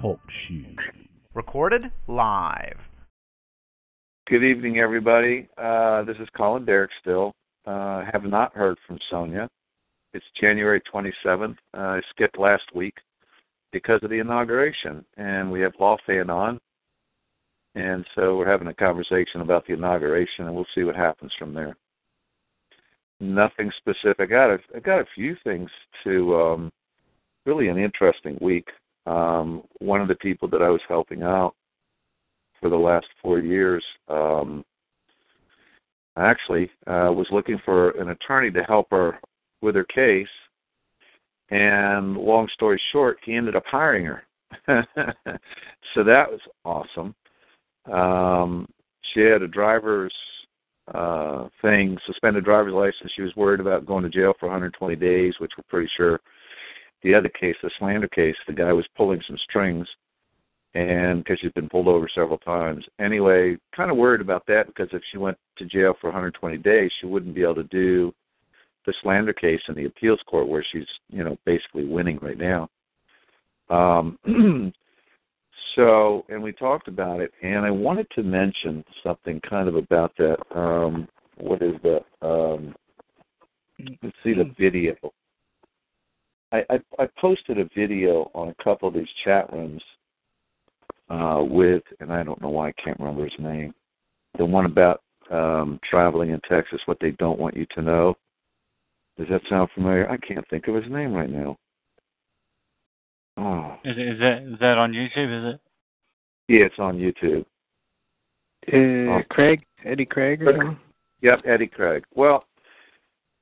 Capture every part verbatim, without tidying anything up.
Talk shoes. Recorded live. Good evening, everybody. Uh, this is Colin Derrick still. Uh, have not heard from Sonia. It's January twenty-seventh. Uh, I skipped last week because of the inauguration, and we have Lawfan on, and so we're having a conversation about the inauguration, and we'll see what happens from there. Nothing specific. I got a, I got a few things to, um, really an interesting week. Um, one of the people that I was helping out for the last four years, um, actually uh, was looking for an attorney to help her with her case. And long story short, he ended up hiring her. So that was awesome. Um, she had a driver's uh, thing, suspended driver's license. She was worried about going to jail for one hundred twenty days, which we're pretty sure the other case, the slander case, the guy was pulling some strings and because she's been pulled over several times. Anyway, kind of worried about that because if she went to jail for one hundred twenty days, she wouldn't be able to do the slander case in the appeals court where she's, you know, basically winning right now. Um, so, and we talked about it, and I wanted to mention something kind of about that. Um, what is the, um, let's see the video. I, I, I posted a video on a couple of these chat rooms uh, with, and I don't know why I can't remember his name, the one about um, traveling in Texas, what they don't want you to know. Does that sound familiar? I can't think of his name right now. Oh, is, is that is that on YouTube? Is it? Yeah, it's on YouTube. Uh, oh. Craig, Eddie Craig, or something? Yep, Eddie Craig. Well,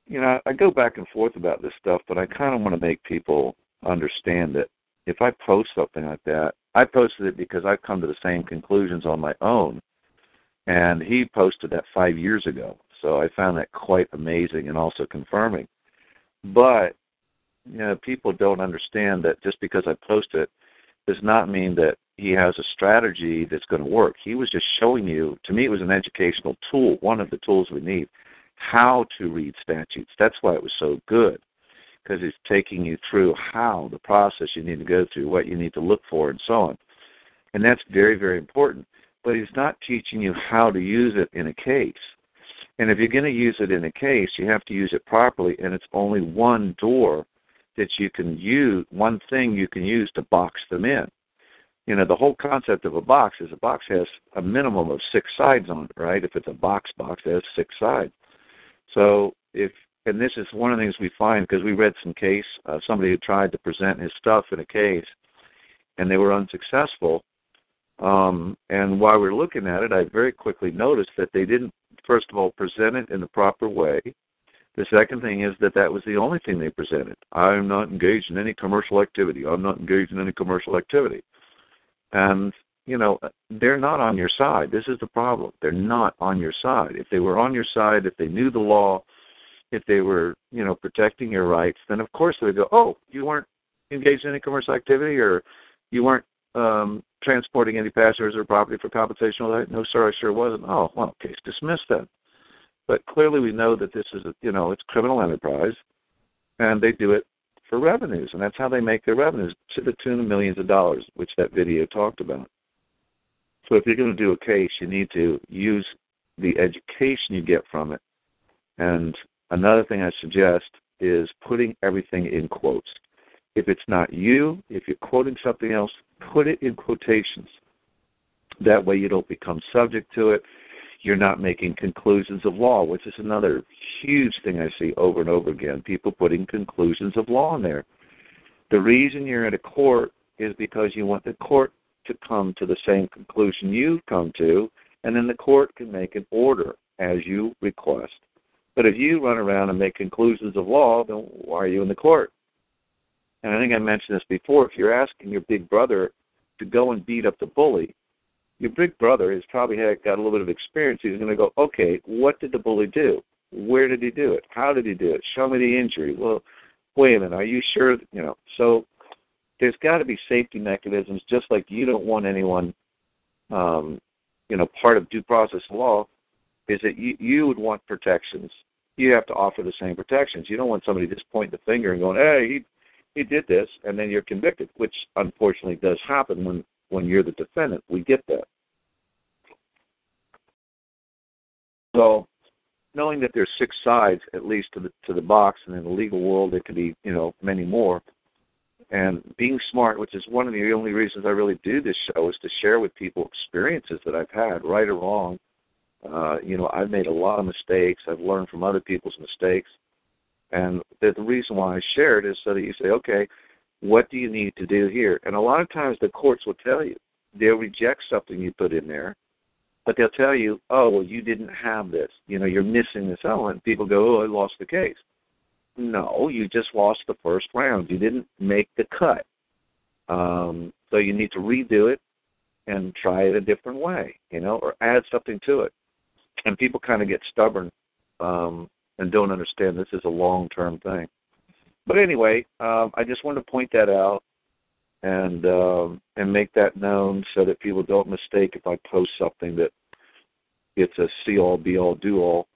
you know, I go back and forth about this stuff, but I kind of want to make people understand that if I post something like that, I posted it because I've come to the same conclusions on my own, and he posted that five years ago. So I found that quite amazing and also confirming. But, you know, people don't understand that just because I post it does not mean that he has a strategy that's going to work. He was just showing you, to me it was an educational tool, one of the tools we need, how to read statutes. That's why it was so good, because it's taking you through how, the process you need to go through, what you need to look for, and so on. And that's very, very important. But he's not teaching you how to use it in a case. And if you're going to use it in a case, you have to use it properly, and it's only one door that you can use, one thing you can use to box them in. You know, the whole concept of a box is a box has a minimum of six sides on it, right? If it's a box box, it has six sides. So if, and this is one of the things we find, because we read some case, uh, somebody who tried to present his stuff in a case, and they were unsuccessful. Um, and while we're looking at it, I very quickly noticed that they didn't, first of all, present it in the proper way. The second thing is that that was the only thing they presented. I'm not engaged in any commercial activity. I'm not engaged in any commercial activity. And, you know, they're not on your side. This is the problem. They're not on your side. If they were on your side, if they knew the law, if they were, you know, protecting your rights, then of course they would go, oh, you weren't engaged in any commercial activity or you weren't um, transporting any passengers or property for compensation. No, sir, I sure wasn't. Oh, well, case dismissed then. But clearly we know that this is, a, you know, it's criminal enterprise, and they do it for revenues, and that's how they make their revenues, to the tune of millions of dollars, which that video talked about. So if you're going to do a case, you need to use the education you get from it. And another thing I suggest is putting everything in quotes. If it's not you, if you're quoting something else, put it in quotations. That way you don't become subject to it. You're not making conclusions of law, which is another huge thing I see over and over again, people putting conclusions of law in there. The reason you're at a court is because you want the court to come to the same conclusion you've come to, and then the court can make an order as you request. But if you run around and make conclusions of law, then why are you in the court? and I think I mentioned this before, if you're asking your big brother to go and beat up the bully, your big brother has probably had, got a little bit of experience. He's going to go, okay, what did the bully do? Where did he do it? How did he do it? Show me the injury. Well, wait a minute, are you sure? You know, so there's got to be safety mechanisms, just like you don't want anyone, um, you know, part of due process law is that you, you would want protections. You have to offer the same protections. You don't want somebody just pointing the finger and going, hey, he he did this, and then you're convicted, which unfortunately does happen when, when you're the defendant. We get that. So knowing that there's six sides, at least, to the to the box, and in the legal world it could be, you know, many more, and being smart, which is one of the only reasons I really do this show, is to share with people experiences that I've had, right or wrong. Uh, you know, I've made a lot of mistakes. I've learned from other people's mistakes. And the reason why I share it is so that you say, okay, what do you need to do here? And a lot of times the courts will tell you. They'll reject something you put in there, but they'll tell you, oh, well, you didn't have this. You know, you're missing this element. People go, oh, I lost the case. No, you just lost the first round. You didn't make the cut. Um, so you need to redo it and try it a different way, you know, or add something to it. And people kind of get stubborn um, and don't understand this is a long-term thing. But anyway, um, I just wanted to point that out and um, and make that known so that people don't mistake if I post something that it's a see-all, be-all, do-all,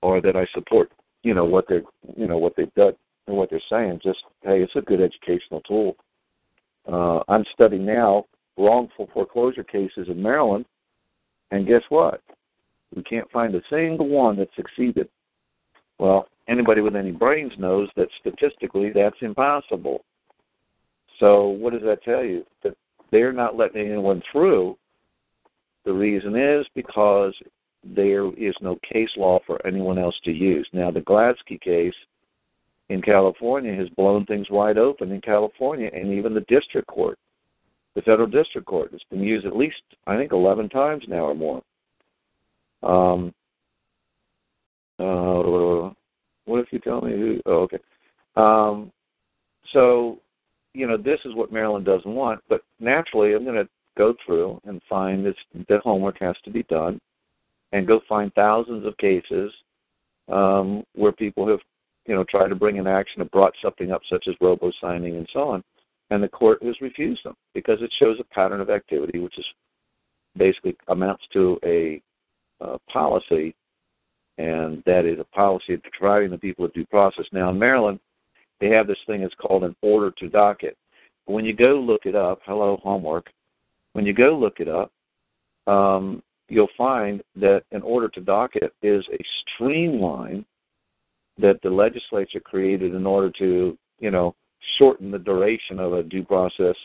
or that I support, you know, what they're, you know, what they've done and what they're saying. Just, hey, it's a good educational tool. Uh, I'm studying now wrongful foreclosure cases in Maryland, and guess what? We can't find a single one that succeeded. Well, anybody with any brains knows that statistically that's impossible. So what does that tell you? That they're not letting anyone through. The reason is because there is no case law for anyone else to use. Now, the Gladsky case in California has blown things wide open in California and even the district court, the federal district court. It's been used at least, I think, eleven times now or more. Um, uh, what if you tell me who? Oh, okay. Um, so, you know, this is what Maryland doesn't want, but naturally I'm going to go through and find this, the homework has to be done, and go find thousands of cases um, where people have, you know, tried to bring an action and brought something up, such as robo-signing and so on, and the court has refused them because it shows a pattern of activity, which is basically amounts to a Uh, policy, and that is a policy of depriving the people of due process. Now, in Maryland, they have this thing that's called an order to docket. When you go look it up, hello, homework, when you go look it up, um, you'll find that an order to docket is a streamline that the legislature created in order to, you know, shorten the duration of a due process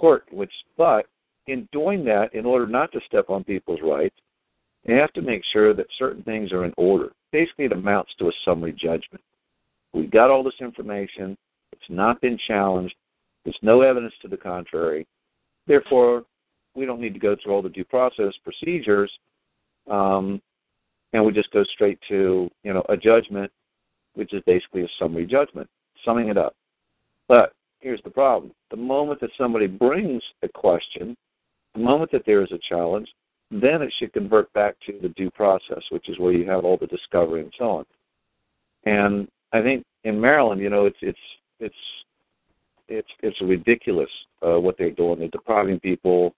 court, which, but in doing that, in order not to step on people's rights, they have to make sure that certain things are in order. Basically, it amounts to a summary judgment. We've got all this information. It's not been challenged. There's no evidence to the contrary. Therefore, we don't need to go through all the due process procedures, um, and we just go straight to, you know, a judgment, which is basically a summary judgment, summing it up. But here's the problem. The moment that somebody brings a question, the moment that there is a challenge, then it should convert back to the due process, which is where you have all the discovery and so on. And I think in Maryland, you know, it's it's it's it's it's ridiculous uh, what they're doing. They're depriving people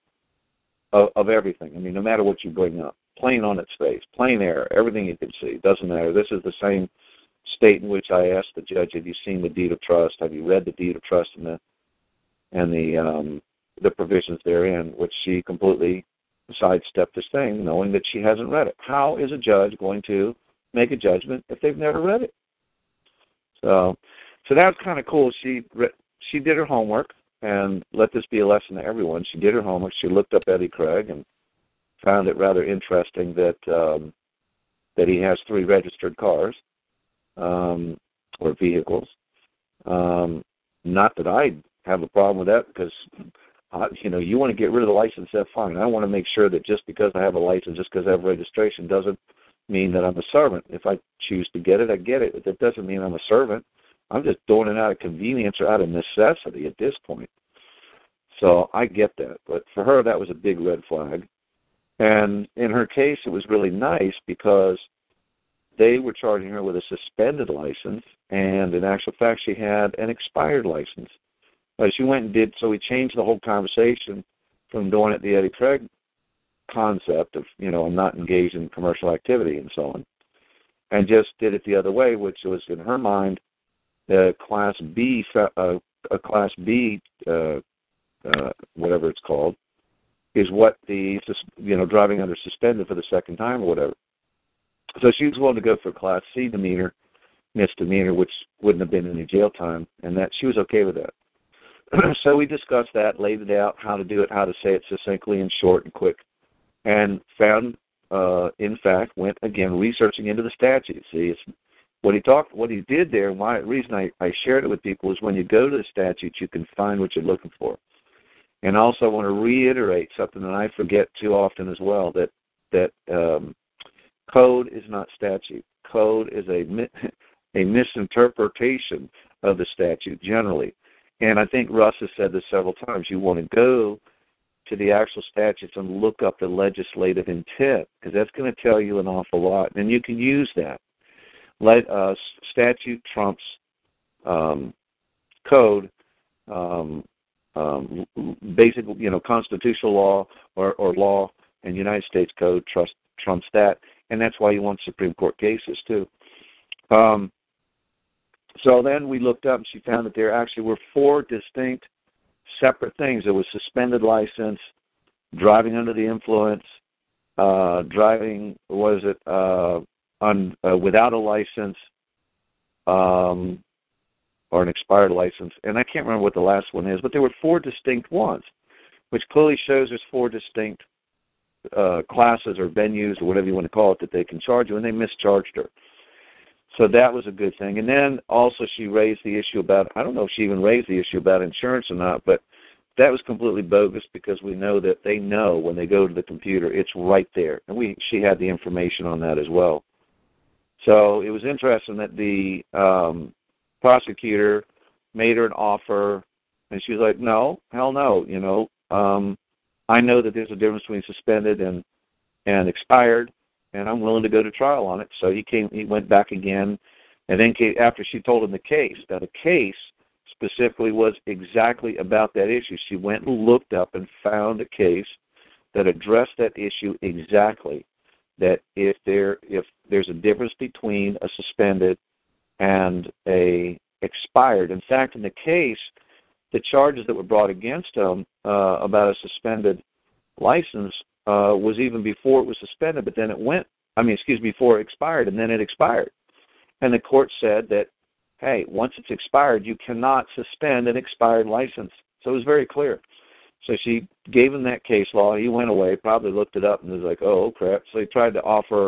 of, of everything. I mean, no matter what you bring up, plain on its face, plain air, everything you can see, doesn't matter. This is the same state in which I asked the judge, "Have you seen the deed of trust? Have you read the deed of trust and the and the um, the provisions therein?" Which she completely sidestep this thing, knowing that she hasn't read it. How is a judge going to make a judgment if they've never read it? So, so that was kind of cool. She re- she did her homework, and let this be a lesson to everyone. She did her homework. She looked up Eddie Craig and found it rather interesting that um, that he has three registered cars um, or vehicles. Um, not that I have a problem with that, because Uh, you know, you want to get rid of the license, that's fine. I want to make sure that just because I have a license, just because I have registration, doesn't mean that I'm a servant. If I choose to get it, I get it. That doesn't mean I'm a servant. I'm just doing it out of convenience or out of necessity at this point. So I get that. But for her, that was a big red flag. And in her case, it was really nice because they were charging her with a suspended license, and in actual fact, she had an expired license. But she went and did, so we changed the whole conversation from doing it the Eddie Craig concept of, you know, I'm not engaged in commercial activity and so on, and just did it the other way, which was, in her mind, a Class B, a, a Class B, uh, uh, whatever it's called, is what the, you know, driving under suspended for the second time or whatever. So she was willing to go for Class C demeanor, misdemeanor, which wouldn't have been any jail time, and that she was okay with that. So we discussed that, laid it out, how to do it, how to say it succinctly and short and quick, and found, uh, in fact, went again researching into the statute. See, it's, what he talked, what he did there, why the reason I, I shared it with people is when you go to the statute, you can find what you're looking for. And I also want to reiterate something that I forget too often as well, that that um, code is not statute. Code is a mi- a misinterpretation of the statute generally. And I think Russ has said this several times. You want to go to the actual statutes and look up the legislative intent, because that's going to tell you an awful lot. And you can use that. Let, uh, statute trumps um, code, um, um, basic, you know, constitutional law or, or law and United States code trust, trumps that. And that's why you want Supreme Court cases, too. Um So then we looked up, and she found that there actually were four distinct separate things. There was suspended license, driving under the influence, uh, driving, what is it, uh, un, uh, without a license um, or an expired license. And I can't remember what the last one is, but there were four distinct ones, which clearly shows there's four distinct uh, classes or venues or whatever you want to call it that they can charge you, and they mischarged her. So that was a good thing. And then also she raised the issue about, I don't know if she even raised the issue about insurance or not, but that was completely bogus because we know that they know when they go to the computer, it's right there. And we she had the information on that as well. So it was interesting that the um, prosecutor made her an offer, and she was like, no, hell no, you know. Um, I know that there's a difference between suspended and, and expired, and I'm willing to go to trial on it. So he came, he went back again, and then came, after she told him the case. Now, the case specifically was exactly about that issue. She went and looked up and found a case that addressed that issue exactly, that if there if there's a difference between a suspended and a expired. In fact, in the case, the charges that were brought against him uh, about a suspended license Uh, was even before it was suspended, but then it went, I mean, excuse me, before it expired, and then it expired. And the court said that, hey, once it's expired, you cannot suspend an expired license. So it was very clear. So she gave him that case law. He went away, probably looked it up, and was like, oh, crap. So he tried to offer,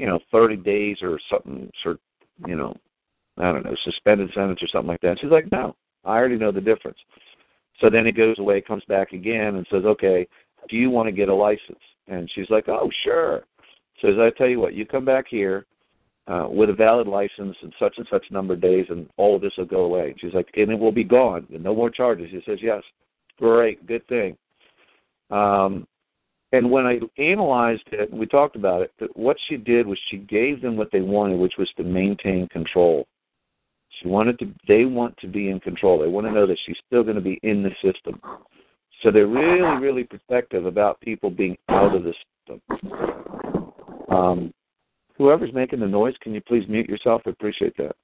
you know, thirty days or something, sort of, you know, I don't know, suspended sentence or something like that. She's like, no, I already know the difference. So then he goes away, comes back again, and says, okay, do you want to get a license? And she's like, oh, sure. So as I tell you what, you come back here uh, with a valid license and such and such number of days, and all of this will go away. She's like, and it will be gone, and no more charges. He says, yes, great, good thing. Um, and when I analyzed it, we talked about it, that what she did was she gave them what they wanted, which was to maintain control. She wanted to, they want to be in control. They want to know that she's still going to be in the system. So they're really, really protective about people being out of the system. Um, whoever's making the noise, can you please mute yourself? I appreciate that.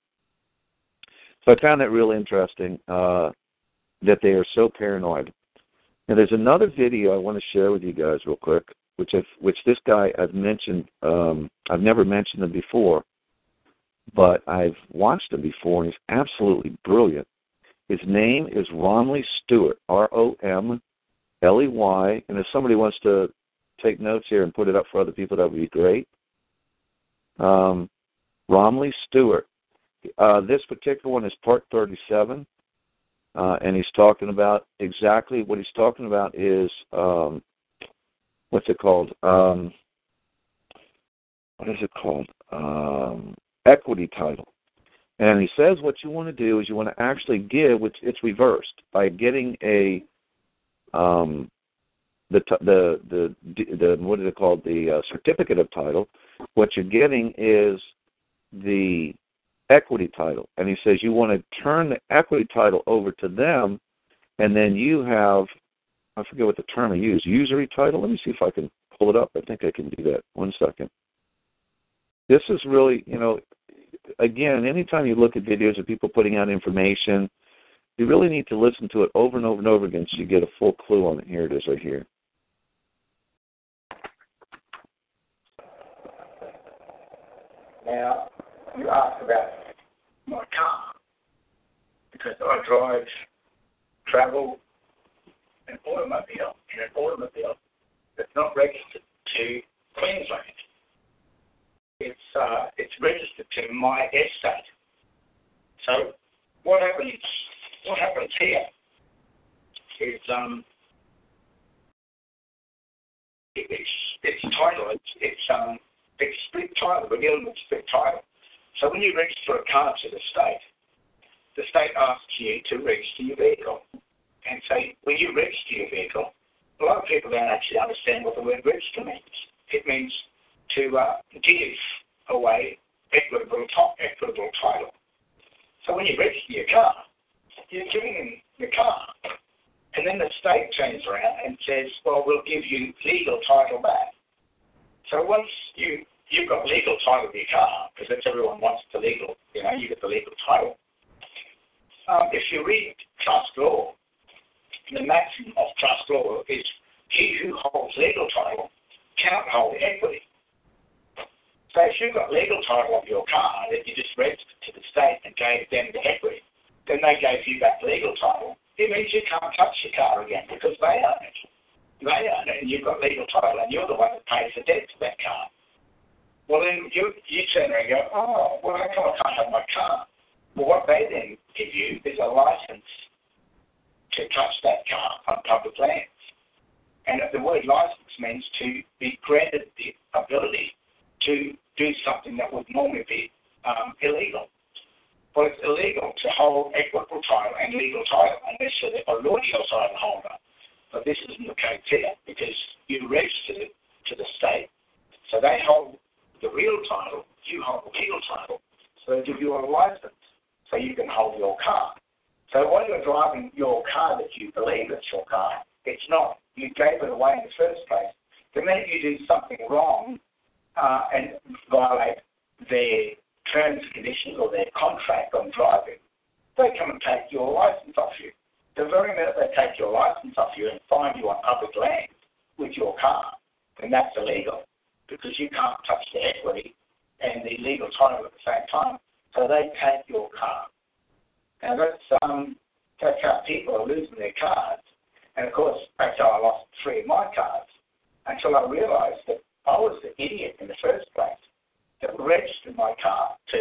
So I found that really interesting uh, that they are so paranoid. Now, there's another video I want to share with you guys real quick, which I've, which this guy I've mentioned, um, I've never mentioned him before, but I've watched him before, and he's absolutely brilliant. His name is Romley Stewart, R O M L E Y. And if somebody wants to take notes here and put it up for other people, that would be great. Um, Romley Stewart. Uh, this particular one is part thirty-seven, uh, and he's talking about exactly what he's talking about is, um, what's it called? Um, what is it called? Um, equity title. And he says what you want to do is you want to actually give, which it's reversed, by getting a, um, the, the, the, the, what is it called, the uh, certificate of title. What you're getting is the equity title. And he says you want to turn the equity title over to them, and then you have, I forget what the term I use, usury title. Let me see if I can pull it up. I think I can do that. One second. This is really, you know, again, anytime you look at videos of people putting out information, you really need to listen to it over and over and over again so you get a full clue on it. Here it is right here. Now, you asked about my car because I drive, travel, an automobile, in an automobile that's not registered to Queensland. It's uh, it's registered to my estate. So what happens? What happens here is um, it, it's it's title. It's it's um, it's split title. We're dealing with split title. So when you register a car to the state, the state asks you to register your vehicle. And so when you register your vehicle, a lot of people don't actually understand what the word register means. It means to uh, give away equitable, top equitable title. So when you register your car, you're giving them the car. And then the state turns around and says, well, we'll give you legal title back. So once you, you've got legal title to your car, because that's everyone wants the legal, you know, you get the legal title. Um, if you read trust law, the maxim of trust law is he who holds legal title cannot hold equity. So if you've got legal title of your car that you just registered to the state and gave them the equity, then they gave you back legal title, it means you can't touch your car again because they own it. They own it and you've got legal title and you're the one that pays the debt to that car. Well, then you, you turn around and go, oh, well, how come I can't have my car? Well, what they then give you is a license to touch that car on public lands. And the word license means to be granted the ability to do something that would normally be um, illegal. Well, it's illegal to hold equitable title and legal title unless you're a loyal title holder. But this isn't the case here because you registered it to the state. So they hold the real title, you hold the legal title. So they give you a license so you can hold your car. So while you're driving your car that you believe it's your car, it's not. You gave it away in the first place. The minute you do something wrong, Uh, and violate their terms and conditions or their contract on driving, they come and take your license off you. The very minute they take your license off you and find you on public land with your car, then that's illegal because you can't touch the equity and the legal title at the same time. So they take your car. Now that's, um, that's how people are losing their cars. And of course, that's how I lost three of my cars until I realised that I was the idiot in the first place that registered my car to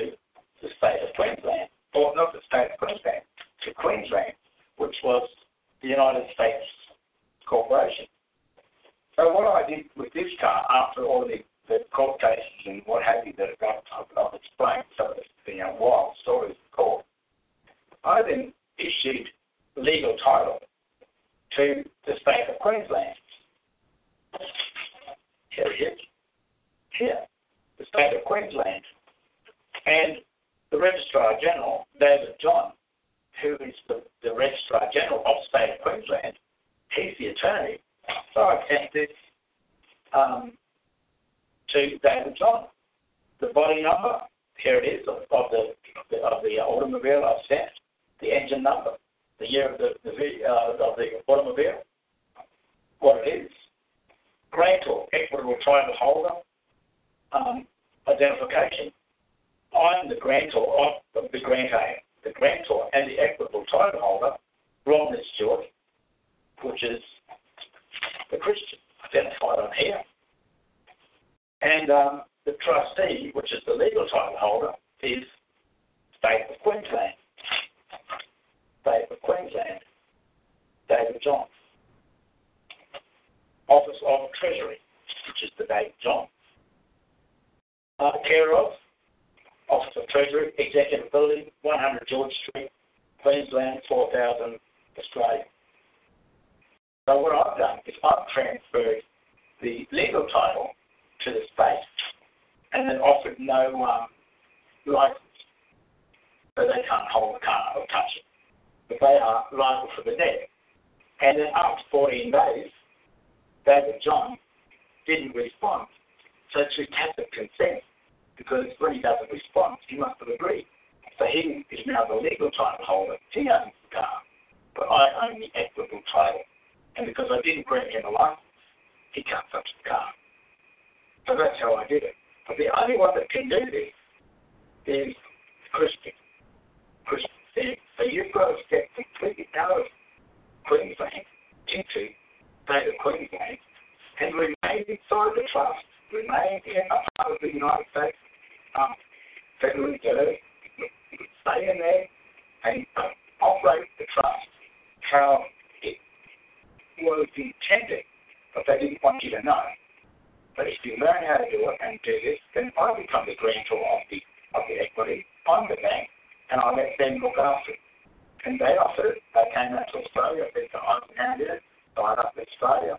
the state of Queensland, or not the state of Queensland, to Queensland, which was the United States Corporation. So what I did with this car, after all the, the court cases and what have you that I've got, I've explained some of the you know, wild stories of court, I then issued legal title to the state of Queensland. Here it is. Here, the state of Queensland. And the Registrar General, David John, who is the, the Registrar General of the state of Queensland, he's the attorney. So I sent this um, to David John. The body number, here it is, of, of, the, of the automobile I've sent, the engine number, the year of the, the, uh, of the automobile, what it is. Grantor, equitable title holder, um, identification. I'm the grantor of the grantee, the grantor and the equitable title holder, Romley Stewart, which is the Christian identified on here. And um, the trustee, which is the legal title holder, is State of Queensland. State of Queensland, David John. Office of Treasury, which is the David John. Uh, care of, Office of Treasurer, Executive Building, one hundred George Street, Queensland, four thousand, Australia. So what I've done is I've transferred the legal title to the state and then offered no um, license, so they can't hold the car or touch it. But they are liable for the debt. And then after fourteen days, David John didn't respond. So it's tacit consent, because when he doesn't respond, he must have agreed. So he is now the legal title holder. He owns the car, but I own the equitable title. And because I didn't grant him a license, he can't touch the car. So that's how I did it. But the only one that can do this is Christian. Christian said, so you've got to step completely out of Queensland into state of Queensland and remain inside the trust, remain in a part of the United States um, Federal Reserve, stay in there and um, operate the trust how it was intended, but they didn't want you to know. But if you learn how to do it and do this, then I become the grantor of the, of the equity. I'm the bank, and I let them look after it. And they offered it. They came out to Australia. They said, I handed it, died up to Australia.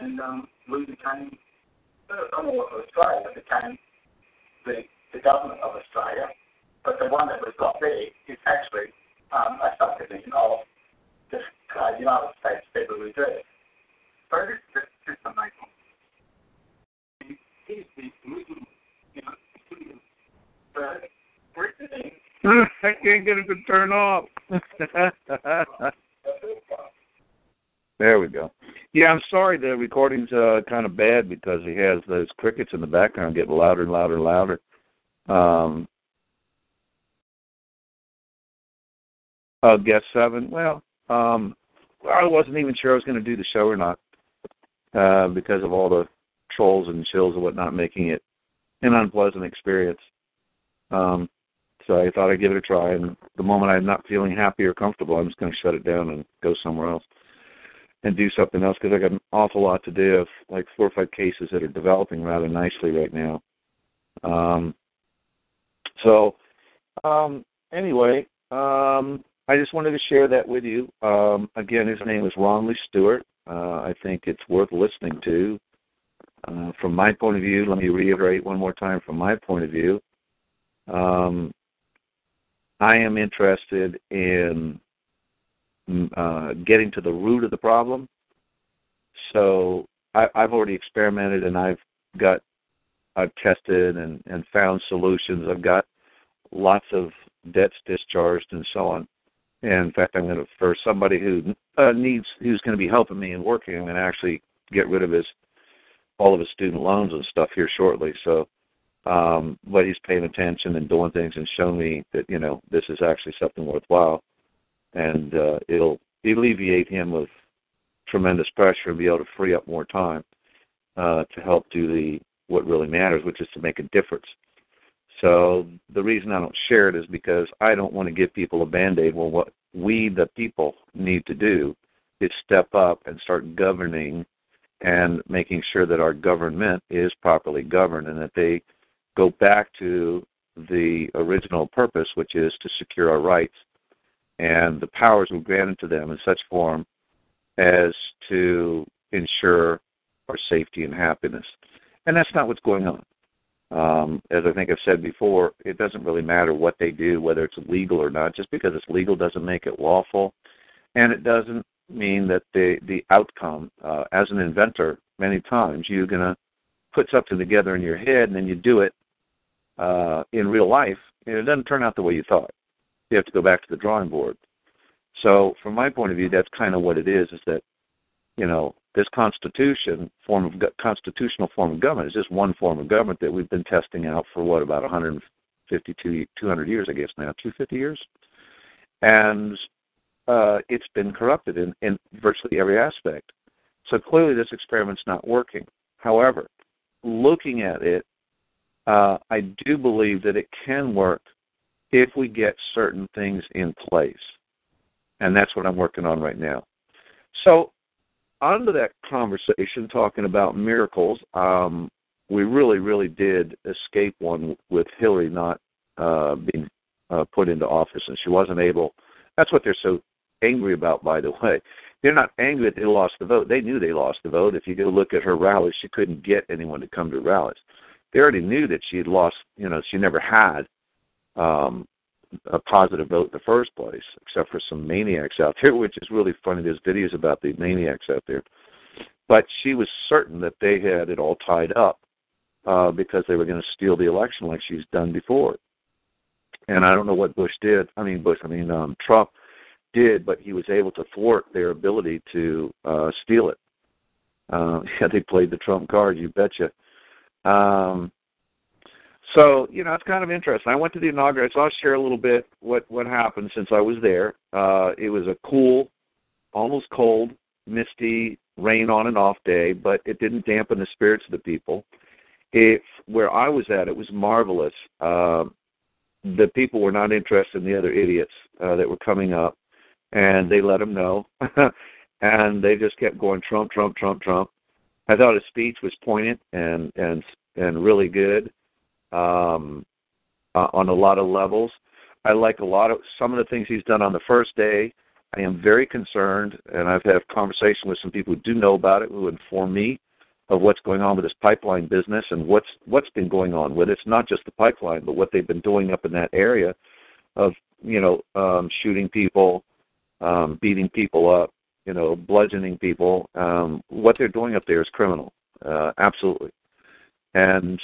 And um, we became, I don't know what Australia became, the, the government of Australia. But the one that we've got there is actually um, a subdivision of the uh, United States Federal Reserve. So this is the main point. He's the original, you know, but everything. I can't get it to turn off. There we go. Yeah, I'm sorry the recording's uh, kind of bad because he has those crickets in the background getting louder and louder and louder. Um, uh, guest seven, well, um, I wasn't even sure I was going to do the show or not uh, because of all the trolls and chills and whatnot, making it an unpleasant experience. Um, so I thought I'd give it a try, and the moment I'm not feeling happy or comfortable, I'm just going to shut it down and go somewhere else and do something else, because I got an awful lot to do of like four or five cases that are developing rather nicely right now. Um, so um, anyway, um, I just wanted to share that with you. Um, again, his name is Romley Stewart. Uh, I think it's worth listening to. Uh, from my point of view, let me reiterate one more time from my point of view, um, I am interested in uh, getting to the root of the problem. So I, I've already experimented and I've got, I've tested and, and found solutions. I've got lots of debts discharged and so on. And in fact, I'm going to, for somebody who uh, needs, who's going to be helping me and working, I'm going to actually get rid of his all of his student loans and stuff here shortly. So, um, but he's paying attention and doing things and showing me that, you know, this is actually something worthwhile, and uh, it'll alleviate him of tremendous pressure and be able to free up more time uh, to help do the what really matters, which is to make a difference. So the reason I don't share it is because I don't want to give people a Band-Aid. Well, what we, the people, need to do is step up and start governing and making sure that our government is properly governed and that they go back to the original purpose, which is to secure our rights and the powers were granted to them in such form as to ensure our safety and happiness. And that's not what's going on. Um, as I think I've said before, it doesn't really matter what they do, whether it's legal or not. Just because it's legal doesn't make it lawful, and it doesn't mean that the, the outcome, uh, as an inventor, many times you're going to put something together in your head and then you do it uh, in real life, and it doesn't turn out the way you thought. You have to go back to the drawing board. So from my point of view, that's kind of what it is, is that, you know, this constitution form of constitutional form of government is just one form of government that we've been testing out for, what, about one hundred fifty-two, two hundred years, I guess now, two hundred fifty years? And Uh, it's been corrupted in, in virtually every aspect. So clearly this experiment's not working. However, looking at it, uh, I do believe that it can work if we get certain things in place. And that's what I'm working on right now. So on to that conversation talking about miracles, um, we really, really did escape one with Hillary not uh, being uh, put into office, and she wasn't able. That's what they're so angry about, by the way. They're not angry that they lost the vote. They knew they lost the vote. If you go look at her rallies, she couldn't get anyone to come to rallies. They already knew that she had lost, you know, she never had um, a positive vote in the first place, except for some maniacs out there, which is really funny. There's videos about these maniacs out there. But she was certain that they had it all tied up uh, because they were going to steal the election like she's done before. And I don't know what Bush did. I mean, Bush, I mean, um, Trump did, but he was able to thwart their ability to uh, steal it. Uh, yeah, they played the Trump card, you betcha. Um, so, you know, it's kind of interesting. I went to the inauguration. So I'll share a little bit what, what happened since I was there. Uh, it was a cool, almost cold, misty, rain on and off day, but it didn't dampen the spirits of the people. It, where I was at, it was marvelous. Uh, the people were not interested in the other idiots uh, that were coming up, and they let them know. And they just kept going, Trump, Trump, Trump, Trump. I thought his speech was poignant and and and really good um, uh, on a lot of levels. I like a lot of some of the things he's done on the first day. I am very concerned, and I've had a conversation with some people who do know about it, who inform me of what's going on with this pipeline business and what's what's been going on with it. It's not just the pipeline, but what they've been doing up in that area of, you know, um, shooting people, um, beating people up, you know, bludgeoning people. Um, what they're doing up there is criminal, uh, absolutely. And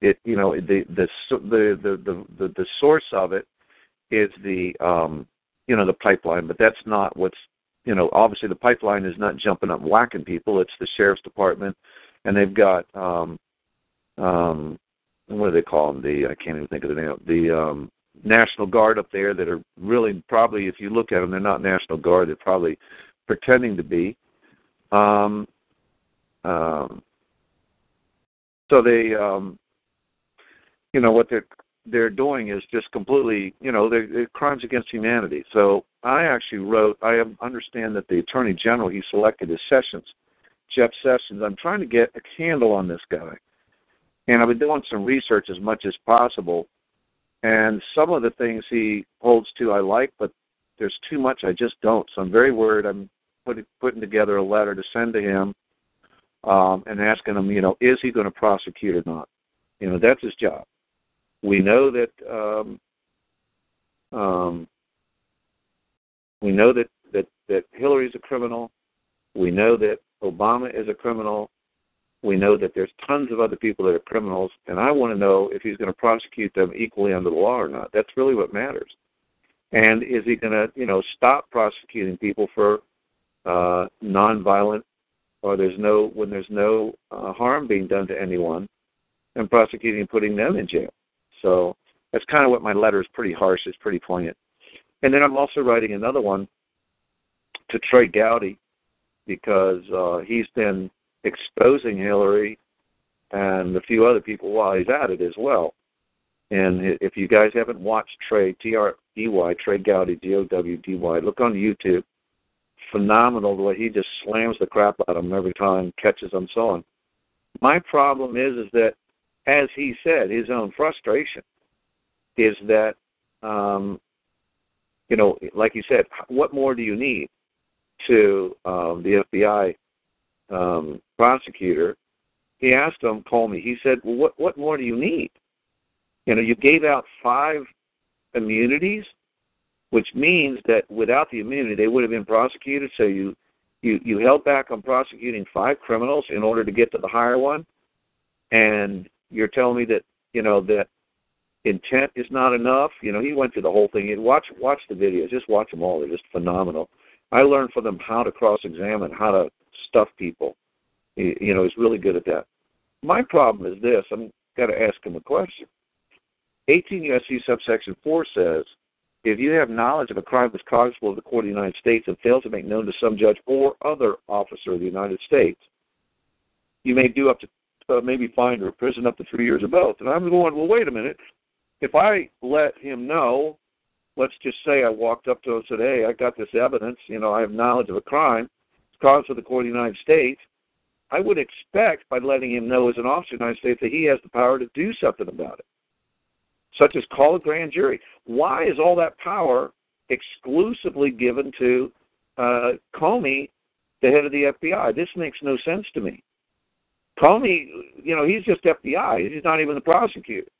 it, you know, the the the the the, the source of it is the um, you know, the pipeline, but that's not what's, you know, obviously the pipeline is not jumping up whacking people. It's the sheriff's department, and they've got, um, um, what do they call them? The, I can't even think of the name, the um, National Guard up there that are really probably, if you look at them, they're not National Guard. They're probably pretending to be. Um, um, so they, um, you know, what they're, they're doing is just completely, you know, they're, they're crimes against humanity. So I actually wrote, I understand that the Attorney General he selected is Sessions, Jeff Sessions. I'm trying to get a handle on this guy. And I've been doing some research as much as possible. And some of the things he holds to I like, but there's too much I just don't. So I'm very worried. I'm put, putting together a letter to send to him um, and asking him, you know, is he going to prosecute or not? You know, that's his job. We know that um, um, we know that, that, that Hillary's a criminal. We know that Obama is a criminal. We know that there's tons of other people that are criminals, and I want to know if he's going to prosecute them equally under the law or not. That's really what matters. And is he going to, you know, stop prosecuting people for uh, nonviolent, or there's no when there's no uh, harm being done to anyone, and prosecuting and putting them in jail. So that's kind of what my letter is. Pretty harsh. It's pretty poignant. And then I'm also writing another one to Trey Gowdy because uh, he's been exposing Hillary and a few other people while he's at it as well. And if you guys haven't watched Trey, T R E Y, Trey Gowdy, G O W D Y, look on YouTube. Phenomenal the way he just slams the crap out of them every time, catches them, so on. My problem is, is that as he said, his own frustration is that, um, you know, like he said, what more do you need to um, the F B I um, prosecutor? He asked him, call me. He said, well, what, what more do you need? You know, you gave out five immunities, which means that without the immunity, they would have been prosecuted. So you, you, you held back on prosecuting five criminals in order to get to the higher one. And you're telling me that, you know, that intent is not enough. You know, he went through the whole thing. Watch watch the videos. Just watch them all. They're just phenomenal. I learned from them how to cross-examine, how to stuff people. You know, he's really good at that. My problem is this. I'm got to ask him a question. eighteen U S C subsection four says, if you have knowledge of a crime that's cognizable of the court of the United States and fail to make known to some judge or other officer of the United States, you may do up to Uh, maybe fined or prison up to three years or both. And I'm going, well, wait a minute. If I let him know, let's just say I walked up to him and said, hey, I got this evidence, you know, I have knowledge of a crime, it's caused for the court of the United States, I would expect by letting him know as an officer of the United States that he has the power to do something about it. such as call a grand jury. Why is all that power exclusively given to uh, Comey, the head of the F B I? This makes no sense to me. Comey, you know, he's just F B I. He's not even the prosecutor.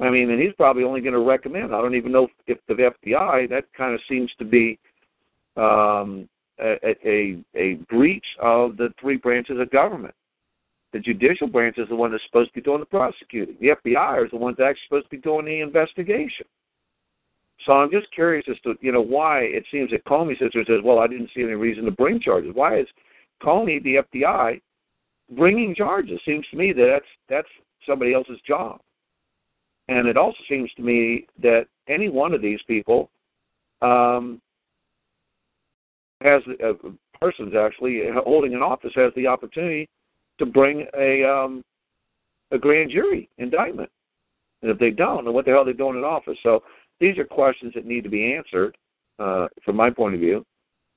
I mean, and he's probably only going to recommend. I don't even know if the F B I, that kind of seems to be um, a, a, a breach of the three branches of government. The judicial branch is the one that's supposed to be doing the prosecuting. The F B I is the one that's actually supposed to be doing the investigation. So I'm just curious as to, you know, why it seems that Comey says, well, I didn't see any reason to bring charges. Why is Comey, the F B I, bringing charges? Seems to me that that's, that's somebody else's job. And it also seems to me that any one of these people um, has uh, persons actually holding an office has the opportunity to bring a um, a grand jury indictment. And if they don't, then what the hell are they doing in office? So these are questions that need to be answered uh, from my point of view,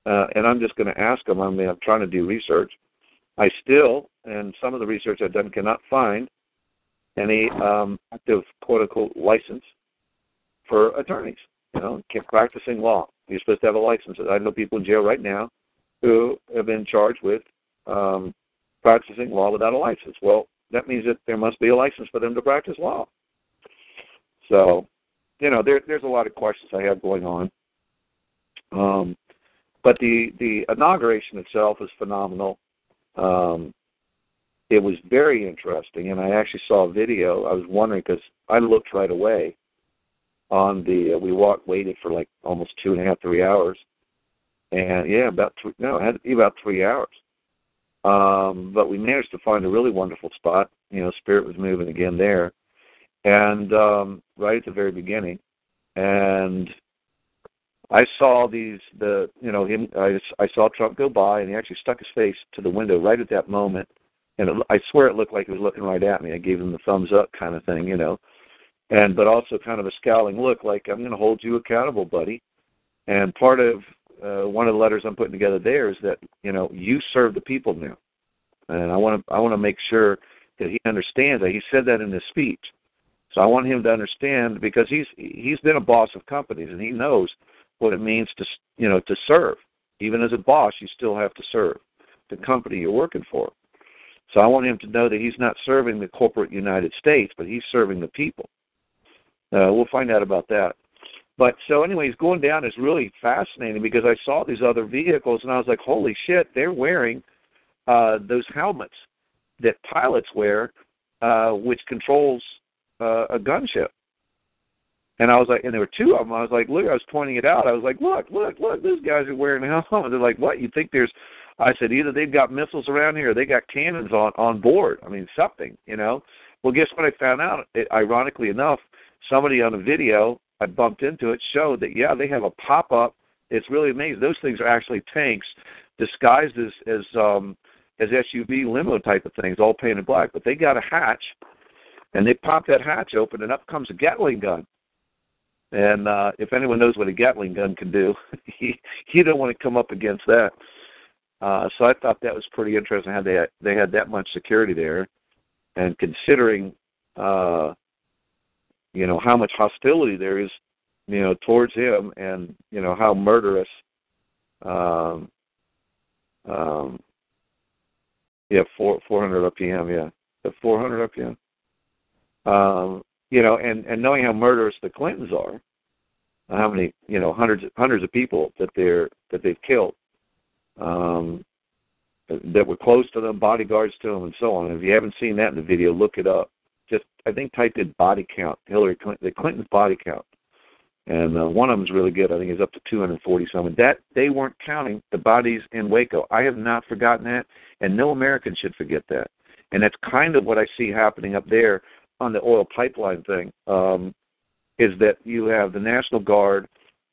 uh, and I'm just going to ask them. I mean, I'm trying to do research. I still, and some of the research I've done, cannot find any um, active, quote-unquote, license for attorneys, you know, practicing law. You're supposed to have a license. I know people in jail right now who have been charged with um, practicing law without a license. Well, that means that there must be a license for them to practice law. So, you know, there, there's a lot of questions I have going on. Um, but the, the inauguration itself is phenomenal. Um, it was very interesting, and I actually saw a video. I was wondering because I looked right away on the. Uh, we walked, waited for like almost two and a half, three hours, and yeah, about three, no, it had to be about three hours. Um, but we managed to find a really wonderful spot. You know, Spirit was moving again there, and um, right at the very beginning, and I saw these the you know him. I, I saw Trump go by, and he actually stuck his face to the window right at that moment. And it, I swear it looked like he was looking right at me. I gave him the thumbs up kind of thing, you know, and but also kind of a scowling look like, I'm going to hold you accountable, buddy. And part of uh, one of the letters I'm putting together there is that, you know, you serve the people now. And I want to I want to make sure that he understands that. He said that in his speech. So I want him to understand because he's he's been a boss of companies, and he knows what it means to, you know, to serve. Even as a boss, you still have to serve the company you're working for. So I want him to know that he's not serving the corporate United States, but he's serving the people. Uh, we'll find out about that. But so anyways, going down is really fascinating because I saw these other vehicles, and I was like, holy shit, they're wearing uh, those helmets that pilots wear, uh, which controls uh, a gunship. And I was like, and there were two of them. I was like, look, I was pointing it out. I was like, look, look, look, these guys are wearing helmets. They're like, what? You think there's, I said, either they've got missiles around here or they got cannons on, on board. I mean, something, you know. Well, guess what I found out? It, ironically enough, somebody on a video, I bumped into it, showed that, yeah, they have a pop-up. It's really amazing. Those things are actually tanks disguised as, as, um, as S U V limo type of things, all painted black. But they got a hatch, and they pop that hatch open, and up comes a Gatling gun. And uh, if anyone knows what a Gatling gun can do, you don't want to come up against that. Uh, so I thought that was pretty interesting how they had, they had that much security there. And considering, uh, you know, how much hostility there is, you know, towards him and, you know, how murderous, um, um, yeah, four, four hundred R P M, yeah, the four hundred R P M. Um, you know, and, and knowing how murderous the Clintons are, how many, you know, hundreds hundreds of people that they're that they've killed. Um, that were close to them, bodyguards to them, and so on. If you haven't seen that in the video, look it up. Just, I think, typed in body count, Hillary Clinton, the Clinton's body count. And uh, one of them's really good. I think it's up to two hundred forty-something. That, they weren't counting the bodies in Waco. I have not forgotten that, and no American should forget that. And that's kind of what I see happening up there on the oil pipeline thing, um, is that you have the National Guard.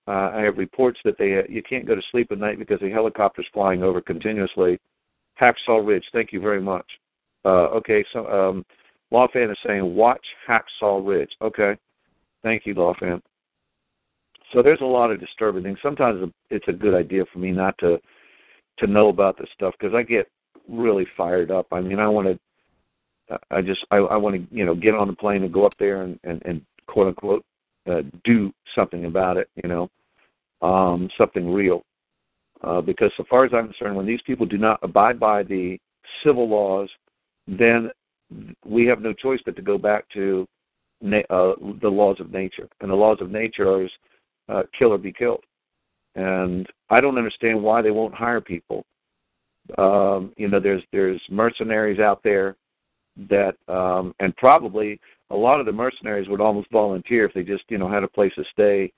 Uh, I have reports that they you can't go to sleep at night because the helicopter's flying over continuously. Hacksaw Ridge, thank you very much. Uh, okay, so um, Lawfan is saying, watch Hacksaw Ridge. Okay, thank you, Lawfan. So there's a lot of disturbing things. Sometimes it's a good idea for me not to to know about this stuff because I get really fired up. I mean, I want to, I just, I, I want to, you know, get on the plane and go up there and, and, and quote unquote, uh, do something about it, you know, um, something real. Uh, because so far as I'm concerned, when these people do not abide by the civil laws, then we have no choice but to go back to na- uh, the laws of nature. And the laws of nature are uh, kill or be killed. And I don't understand why they won't hire people. Um, you know, there's there's mercenaries out there that, um, and probably a lot of the mercenaries would almost volunteer if they just, you know, had a place to stay,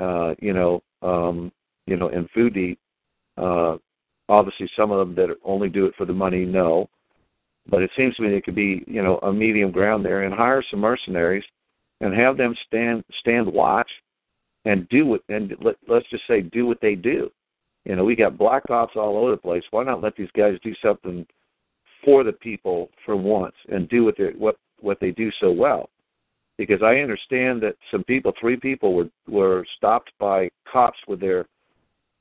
uh, you know, um, you know, and food to eat. Uh, obviously, some of them that only do it for the money, no. But it seems to me it could be, you know, a medium ground there, and hire some mercenaries and have them stand stand watch and do what, and let, let's just say do what they do. You know, we got black ops all over the place. Why not let these guys do something for the people for once and do what, what, what they do so well? Because I understand that some people, three people, were, were stopped by cops with their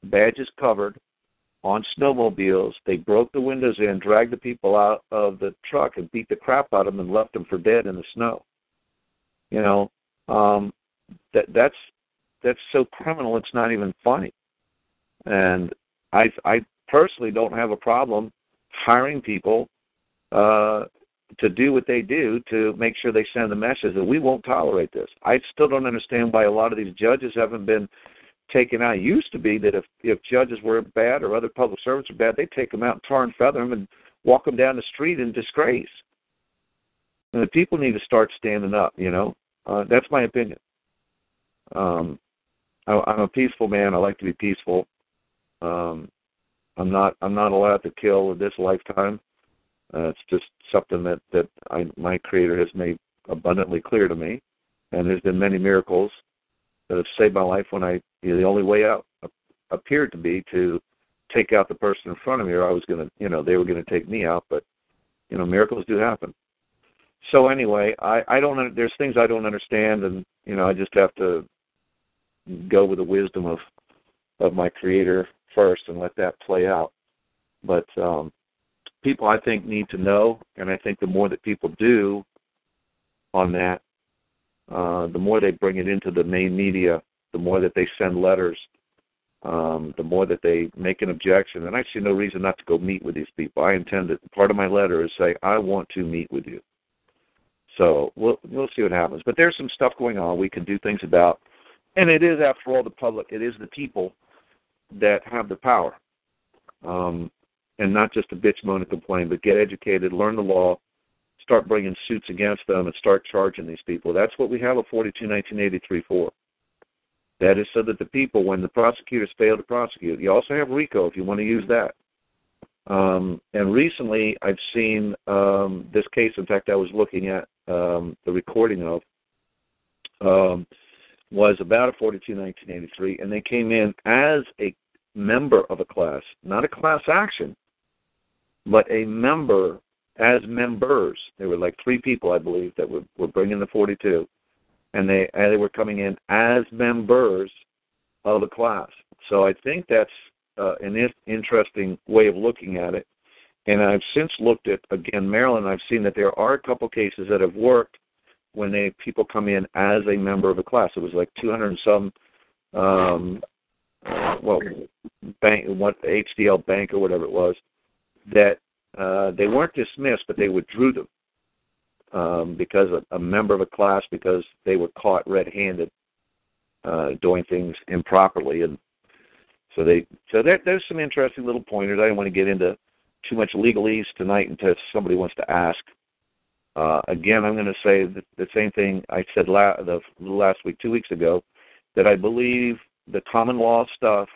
badges covered on snowmobiles. They broke the windows in, dragged the people out of the truck and beat the crap out of them and left them for dead in the snow. You know, um, that that's that's so criminal it's not even funny. And I, I personally don't have a problem hiring people uh, to do what they do to make sure they send the message that we won't tolerate this. I still don't understand why a lot of these judges haven't been taken out. It used to be that if, if judges were bad or other public servants were bad, they'd take them out and tar and feather them and walk them down the street in disgrace. And the people need to start standing up, you know. Uh, that's my opinion. Um, I, I'm a peaceful man. I like to be peaceful. Um, I'm not. I'm not allowed to kill in this lifetime. Uh, it's just something that that I, my Creator has made abundantly clear to me, and there's been many miracles that have saved my life. When I you know, the only way out appeared to be to take out the person in front of me, or I was gonna, you know, they were gonna take me out. But you know, miracles do happen. So anyway, I, I don't. There's things I don't understand, and you know, I just have to go with the wisdom of of my Creator first and let that play out. But um, people, I think, need to know, and I think the more that people do on that, uh, the more they bring it into the main media, the more that they send letters, um, the more that they make an objection. And I see no reason not to go meet with these people. I intend that part of my letter is say, I want to meet with you. So we'll, we'll see what happens. But there's some stuff going on we can do things about. And it is, after all, the public. It is the people that have the power, um, and not just to bitch, moan, and complain, but get educated, learn the law, start bringing suits against them, and start charging these people. That's what we have at forty-two nineteen eighty-three for. That is so that the people, when the prosecutors fail to prosecute, you also have RICO if you want to use that. Um, and recently I've seen um, this case. In fact, I was looking at um, the recording of um was about a forty-two nineteen eighty-three, and they came in as a member of a class, not a class action, but a member, as members. There were like three people, I believe, that were, were bringing the forty-two, and they and they were coming in as members of the class. So I think that's uh, an interesting way of looking at it. And I've since looked at, again, Maryland. I've seen that there are a couple cases that have worked when they people come in as a member of a class. It was like two hundred and some, um, uh, well, bank, what, H D L Bank or whatever it was, that uh, they weren't dismissed, but they withdrew them um, because a, a member of a class, because they were caught red-handed uh, doing things improperly. And so they so there, there's some interesting little pointers. I don't want to get into too much legalese tonight until somebody wants to ask. Uh, again, I'm going to say the, the same thing I said la- the last week, two weeks ago, that I believe the common law stuff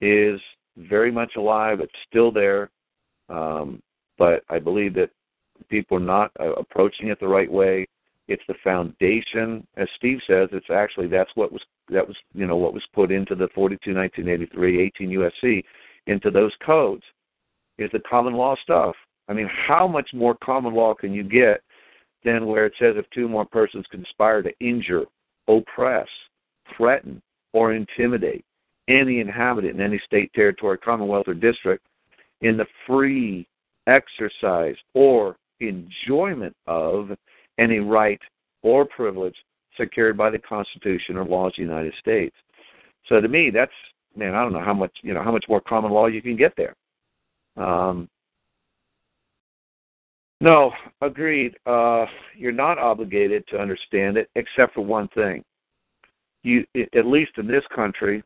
is very much alive. It's still there, um, but I believe that people are not uh, approaching it the right way. It's the foundation, as Steve says. It's actually that's what was that was you know what was put into the forty-two nineteen eighty-three, eighteen U S C, into those codes, is the common law stuff. I mean, how much more common law can you get than where it says if two more persons conspire to injure, oppress, threaten, or intimidate any inhabitant in any state, territory, commonwealth, or district in the free exercise or enjoyment of any right or privilege secured by the Constitution or laws of the United States. So to me, that's, man, I don't know how much, you know, how much more common law you can get there. Um, no, agreed. Uh, you're not obligated to understand it, except for one thing. You, at least in this country,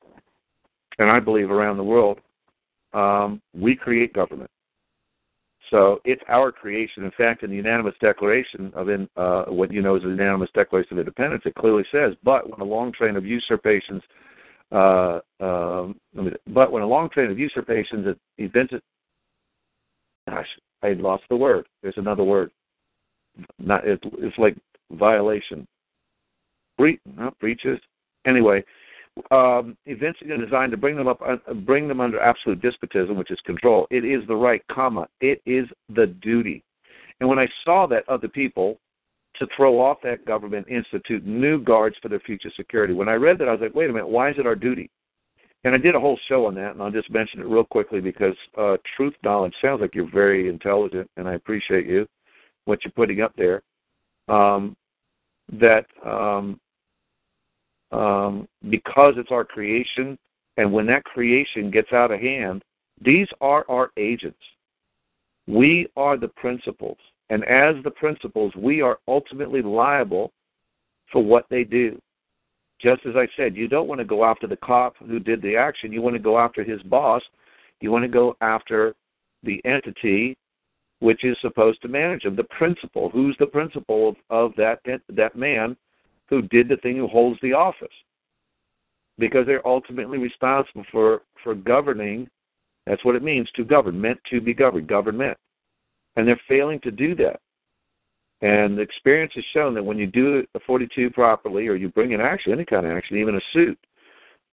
and I believe around the world, um, we create government. So it's our creation. In fact, in the unanimous declaration of in, uh, what you know is the unanimous declaration of independence, it clearly says, but when a long train of usurpations, uh, um, but when a long train of usurpations, events, gosh, I lost the word. There's another word. Not it, it's like violation, Bre- not breaches. Anyway. Um, events are designed to bring them up, uh, bring them under absolute despotism, which is control. It is the right, comma. It is the duty. And when I saw that other people to throw off that government, institute new guards for their future security. When I read that, I was like, wait a minute, why is it our duty? And I did a whole show on that, and I'll just mention it real quickly because uh, truth knowledge sounds like you're very intelligent, and I appreciate you, what you're putting up there. Um, that. Um, Um, because it's our creation, and when that creation gets out of hand, these are our agents. We are the principals, and as the principals, we are ultimately liable for what they do. Just as I said, you don't want to go after the cop who did the action. You want to go after his boss. You want to go after the entity which is supposed to manage him, the principal. Who's the principal of, of that, that man who did the thing, who holds the office, because they're ultimately responsible for, for governing. That's what it means to govern, meant to be governed, government. And they're failing to do that. And the experience has shown that when you do a forty-two properly, or you bring an action, any kind of action, even a suit,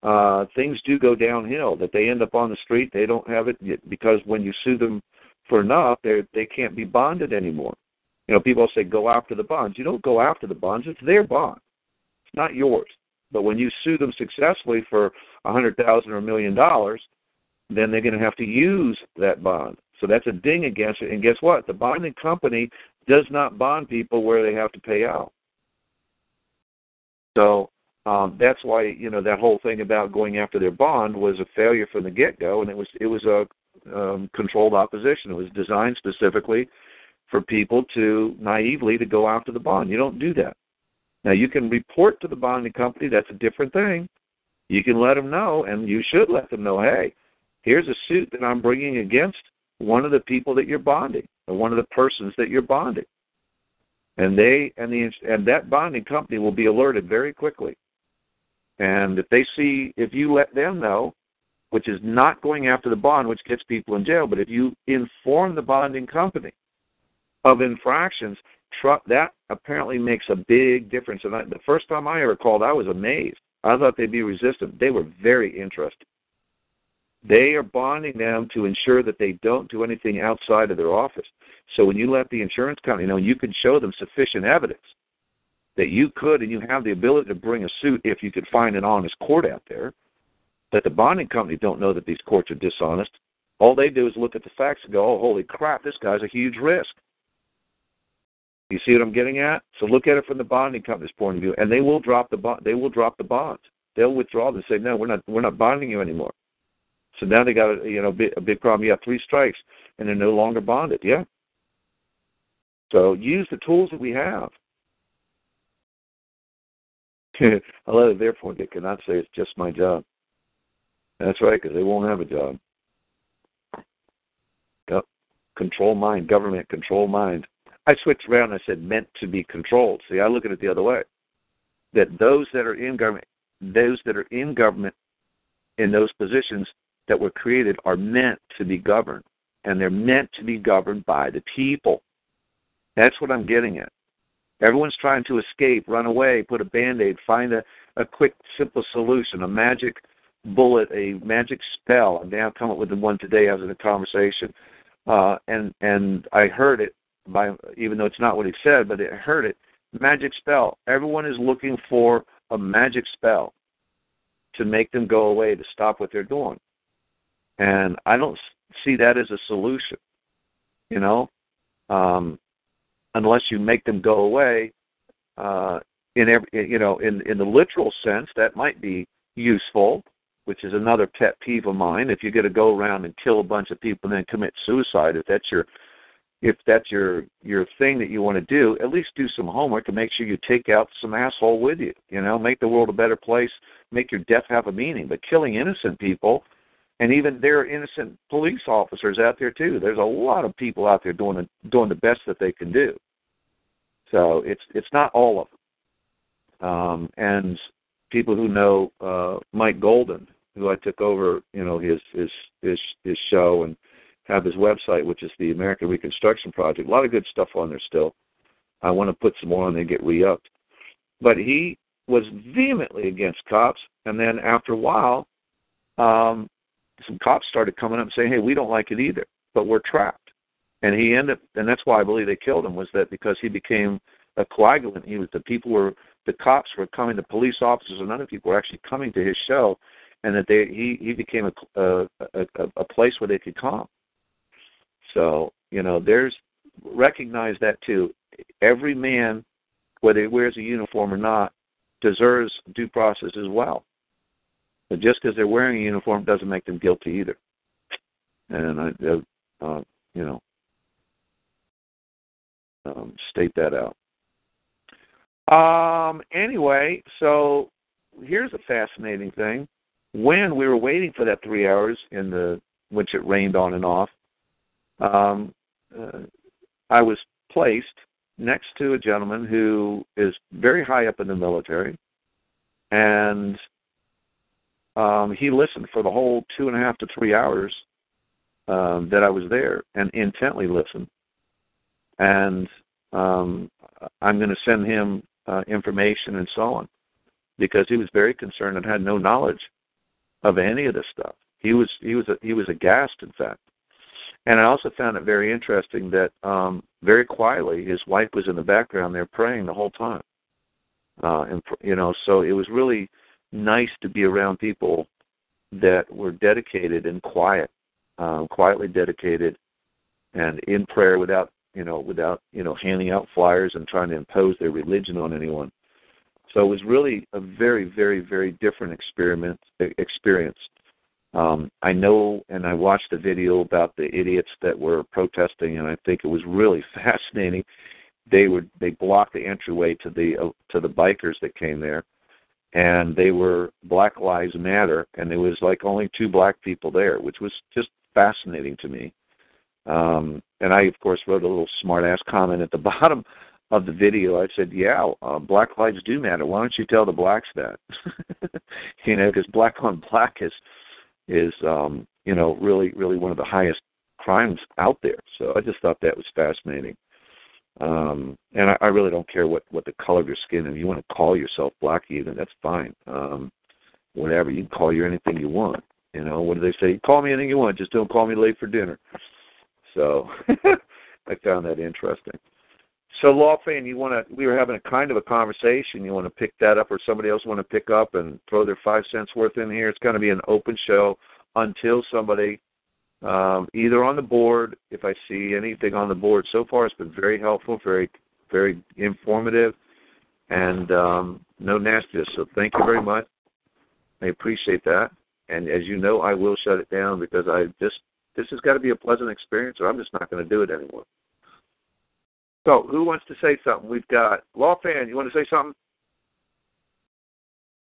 uh, things do go downhill, that they end up on the street. They don't have it yet, because when you sue them for enough, they they can't be bonded anymore. You know, people say, go after the bonds. You don't go after the bonds. It's their bond. It's not yours. But when you sue them successfully for one hundred thousand dollars or a million dollars, then they're going to have to use that bond. So that's a ding against it. And guess what? The bonding company does not bond people where they have to pay out. So um, that's why, you know, that whole thing about going after their bond was a failure from the get-go, and it was, it was a um, controlled opposition. It was designed specifically for people to naively to go after the bond. You don't do that. Now, you can report to the bonding company. That's a different thing. You can let them know, and you should let them know, hey, here's a suit that I'm bringing against one of the people that you're bonding, or one of the persons that you're bonding. And they and the and that bonding company will be alerted very quickly. And if they see, if you let them know, which is not going after the bond, which gets people in jail, but if you inform the bonding company of infractions, that apparently makes a big difference. And I, the first time I ever called, I was amazed. I thought they'd be resistant. They were very interested. They are bonding them to ensure that they don't do anything outside of their office. So when you let the insurance company know, you can show them sufficient evidence that you could and you have the ability to bring a suit if you could find an honest court out there, that the bonding company don't know that these courts are dishonest. All they do is look at the facts and go, oh, holy crap, this guy's a huge risk. You see what I'm getting at? So look at it from the bonding company's point of view, and they will drop the bond. They will drop the bonds. They'll withdraw them and say, "No, we're not. We're not bonding you anymore." So now they got a, you know a big problem. You have three strikes, and they're no longer bonded. Yeah. So use the tools that we have. I love it. Therefore, they cannot say it's just my job. That's right, because they won't have a job. Control mind, government control mind. I switched around and I said meant to be controlled. See, I look at it the other way. That those that are in government, those that are in government in those positions that were created are meant to be governed. And they're meant to be governed by the people. That's what I'm getting at. Everyone's trying to escape, run away, put a Band-Aid, find a, a quick, simple solution, a magic bullet, a magic spell. I'm now coming up with the one today. I was in a conversation, uh, and, and I heard it. By, even though it's not what he said, but it heard it, magic spell. Everyone is looking for a magic spell to make them go away, to stop what they're doing. And I don't see that as a solution, you know, um, unless you make them go away. Uh, in every, you know, in, in the literal sense, that might be useful, which is another pet peeve of mine. If you're going to go around and kill a bunch of people and then commit suicide, if that's your if that's your your thing that you want to do, at least do some homework and make sure you take out some asshole with you. You know, make the world a better place, make your death have a meaning. But killing innocent people, and even there are innocent police officers out there too. There's a lot of people out there doing the, doing the best that they can do. So it's it's not all of them. Um, and people who know uh, Mike Golden, who I took over, you know, his his his, his show and have his website, which is the American Reconstruction Project. A lot of good stuff on there still. I want to put some more on there and get re-upped. But he was vehemently against cops, and then after a while, um, some cops started coming up and saying, hey, we don't like it either, but we're trapped. And he ended up, and that's why I believe they killed him, was that because he became a coagulant. He was, the people were, the cops were coming, the police officers and other people were actually coming to his show, and that they he, he became a, a, a, a place where they could calm. So, you know, there's, recognize that too. Every man, whether he wears a uniform or not, deserves due process as well. But just because they're wearing a uniform doesn't make them guilty either. And I, uh, uh, you know, um, state that out. Um, anyway, so here's a fascinating thing. When we were waiting for that three hours in the, which it rained on and off, Um, uh, I was placed next to a gentleman who is very high up in the military, and um, he listened for the whole two and a half to three hours um, that I was there, and intently listened. And um, I'm going to send him uh, information and so on, because he was very concerned and had no knowledge of any of this stuff. He was he was he was aghast, in fact. And I also found it very interesting that um, very quietly his wife was in the background there praying the whole time. Uh, and you know, so it was really nice to be around people that were dedicated and quiet, um, quietly dedicated, and in prayer without you know without you know handing out flyers and trying to impose their religion on anyone. So it was really a very very very different experiment experience. Um, I know, and I watched the video about the idiots that were protesting, and I think it was really fascinating. They were they blocked the entryway to the uh, to the bikers that came there, and they were Black Lives Matter, and there was like only two black people there, which was just fascinating to me. Um, and I, of course, wrote a little smart-ass comment at the bottom of the video. I said, yeah, uh, black lives do matter. Why don't you tell the blacks that? You know, because black on black is... is, um, you know, really, really one of the highest crimes out there. So I just thought that was fascinating. Um, and I, I really don't care what, what the color of your skin, and you want to call yourself black even, that's fine. Um, whatever, you can call you anything you want. You know, what do they say? Call me anything you want, just don't call me late for dinner. So I found that interesting. So, Lawfan, you want to? We were having a kind of a conversation. You want to pick that up, or somebody else want to pick up and throw their five cents worth in here? It's going to be an open show until somebody, um, either on the board, if I see anything on the board. So far, it's been very helpful, very, very informative, and um, no nastiness. So, thank you very much. I appreciate that. And as you know, I will shut it down because I just this has got to be a pleasant experience, or I'm just not going to do it anymore. So, who wants to say something? We've got Lawfan, you want to say something?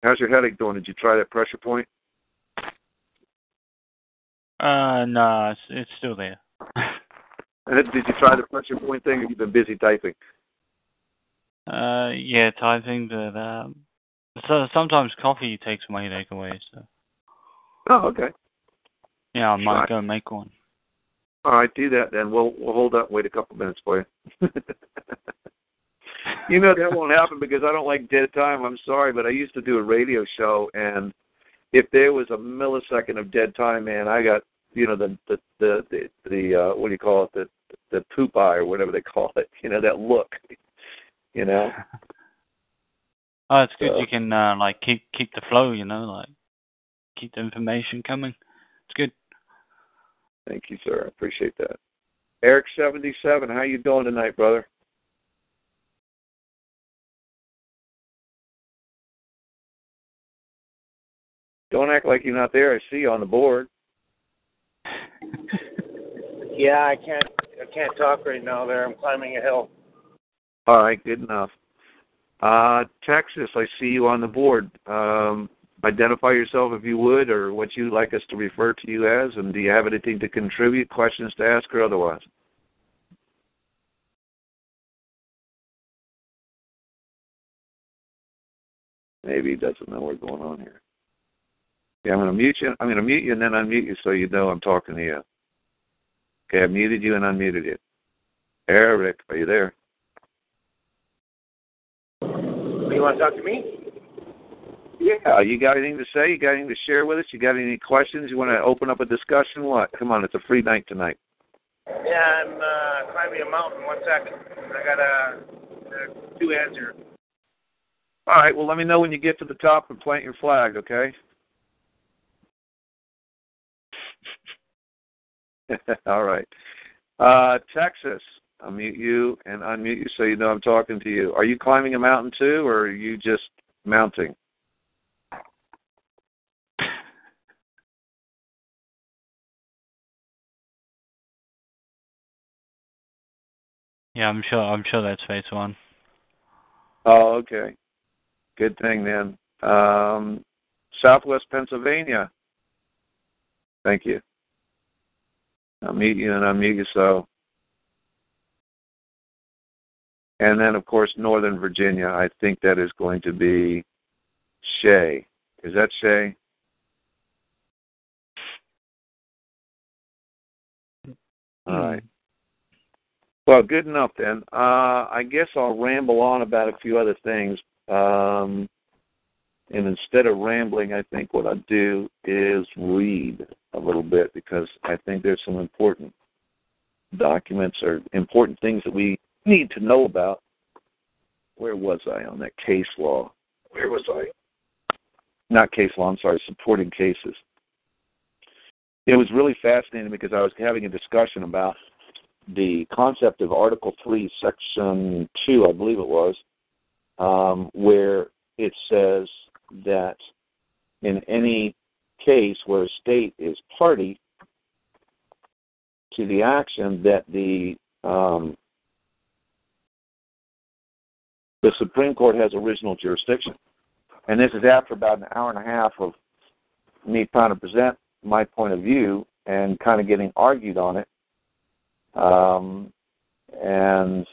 How's your headache doing? Did you try that pressure point? Uh, no, it's, it's still there. Did you try the pressure point thing, or have you been busy typing? Uh, yeah, typing, but um, so sometimes coffee takes my headache away. So. Oh, okay. Yeah, I might right. go make one. All right, do that then. We'll we'll hold up and wait a couple minutes for you. You know that won't happen because I don't like dead time. I'm sorry, but I used to do a radio show, and if there was a millisecond of dead time, man, I got you know the the the the, the uh, what do you call it the the poop eye or whatever they call it. You know that look. You know. Oh, it's good so. You can uh, like keep keep the flow. You know, like keep the information coming. It's good. Thank you, sir. I appreciate that. Eric seventy-seven, how you doing tonight, brother? Don't act like you're not there. I see you on the board. Yeah, I can't. I can't talk right now. There, I'm climbing a hill. All right, good enough. Uh, Texas, I see you on the board. Um, identify yourself if you would, or what you'd like us to refer to you as, and do you have anything to contribute, questions to ask, or otherwise? Maybe he doesn't know what's going on here. Yeah, I'm going to mute you. I'm going to mute you and then unmute you so you know I'm talking to you. Okay, I muted you and unmuted you. Eric, are you there? You want to talk to me? Yeah, you got anything to say? You got anything to share with us? You got any questions? You want to open up a discussion? What? Come on, it's a free night tonight. Yeah, I'm uh, climbing a mountain. One second. I got a, a two hands here. All right, well, let me know when you get to the top and plant your flag, okay? All right. Uh, Texas, I'll mute you and unmute you so you know I'm talking to you. Are you climbing a mountain too, or are you just mounting? Yeah, I'm sure. I'm sure that's phase one. Oh, okay. Good thing then. Um, Southwest Pennsylvania. Thank you. I'll mute you and unmute you so. And then, of course, Northern Virginia. I think that is going to be Shay. Is that Shay? All right. Well, good enough then. Uh, I guess I'll ramble on about a few other things. Um, and instead of rambling, I think what I'll do is read a little bit, because I think there's some important documents or important things that we need to know about. Where was I on that case law? Where was I? Not case law, I'm sorry, supporting cases. It was really fascinating because I was having a discussion about the concept of Article three, Section two, I believe it was, um, where it says that in any case where a state is party to the action, that the um, the Supreme Court has original jurisdiction. And this is after about an hour and a half of me trying to present my point of view and kind of getting argued on it. Um, and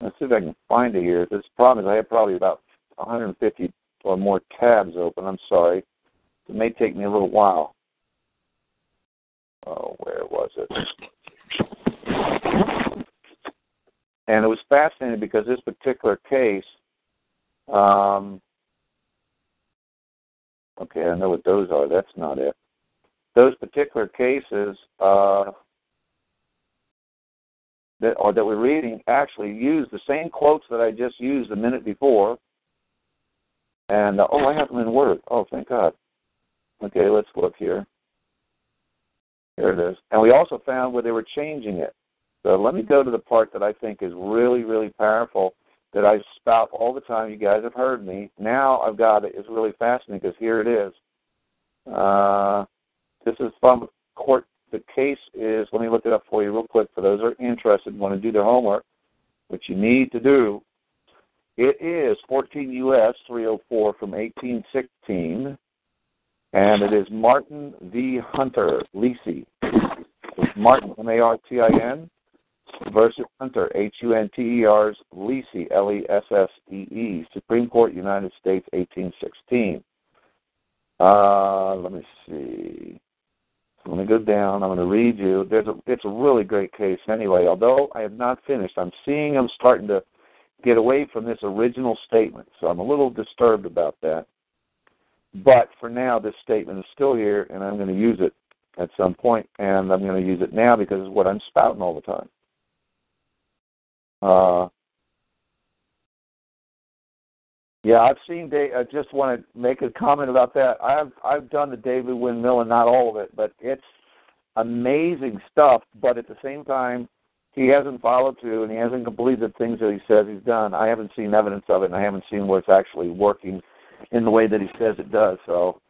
let's see if I can find it here. This problem is I have probably about one hundred fifty or more tabs open. I'm sorry. It may take me a little while. Oh, where was it? And it was fascinating because this particular case, um, okay, I know what those are. That's not it. Those particular cases uh, that, or that we're reading actually use the same quotes that I just used a minute before. And, uh, oh, I have them in Word. Oh, thank God. Okay, let's look here. Here it is. And we also found where they were changing it. So let me go to the part that I think is really, really powerful that I spout all the time. You guys have heard me. Now I've got it. It's really fascinating because here it is. Uh, this is from court. The case is, let me look it up for you real quick for those who are interested and want to do their homework, which you need to do. It is fourteen U S three oh four from eighteen sixteen, and it is Martin v. Hunter Lessee. It's Martin, M A R T I N, versus Hunter, H U N T E R's Lessee, L E S S E E, Supreme Court, United States, eighteen sixteen. Uh, let me see. Let me go down. I'm going to read you. There's a, it's a really great case anyway. Although I have not finished, I'm seeing I'm starting to get away from this original statement, so I'm a little disturbed about that. But for now, this statement is still here, and I'm going to use it at some point, and I'm going to use it now because it's what I'm spouting all the time. Uh, yeah, I've seen. Dave, I just want to make a comment about that. I've I've done the David Windmill, and not all of it, but it's amazing stuff. But at the same time, he hasn't followed through, and he hasn't completed the things that he says he's done. I haven't seen evidence of it, and I haven't seen what's actually working in the way that he says it does. So,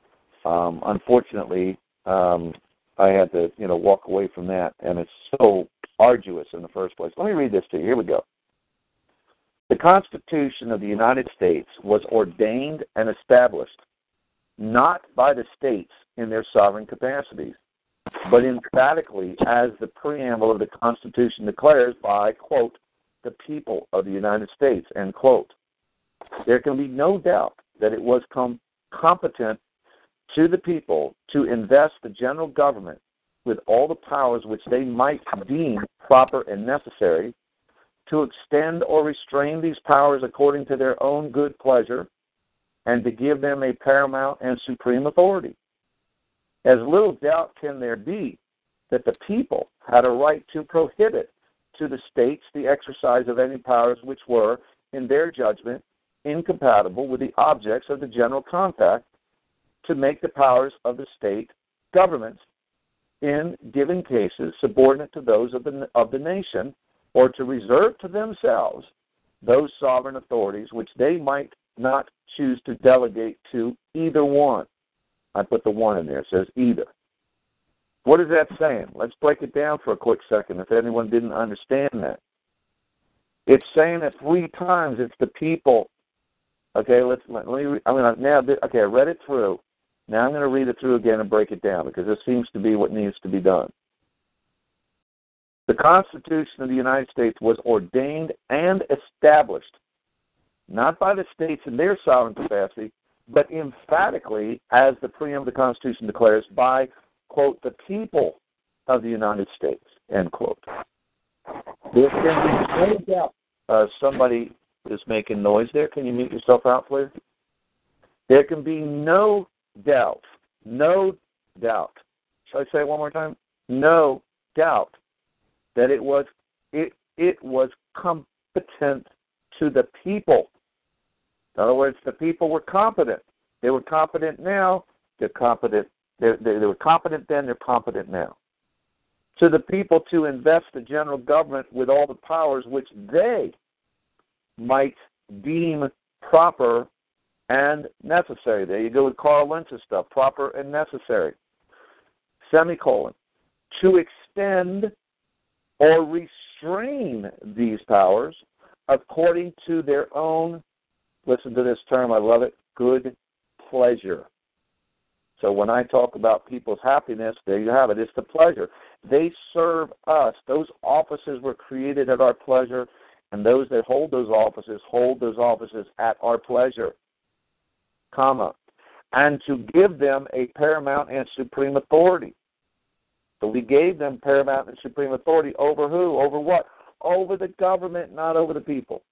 um, unfortunately, um, I had to, you know, walk away from that, and it's so arduous in the first place. Let me read this to you. Here we go. The Constitution of the United States was ordained and established not by the states in their sovereign capacities, but emphatically as the preamble of the Constitution declares by, quote, the people of the United States, end quote. There can be no doubt that it was com- competent to the people to invest the general government with all the powers which they might deem proper and necessary, to extend or restrain these powers according to their own good pleasure, and to give them a paramount and supreme authority. As little doubt can there be that the people had a right to prohibit to the states the exercise of any powers which were, in their judgment, incompatible with the objects of the general compact, to make the powers of the state governments in given cases subordinate to those of the, of the nation, or to reserve to themselves those sovereign authorities which they might not choose to delegate to either one. I put the one in there. It says either. What is that saying? Let's break it down for a quick second if anyone didn't understand that. It's saying that three times it's the people. Okay, let's let, let me. I'm gonna now. Okay, I read it through. Now I'm going to read it through again and break it down because this seems to be what needs to be done. The Constitution of the United States was ordained and established, not by the states in their sovereign capacity, but emphatically, as the preamble of the Constitution declares, by, quote, the people of the United States, end quote. There can be no doubt. Uh, somebody is making noise there. Can you mute yourself out, please? There can be no doubt, no doubt. Shall I say it one more time? No doubt that it was it it was competent to the people. In other words, the people were competent. They were competent now. They're competent. They're, they they were competent then. They're competent now. To the people to invest the general government with all the powers which they might deem proper and necessary. There you go with Carl Lentz's stuff. Proper and necessary. Semicolon. To extend or restrain these powers according to their own, listen to this term, I love it, good pleasure. So when I talk about people's happiness, there you have it, it's the pleasure. They serve us. Those offices were created at our pleasure, and those that hold those offices hold those offices at our pleasure, comma, and to give them a paramount and supreme authority. So we gave them paramount and supreme authority over who? Over what? Over the government, not over the people.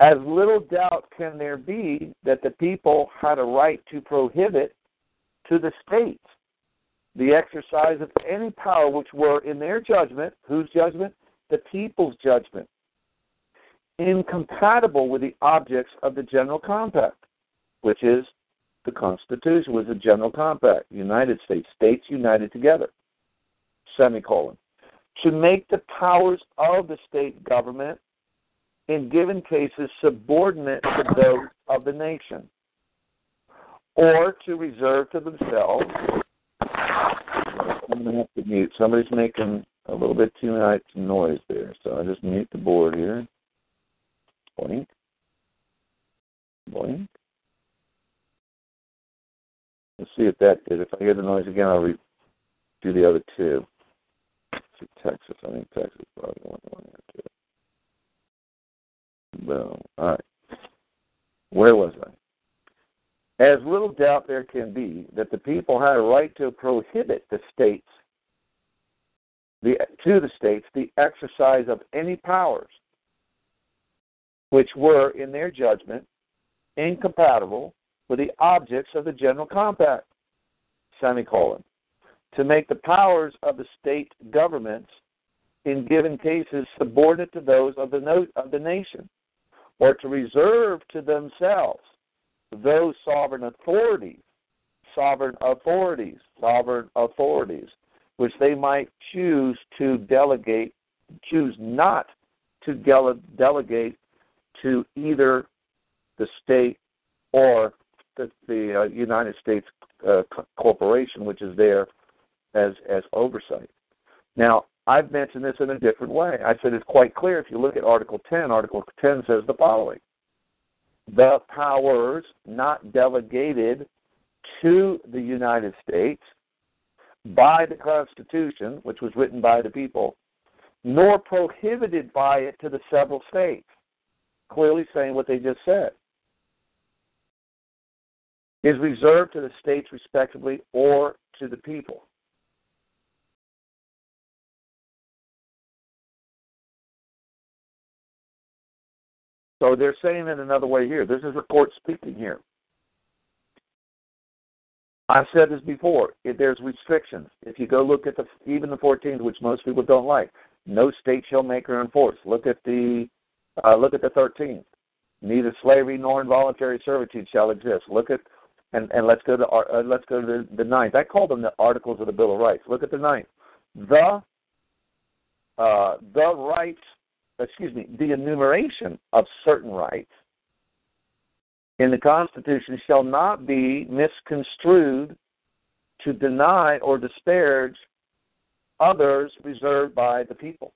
As little doubt can there be that the people had a right to prohibit to the states the exercise of any power which were, in their judgment, whose judgment? The people's judgment, incompatible with the objects of the general compact, which is the Constitution, was the general compact, United States, states united together, semicolon, to make the powers of the state government in given cases subordinate to those of the nation, or to reserve to themselves. I'm going to have to mute. Somebody's making a little bit too much noise there, so I just mute the board here. Boink. Boink. Let's see if that did. If I hear the noise again, I'll re- do the other two. Let's see, Texas. I think Texas probably the one there, too. Boom. All right. Where was I? As little doubt there can be that the people had a right to prohibit the states, the, to the states, the exercise of any powers which were, in their judgment, incompatible with the objects of the general compact, semicolon, to make the powers of the state governments in given cases subordinate to those of the no, of the nation, or to reserve to themselves those sovereign authorities, sovereign authorities, sovereign authorities, which they might choose to delegate, choose not to dele- delegate to either the state or the, the uh, United States uh, corporation, which is there as as oversight. Now, I've mentioned this in a different way. I said it's quite clear if you look at Article ten. Article ten says the following: the powers not delegated to the United States by the Constitution, which was written by the people, nor prohibited by it to the several states. Clearly saying what they just said. Is reserved to the states respectively or to the people. So they're saying it another way here. This is the court speaking here. I've said this before. If there's restrictions, if you go look at the even the fourteenth, which most people don't like, no state shall make or enforce. Look at the uh, look at the thirteenth. Neither slavery nor involuntary servitude shall exist. Look at and, and let's go to uh, let's go to the, the ninth. I call them the Articles of the Bill of Rights. Look at the ninth. The uh, the rights, excuse me, the enumeration of certain rights in the Constitution shall not be misconstrued to deny or disparage others reserved by the people.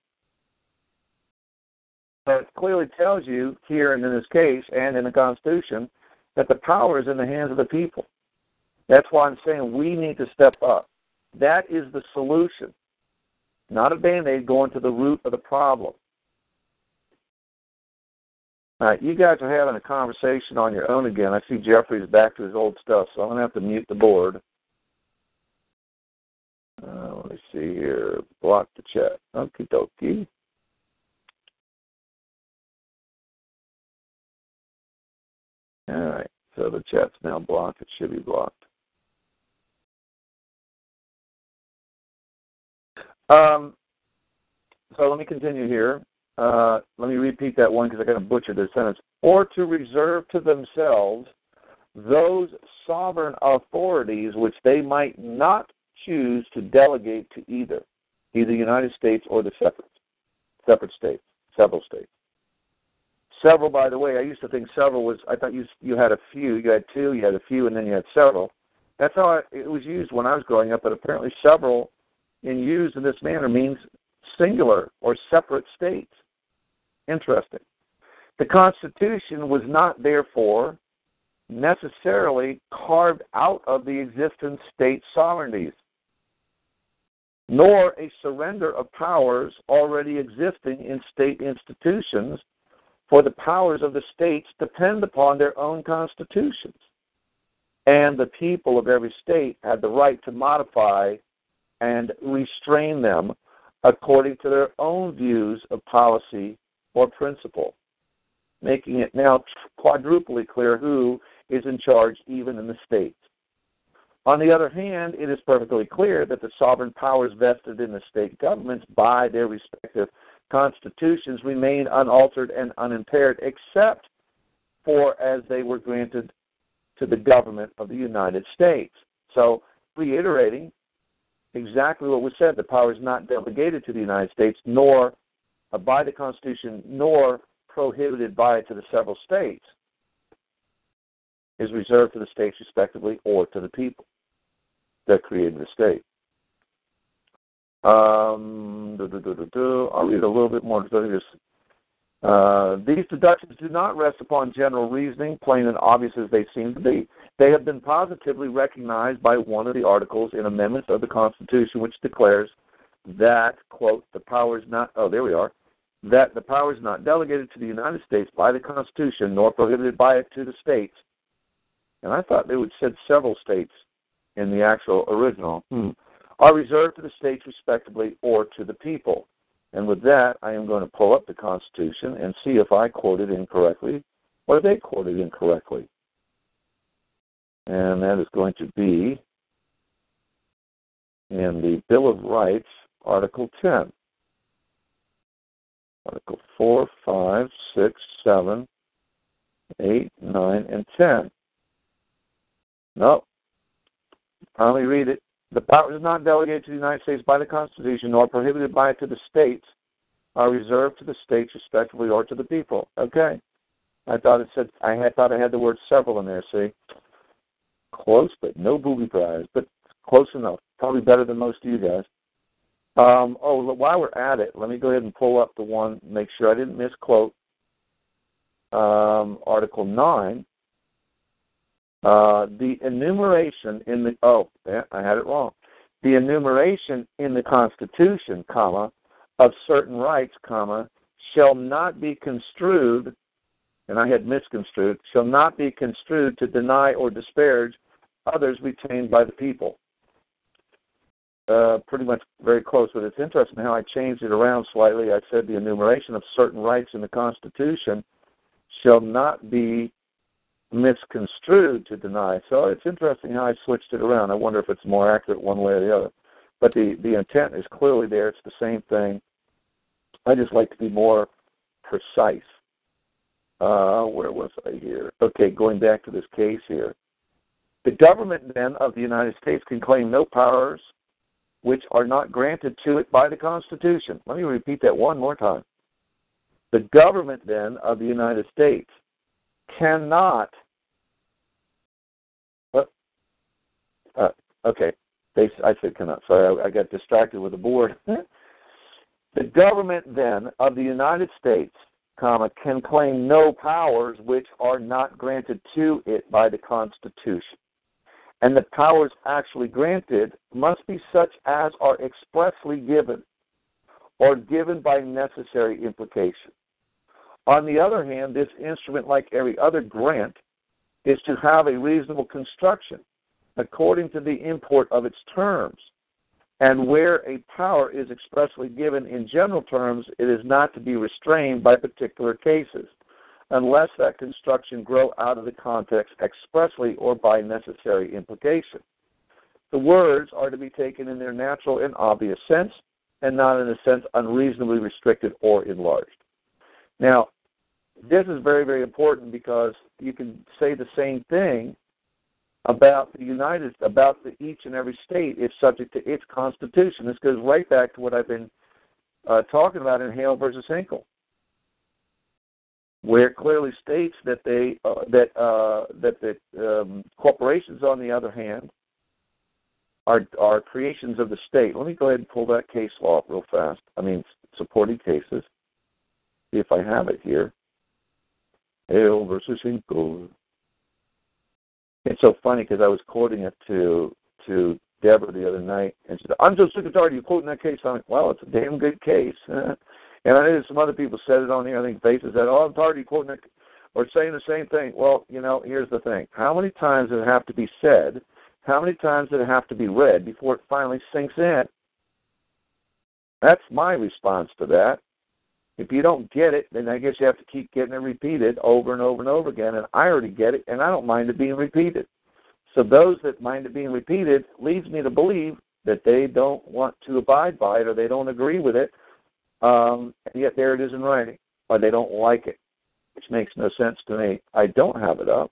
So it clearly tells you here and in this case and in the Constitution that the power is in the hands of the people. That's why I'm saying we need to step up. That is the solution, not a Band-Aid, going to the root of the problem. All right, you guys are having a conversation on your own again. I see Jeffrey's back to his old stuff, so I'm going to have to mute the board. Uh, let me see here. Block the chat. Okie dokie. All right, so the chat's now blocked. It should be blocked. Um. So let me continue here. Uh, let me repeat that one because I kind of butchered their sentence. Or to reserve to themselves those sovereign authorities which they might not choose to delegate to either, either the United States or the separate, separate states, several states. Several, by the way, I used to think several was, I thought you you had a few, you had two, you had a few, and then you had several. That's how I, it was used when I was growing up, but apparently several, in used in this manner, means singular or separate states. Interesting. The Constitution was not, therefore, necessarily carved out of the existing state sovereignties, nor a surrender of powers already existing in state institutions, for the powers of the states depend upon their own constitutions, and the people of every state had the right to modify and restrain them according to their own views of policy or principle, making it now quadruply clear who is in charge even in the states. On the other hand, it is perfectly clear that the sovereign powers vested in the state governments by their respective constitutions remain unaltered and unimpaired except for as they were granted to the government of the United States. So, reiterating exactly what was said, the power is not delegated to the United States, nor uh, by the Constitution, nor prohibited by it to the several states, is reserved to the states respectively or to the people that created the state. Um, do, do, do, do, do. I'll read a little bit more. Uh, These deductions do not rest upon general reasoning, plain and obvious as they seem to be. They have been positively recognized by one of the articles in amendments of the Constitution, which declares that, quote, the powers not, oh, there we are, that the powers not delegated to the United States by the Constitution, nor prohibited by it to the states. And I thought they would said several states in the actual original. Hmm. Are reserved to the states respectively or to the people. And with that, I am going to pull up the Constitution and see if I quoted incorrectly or they quoted incorrectly. And that is going to be in the Bill of Rights, Article ten. Article four, five, six, seven, eight, nine, and ten. No. Finally read it. The power is not delegated to the United States by the Constitution, nor prohibited by it to the states, are reserved to the states respectively or to the people. Okay. I thought it said, I had, thought I had the word several in there, see? Close, but no booby prize, but close enough. Probably better than most of you guys. Um, oh, while we're at it, let me go ahead and pull up the one, make sure I didn't misquote. Um, Article nine, uh, the enumeration in the, oh, yeah, I had it wrong. The enumeration in the Constitution, comma, of certain rights, comma, shall not be construed, and I had misconstrued, shall not be construed to deny or disparage others retained by the people. Uh, pretty much very close, but it's interesting how I changed it around slightly. I said the enumeration of certain rights in the Constitution shall not be misconstrued to deny. So it's interesting how I switched it around. I wonder if it's more accurate one way or the other. But the, the intent is clearly there. It's the same thing. I just like to be more precise. Uh, where was I here? Okay, going back to this case here. The government, then, of the United States can claim no powers which are not granted to it by the Constitution. Let me repeat that one more time. The government, then, of the United States cannot, uh, uh, okay, they, I said cannot, sorry, I, I got distracted with the board. The government, then, of the United States, comma, can claim no powers which are not granted to it by the Constitution. And the powers actually granted must be such as are expressly given or given by necessary implication. On the other hand, this instrument, like every other grant, is to have a reasonable construction according to the import of its terms. And where a power is expressly given in general terms, it is not to be restrained by particular cases, unless that construction grow out of the context expressly or by necessary implication. The words are to be taken in their natural and obvious sense, and not in a sense unreasonably restricted or enlarged. Now, this is very, very important because you can say the same thing about the United, about the each and every state is subject to its constitution. This goes right back to what I've been uh, talking about in Hale versus Henkel, where it clearly states that they uh, that uh, that the um, corporations, on the other hand, are are creations of the state. Let me go ahead and pull that case law up real fast. I mean, supporting cases. See if I have it here. Hale versus Henkel. It's so funny because I was quoting it to to Deborah the other night, and she said, "I'm so sick and tired of you quoting that case." I'm like, "Well, it's a damn good case." And I know some other people said it on here. I think Faces said, "Oh, I'm tired of you quoting it," or saying the same thing. Well, you know, here's the thing: how many times does it have to be said? How many times does it have to be read before it finally sinks in? That's my response to that. If you don't get it, then I guess you have to keep getting it repeated over and over and over again, and I already get it, and I don't mind it being repeated. So those that mind it being repeated leads me to believe that they don't want to abide by it or they don't agree with it, um, and yet there it is in writing, or they don't like it, which makes no sense to me. I don't have it up,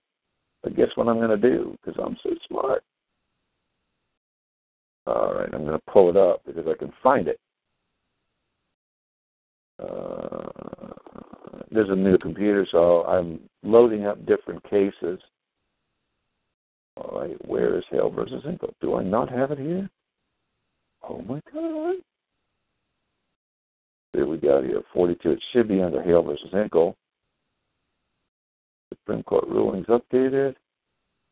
but guess what I'm going to do, because I'm so smart. All right, I'm going to pull it up because I can find it. Uh, there's a new computer, so I'm loading up different cases. All right, where is Hale versus Henkel? Do I not have it here? Oh, my God. Here we got here, forty-two. It should be under Hale versus Henkel. Supreme Court rulings updated.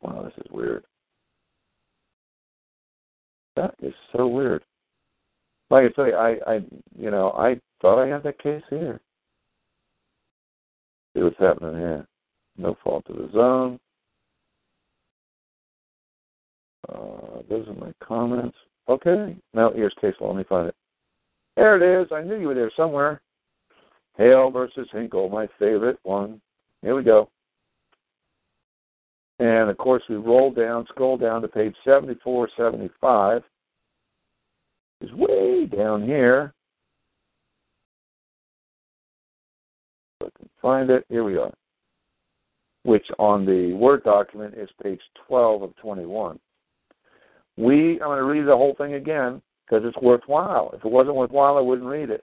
Wow, this is weird. That is so weird. Like I say, I, I, you know, I thought I had that case here. See what's happening here. No fault of his own. Uh, those are my comments. Okay. Now, here's case law. Let me find it. There it is. I knew you were there somewhere. Hale versus Henkel, my favorite one. Here we go. And, of course, we roll down, scroll down to page seventy-four, seventy-five. Is way down here. If I can find it, here we are. Which on the Word document is page twelve of twenty-one. We, I'm going to read the whole thing again because it's worthwhile. If it wasn't worthwhile, I wouldn't read it.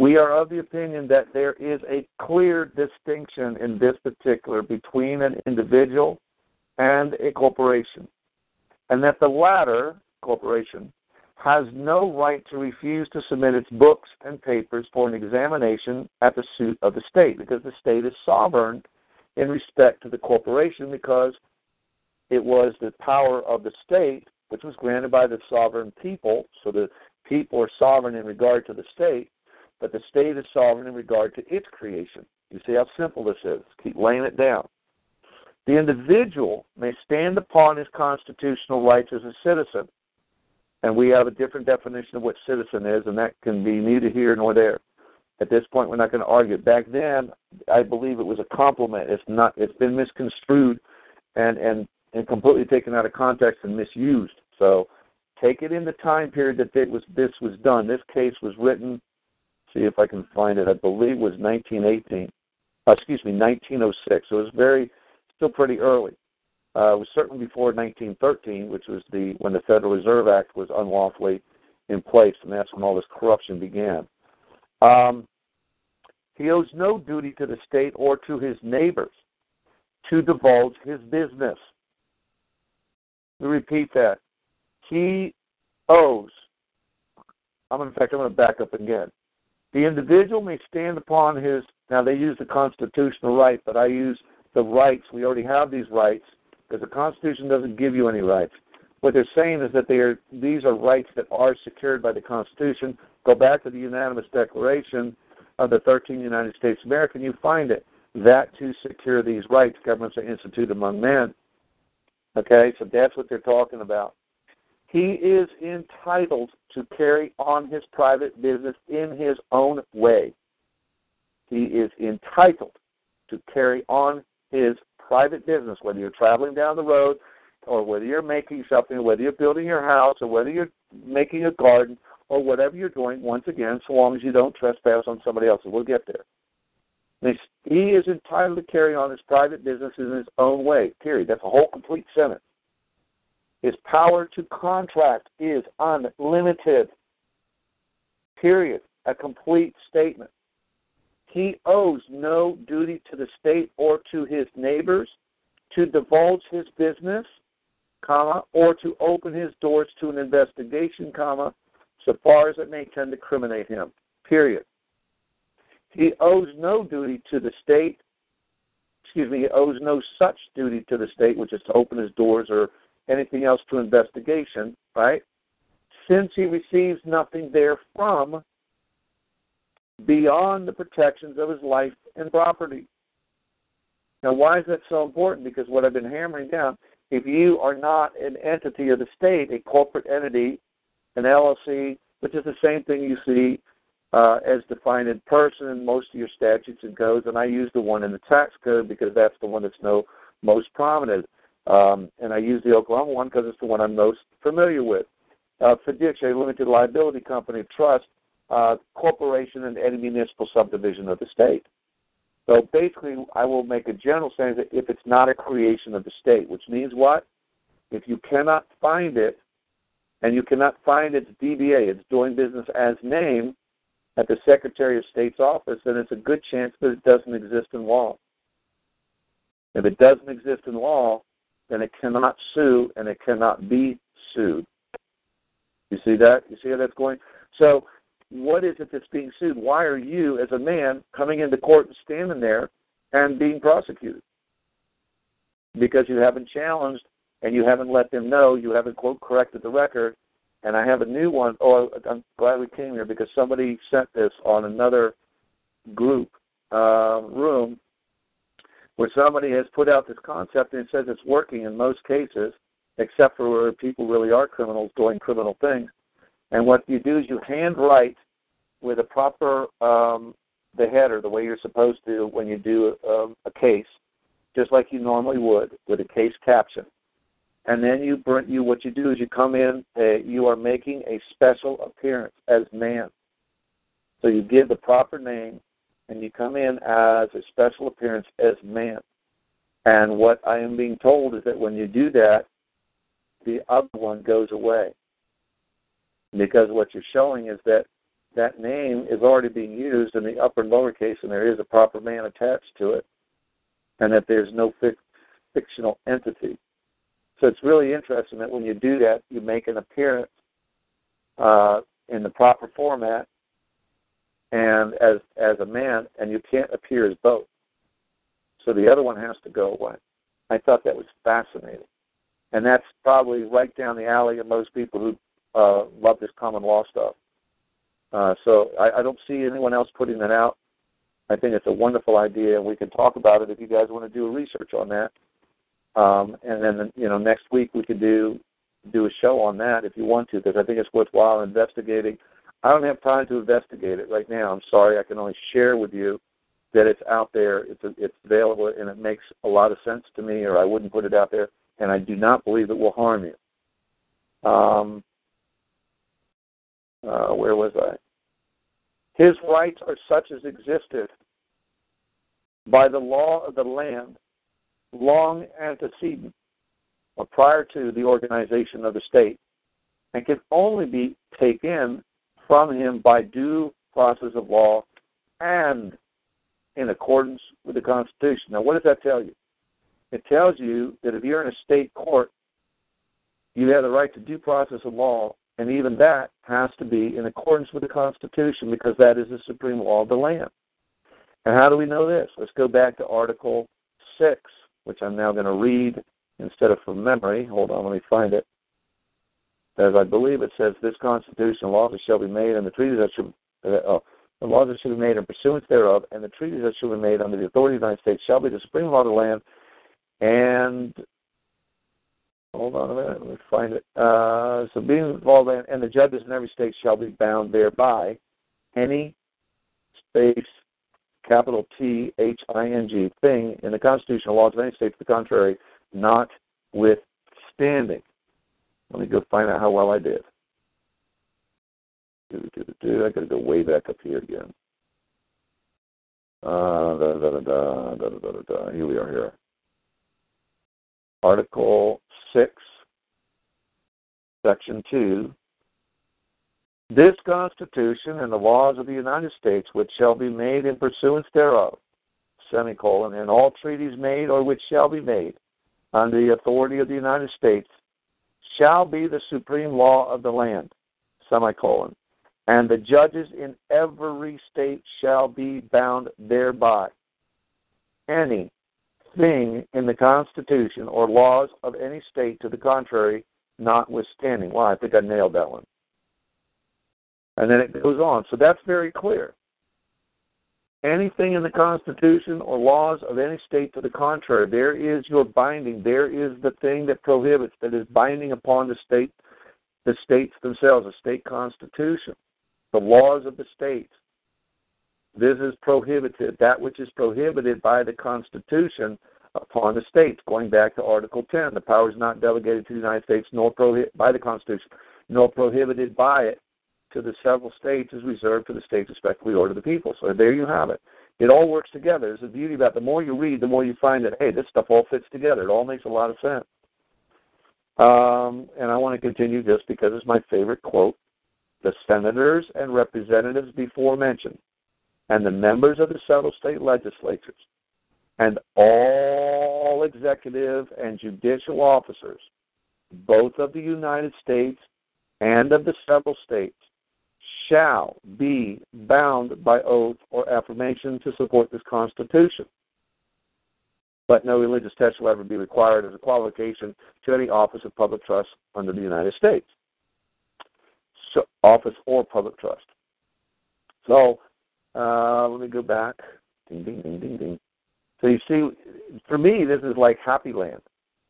We are of the opinion that there is a clear distinction in this particular between an individual and a corporation, and that the latter corporation has no right to refuse to submit its books and papers for an examination at the suit of the state, because the state is sovereign in respect to the corporation, because it was the power of the state which was granted by the sovereign people. So the people are sovereign in regard to the state, but the state is sovereign in regard to its creation. You see how simple this is. Keep laying it down. The individual may stand upon his constitutional rights as a citizen, and we have a different definition of what citizen is, and that can be neither here nor there. At this point, we're not going to argue. Back then, I believe it was a compliment. It's not. It's been misconstrued and, and, and completely taken out of context and misused. So take it in the time period that it was, this was done. This case was written, see if I can find it, I believe was nineteen eighteen, uh, excuse me, nineteen oh six. So it was very, still pretty early. Uh, it was certainly before nineteen thirteen, which was the when the Federal Reserve Act was unlawfully in place, and that's when all this corruption began. Um, he owes no duty to the state or to his neighbors to divulge his business. Let me repeat that. He owes, I'm in fact, I'm going to back up again. The individual may stand upon his, now they use the constitutional right, but I use the rights. We already have these rights because the Constitution doesn't give you any rights. What they're saying is that they are, these are rights that are secured by the Constitution. Go back to the unanimous declaration of the thirteen United States of America, and you find it. That to secure these rights, governments are instituted among men. Okay, so that's what they're talking about. He is entitled to carry on his private business in his own way. He is entitled to carry on his private business, whether you're traveling down the road or whether you're making something, or whether you're building your house or whether you're making a garden or whatever you're doing, once again, so long as you don't trespass on somebody else. We'll get there. He is entitled to carry on his private business in his own way, period. That's a whole complete sentence. His power to contract is unlimited, period, a complete statement. He owes no duty to the state or to his neighbors to divulge his business, comma, or to open his doors to an investigation, comma, so far as it may tend to criminate him, period. He owes no duty to the state, excuse me, he owes no such duty to the state, which is to open his doors or anything else to investigation, right? Since he receives nothing therefrom beyond the protections of his life and property. Now, why is that so important? Because what I've been hammering down, if you are not an entity of the state, a corporate entity, an L L C, which is the same thing you see uh, as defined in person in most of your statutes and codes, and I use the one in the tax code because that's the one that's no most prominent. Um, and I use the Oklahoma one because it's the one I'm most familiar with. Uh, Fiducia, a limited liability company, trust, uh, corporation, and any municipal subdivision of the state. So basically, I will make a general saying that if it's not a creation of the state, which means what? If you cannot find it, and you cannot find its D B A, its doing business as name, at the Secretary of State's office, then it's a good chance that it doesn't exist in law. If it doesn't exist in law, then it cannot sue, and it cannot be sued. You see that? You see how that's going? So what is it that's being sued? Why are you, as a man, coming into court and standing there and being prosecuted? Because you haven't challenged, and you haven't let them know, you haven't, quote, corrected the record. And I have a new one. Oh, I'm glad we came here because somebody sent this on another group uh, room, where somebody has put out this concept and it says it's working in most cases, except for where people really are criminals doing criminal things. And what you do is you handwrite with a proper, um, the header, the way you're supposed to when you do a, a case, just like you normally would with a case caption. And then you, bring, you what you do is you come in, uh, you are making a special appearance as man. So you give the proper name, and you come in as a special appearance as man. And what I am being told is that when you do that, the other one goes away. Because what you're showing is that that name is already being used in the upper and lower case, and there is a proper man attached to it, and that there's no fic- fictional entity. So it's really interesting that when you do that, you make an appearance uh, in the proper format and as as a man, and you can't appear as both. So the other one has to go away. I thought that was fascinating. And that's probably right down the alley of most people who uh, love this common law stuff. Uh, so I, I don't see anyone else putting that out. I think it's a wonderful idea, and we can talk about it if you guys want to do research on that. Um, and then, you know, next week we could do do a show on that if you want to, because I think it's worthwhile investigating. I don't have time to investigate it right now. I'm sorry. I can only share with you that it's out there, it's a, it's available, and it makes a lot of sense to me, or I wouldn't put it out there, and I do not believe it will harm you. Um, uh, where was I? His rights are such as existed by the law of the land long antecedent or prior to the organization of the state, and can only be taken from him by due process of law and in accordance with the Constitution. Now, what does that tell you? It tells you that if you're in a state court, you have the right to due process of law, and even that has to be in accordance with the Constitution, because that is the supreme law of the land. And how do we know this? Let's go back to Article six, which I'm now going to read instead of from memory. Hold on, let me find it. As I believe it says, this Constitution, laws that shall be made, and the treaties that shall uh, oh, the laws that shall be made in pursuance thereof, and the treaties that shall be made under the authority of the United States shall be the supreme law of the land. And hold on a minute, let me find it. Uh, so being involved in, and the judges in every state shall be bound thereby, any space capital T H I N G thing in the constitutional laws of any state to the contrary, notwithstanding. Let me go find out how well I did. Do, do, do, do. I got to go way back up here again. Uh, da, da, da, da, da, da, da, da. Here we are here. Article six, Section two. This Constitution and the laws of the United States, which shall be made in pursuance thereof, semicolon, and all treaties made or which shall be made under the authority of the United States, shall be the supreme law of the land, semicolon, and the judges in every state shall be bound thereby. Any thing in the Constitution or laws of any state to the contrary, notwithstanding. Well, I think I nailed that one. And then it goes on. So that's very clear. Anything in the Constitution or laws of any state to the contrary, there is your binding. There is the thing that prohibits, that is binding upon the state, the states themselves, the state constitution, the laws of the states. This is prohibited, that which is prohibited by the Constitution upon the states, going back to Article ten. The power is not delegated to the United States nor prohi- by the Constitution, nor prohibited by it to the several states, is reserved for the states respectively or to the people. So there you have it. It all works together. There's a beauty about it. The more you read, the more you find that, hey, this stuff all fits together. It all makes a lot of sense. Um, and I want to continue just because it's my favorite quote. The senators and representatives before mentioned, and the members of the several state legislatures, and all executive and judicial officers, both of the United States and of the several states, shall be bound by oath or affirmation to support this Constitution. But no religious test shall ever be required as a qualification to any office of public trust under the United States. So, office or public trust. So, uh, let me go back. Ding, ding, ding, ding, ding. So you see, for me, this is like Happy Land.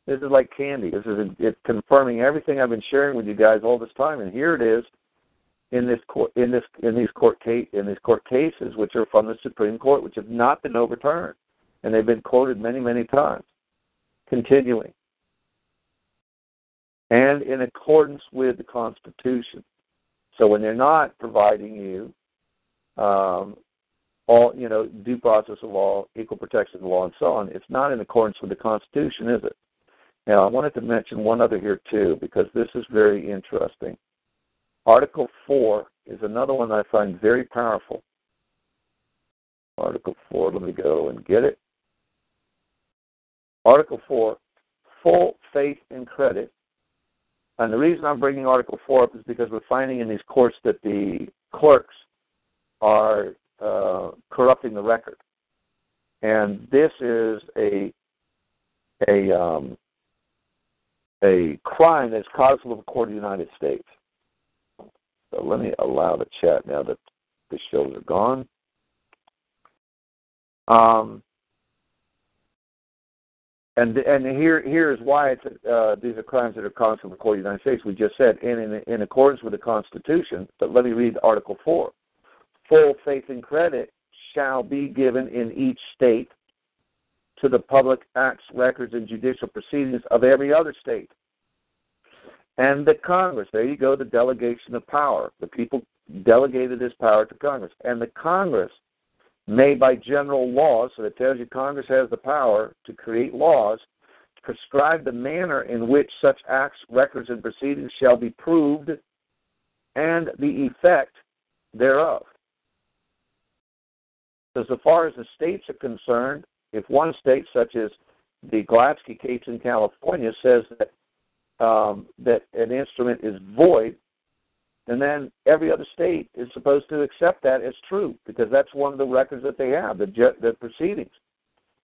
This is like candy. This is it's confirming everything I've been sharing with you guys all this time, and here it is. In this court, in this, in these court case, in these court cases, which are from the Supreme Court, which have not been overturned, and they've been quoted many, many times. Continuing, and in accordance with the Constitution. So when they're not providing you, um, all you know, due process of law, equal protection of law, and so on, it's not in accordance with the Constitution, is it? Now, I wanted to mention one other here too, because this is very interesting. Article four is another one I find very powerful. Article four, let me go and get it. Article four, full faith and credit. And the reason I'm bringing Article four up is because we're finding in these courts that the clerks are uh, corrupting the record. And this is a a um, a crime that's cognizable according to the United States. So let me allow the chat now that the shows are gone. Um, and and here here is why it's, uh, these are crimes that are cognizable according to the United States. We just said, and in, in accordance with the Constitution. But let me read Article four. Full faith and credit shall be given in each state to the public acts, records, and judicial proceedings of every other state. And the Congress, there you go, the delegation of power. The people delegated this power to Congress. And the Congress may, by general laws, so that tells you Congress has the power to create laws, prescribe the manner in which such acts, records, and proceedings shall be proved and the effect thereof. So, so far as the states are concerned, if one state, such as the Gladsky case in California, says that um, that an instrument is void, and then every other state is supposed to accept that as true because that's one of the records that they have, the, ju- the proceedings.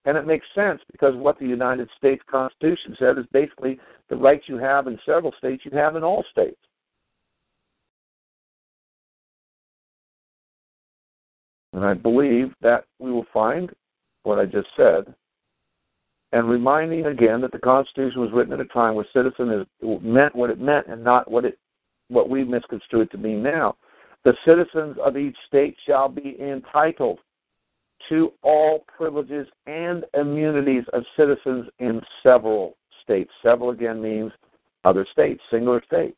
And it makes sense because what the United States Constitution said is basically the rights you have in several states you have in all states. And I believe that we will find what I just said, and reminding again that the Constitution was written at a time where citizen is, meant what it meant and not what it what we misconstrue it to mean now. The citizens of each state shall be entitled to all privileges and immunities of citizens in several states. Several again means other states, singular states.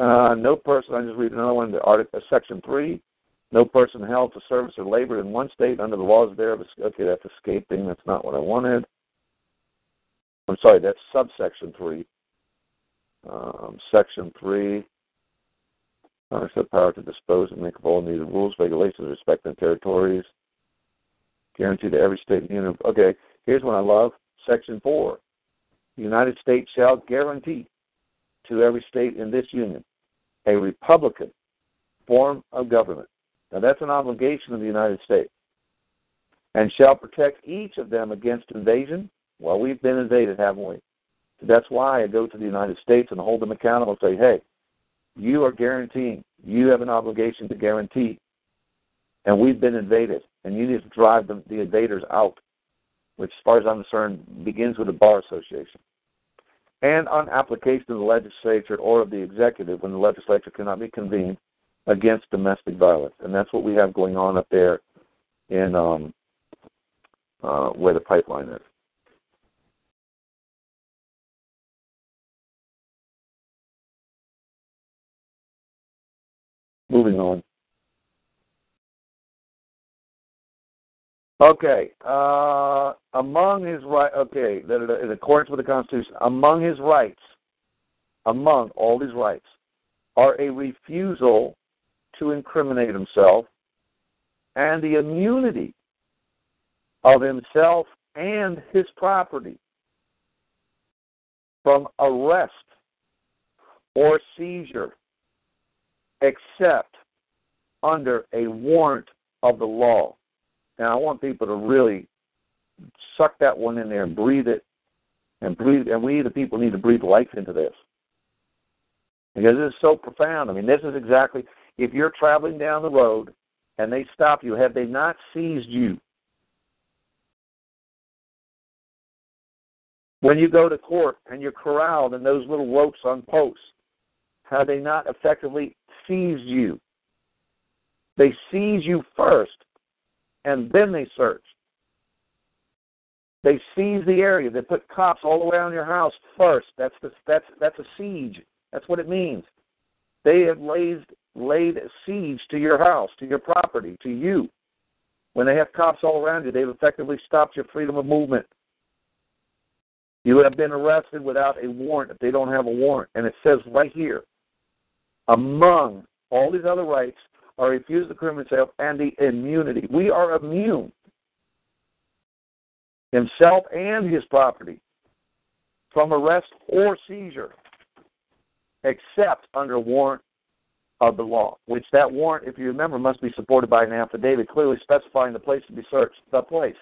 Uh, no person, I just read another one, the article, Section three, no person held to service or labor in one state under the laws thereof. Okay, that's escaping. That's not what I wanted. I'm sorry, that's subsection three. Um, section three, Congress has the power to dispose and make of all needed rules, regulations, respect their territories, guaranteed to every state in the union. Okay, here's one I love. Section four, the United States shall guarantee to every state in this union a republican form of government. Now that's an obligation of the United States. And shall protect each of them against invasion. Well, we've been invaded, haven't we? So that's why I go to the United States and hold them accountable and say, hey, you are guaranteeing. You have an obligation to guarantee. And we've been invaded. And you need to drive the, the invaders out, which as far as I'm concerned begins with the Bar Association. And on application of the legislature or of the executive when the legislature cannot be convened against domestic violence. And that's what we have going on up there in um, uh, where the pipeline is. Moving on. Okay, uh, among his right, okay, in accordance with the Constitution, among his rights, among all his rights, are a refusal to incriminate himself and the immunity of himself and his property from arrest or seizure, except under a warrant of the law. Now, I want people to really suck that one in there and breathe it. And breathe. And we, the people, need to breathe life into this. Because this is so profound. I mean, this is exactly, if you're traveling down the road and they stop you, have they not seized you? When you go to court and you're corralled in those little ropes on posts, have they not effectively seized you? They seize you first. And then they search. They seize the area. They put cops all the way around your house first. That's the, that's that's a siege. That's what it means. They have laid laid a siege to your house, to your property, to you. When they have cops all around you, they've effectively stopped your freedom of movement. You have been arrested without a warrant if they don't have a warrant. And it says right here, among all these other rights are refused the criminal himself and the immunity. We are immune, himself and his property, from arrest or seizure, except under warrant of the law, which that warrant, if you remember, must be supported by an affidavit clearly specifying the place to be searched, the place.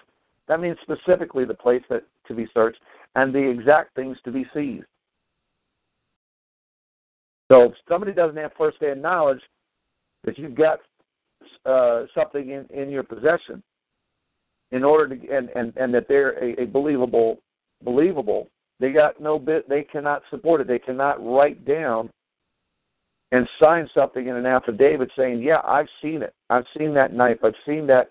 That means specifically the place that to be searched and the exact things to be seized. So if somebody doesn't have first-hand knowledge that you've got uh, something in, in your possession, in order to and, and, and that they're a, a believable, believable, they got no bit. They cannot support it. They cannot write down and sign something in an affidavit saying, "Yeah, I've seen it. I've seen that knife. I've seen that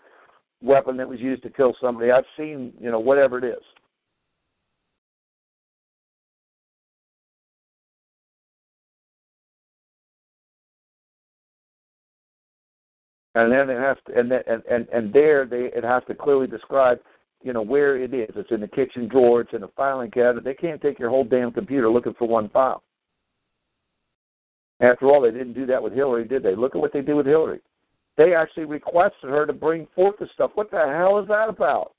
weapon that was used to kill somebody. I've seen, you know, whatever it is." And then it has to, and, and and and there they it has to clearly describe, you know, where it is. It's in the kitchen drawer. It's in the filing cabinet. They can't take your whole damn computer looking for one file. After all, they didn't do that with Hillary, did they? Look at what they did with Hillary. They actually requested her to bring forth the stuff. What the hell is that about?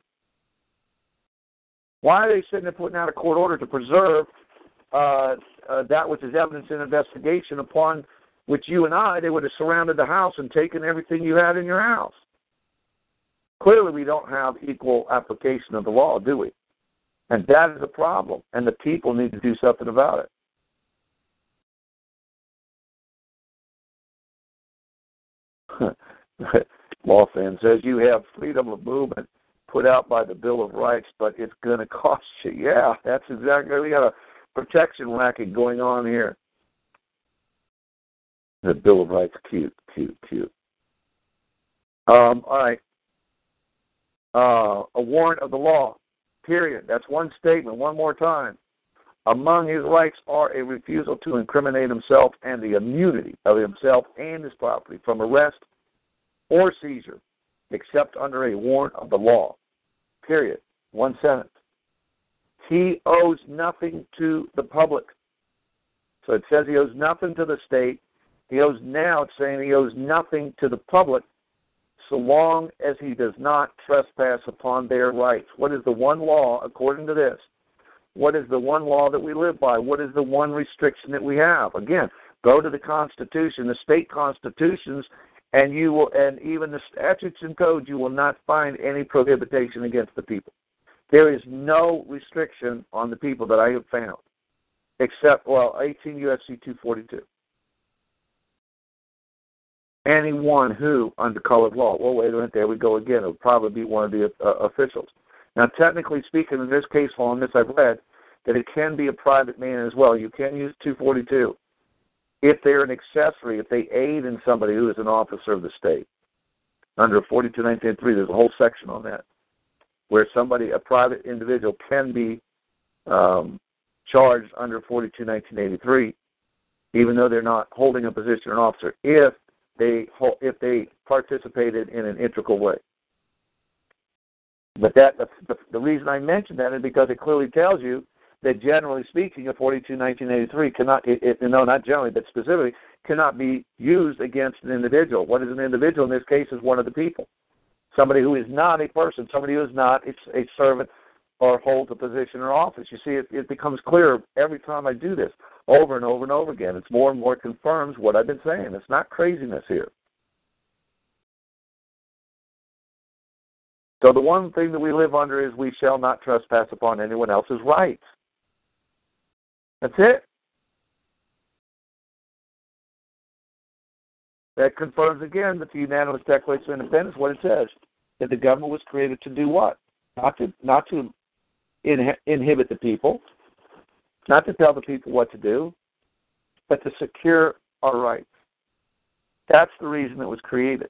Why are they sitting there putting out a court order to preserve uh, uh, that which is evidence in investigation upon which you and I, they would have surrounded the house and taken everything you had in your house? Clearly, we don't have equal application of the law, do we? And that is a problem, and the people need to do something about it. Law fan says you have freedom of movement put out by the Bill of Rights, but it's going to cost you. Yeah, that's exactly. We got a protection racket going on here. The Bill of Rights, cute, cute, cute. Um, all right. Uh, a warrant of the law, period. That's one statement, one more time. Among his rights are a refusal to incriminate himself and the immunity of himself and his property from arrest or seizure, except under a warrant of the law, period. One sentence. He owes nothing to the public. So it says he owes nothing to the state. He owes now, it's saying he owes nothing to the public so long as he does not trespass upon their rights. What is the one law, according to this? What is the one law that we live by? What is the one restriction that we have? Again, go to the Constitution, the state constitutions, and you will, and even the statutes and codes, you will not find any prohibition against the people. There is no restriction on the people that I have found, except, well, eighteen U S C two forty-two. Anyone who, under colored law, well, wait a minute, there we go again. It would probably be one of the uh, officials. Now, technically speaking, in this case law, and this I've read, that it can be a private man as well. You can use two forty-two if they're an accessory, if they aid in somebody who is an officer of the state. Under forty-two nineteen three, there's a whole section on that where somebody, a private individual, can be um, charged under forty-two nineteen eighty-three, even though they're not holding a position or an officer, if they if they participated in an integral way. But that the, the reason I mention that is because it clearly tells you that generally speaking, a forty-two nineteen eighty-three cannot, it, it, no, not generally, but specifically, cannot be used against an individual. What is an individual in this case is one of the people, somebody who is not a person, somebody who is not a servant or holds a position or office. You see, it, it becomes clearer every time I do this, over and over and over again. It's more and more confirms what I've been saying. It's not craziness here. So the one thing that we live under is we shall not trespass upon anyone else's rights. That's it. That confirms again that the unanimous Declaration of Independence, what it says, that the government was created to do what? Not to not to in, inhibit the people, not to tell the people what to do, but to secure our rights. That's the reason it was created.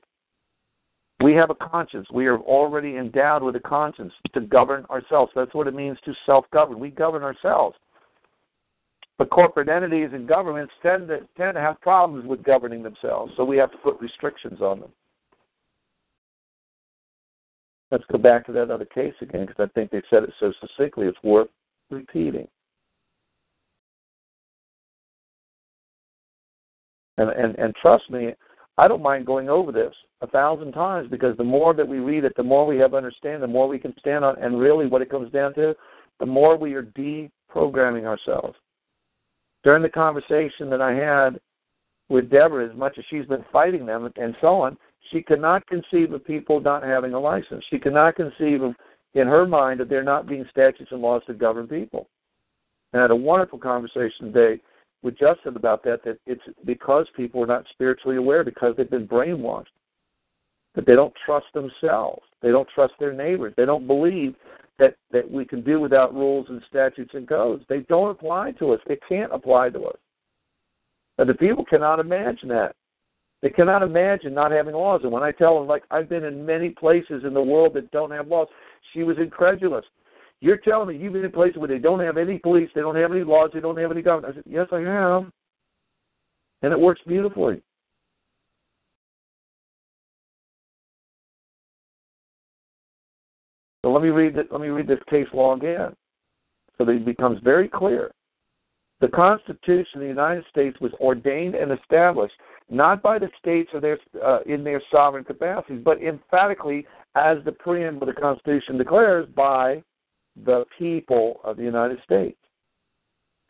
We have a conscience. We are already endowed with a conscience to govern ourselves. That's what it means to self-govern. We govern ourselves. But corporate entities and governments tend to, tend to have problems with governing themselves, so we have to put restrictions on them. Let's go back to that other case again, because I think they said it so succinctly it's worth repeating. And, and and trust me, I don't mind going over this a thousand times, because the more that we read it, the more we have understanding, the more we can stand on. And really what it comes down to, the more we are deprogramming ourselves. During the conversation that I had with Deborah, as much as she's been fighting them and so on, she could not conceive of people not having a license. She could not conceive of, in her mind, that there not being statutes and laws that govern people. And I had a wonderful conversation today with Justin about that, that it's because people are not spiritually aware, because they've been brainwashed, that they don't trust themselves. They don't trust their neighbors. They don't believe that, that we can do without rules and statutes and codes. They don't apply to us. They can't apply to us. And the people cannot imagine that. They cannot imagine not having laws. And when I tell them, like, I've been in many places in the world that don't have laws, she was incredulous. You're telling me you've been in places where they don't have any police, they don't have any laws, they don't have any government. I said, yes, I am. And it works beautifully. So let me read that, let me read this case law again, so that it becomes very clear. The Constitution of the United States was ordained and established not by the states or their, uh, in their sovereign capacities, but emphatically, as the preamble of the Constitution declares, by the people of the United States.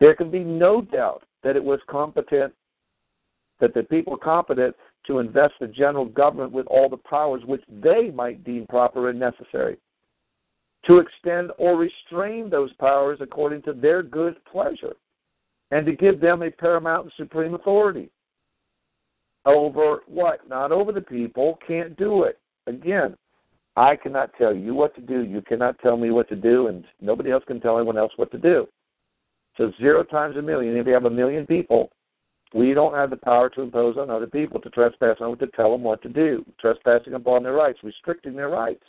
There can be no doubt that it was competent, that the people were competent to invest the general government with all the powers which they might deem proper and necessary, to extend or restrain those powers according to their good pleasure, and to give them a paramount and supreme authority. Over what? Not over the people. Can't do it. Again, I cannot tell you what to do. You cannot tell me what to do, and nobody else can tell anyone else what to do. So zero times a million. If you have a million people, we don't have the power to impose on other people, to trespass on them, to tell them what to do, trespassing upon their rights, restricting their rights.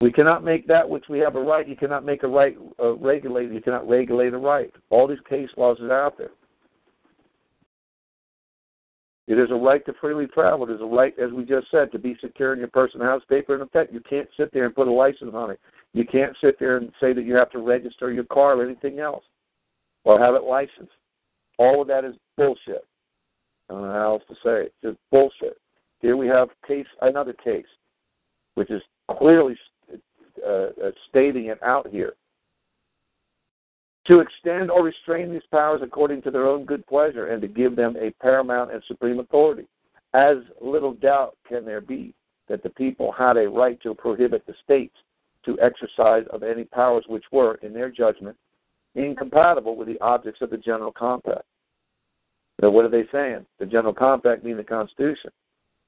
We cannot make that which we have a right. You cannot make a right uh, regulated. You cannot regulate a right. All these case laws are out there. It is a right to freely travel. It is a right, as we just said, to be secure in your person, house, paper, and effect. You can't sit there and put a license on it. You can't sit there and say that you have to register your car or anything else or have it licensed. All of that is bullshit. I don't know how else to say it. Just bullshit. Here we have case another case, which is clearly Uh, uh, stating it out here. To extend or restrain these powers according to their own good pleasure, and to give them a paramount and supreme authority. As little doubt can there be that the people had a right to prohibit the states to exercise of any powers which were, in their judgment, incompatible with the objects of the General Compact. Now, what are they saying? The General Compact means the Constitution.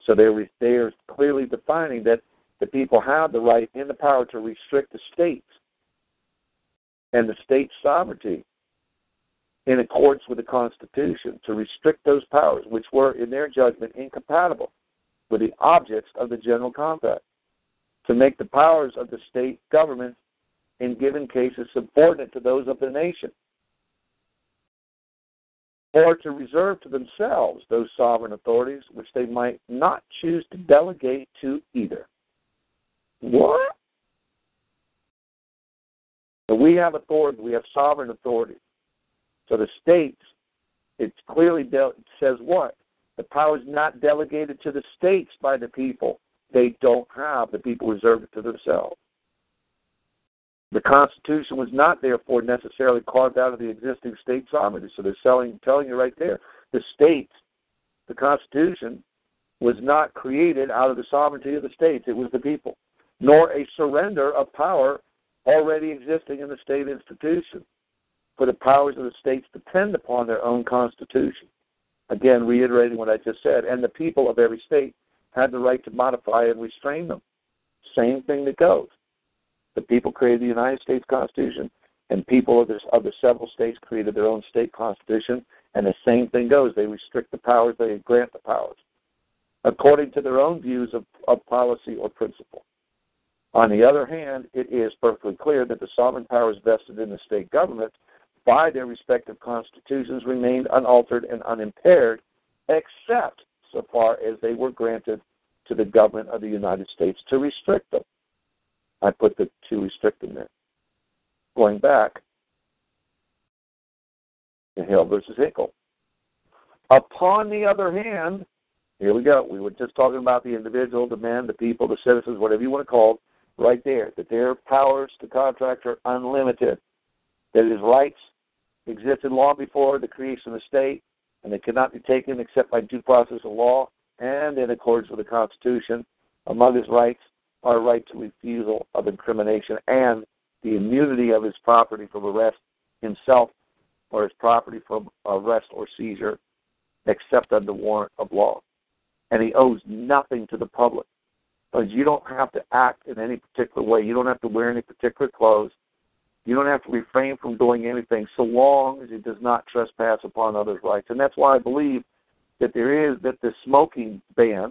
So they re- they are clearly defining that the people have the right and the power to restrict the states and the state's sovereignty in accordance with the Constitution, to restrict those powers which were, in their judgment, incompatible with the objects of the General Compact, to make the powers of the state government, in given cases, subordinate to those of the nation, or to reserve to themselves those sovereign authorities which they might not choose to delegate to either. What? So we have authority. We have sovereign authority. So the states, it clearly de- says what? The power is not delegated to the states by the people. They don't have. The people reserve it to themselves. The Constitution was not, therefore, necessarily carved out of the existing state sovereignty. So they're selling, telling you right there, the states, the Constitution, was not created out of the sovereignty of the states. It was the people. Nor a surrender of power already existing in the state institution, for the powers of the states depend upon their own constitution. Again, reiterating what I just said, and the people of every state had the right to modify and restrain them. Same thing that goes. The people created the United States Constitution, and people of the, of the several states created their own state constitution, and the same thing goes. They restrict the powers, they grant the powers, according to their own views of, of policy or principle. On the other hand, it is perfectly clear that the sovereign powers vested in the state government by their respective constitutions remained unaltered and unimpaired, except so far as they were granted to the government of the United States to restrict them. I put the to restrict them there. going back to Hale versus Henkel. Upon the other hand, here we go. We were just talking about the individual, the men, the people, the citizens, whatever you want to call it, right there, that their powers to contract are unlimited, that his rights existed long before the creation of the state, and they could not be taken except by due process of law and in accordance with the Constitution. Among his rights are right to refusal of incrimination and the immunity of his property from arrest himself or his property from arrest or seizure except under warrant of law. And he owes nothing to the public. Because you don't have to act in any particular way. You don't have to wear any particular clothes. You don't have to refrain from doing anything so long as it does not trespass upon others' rights. And that's why I believe that there is, that the smoking ban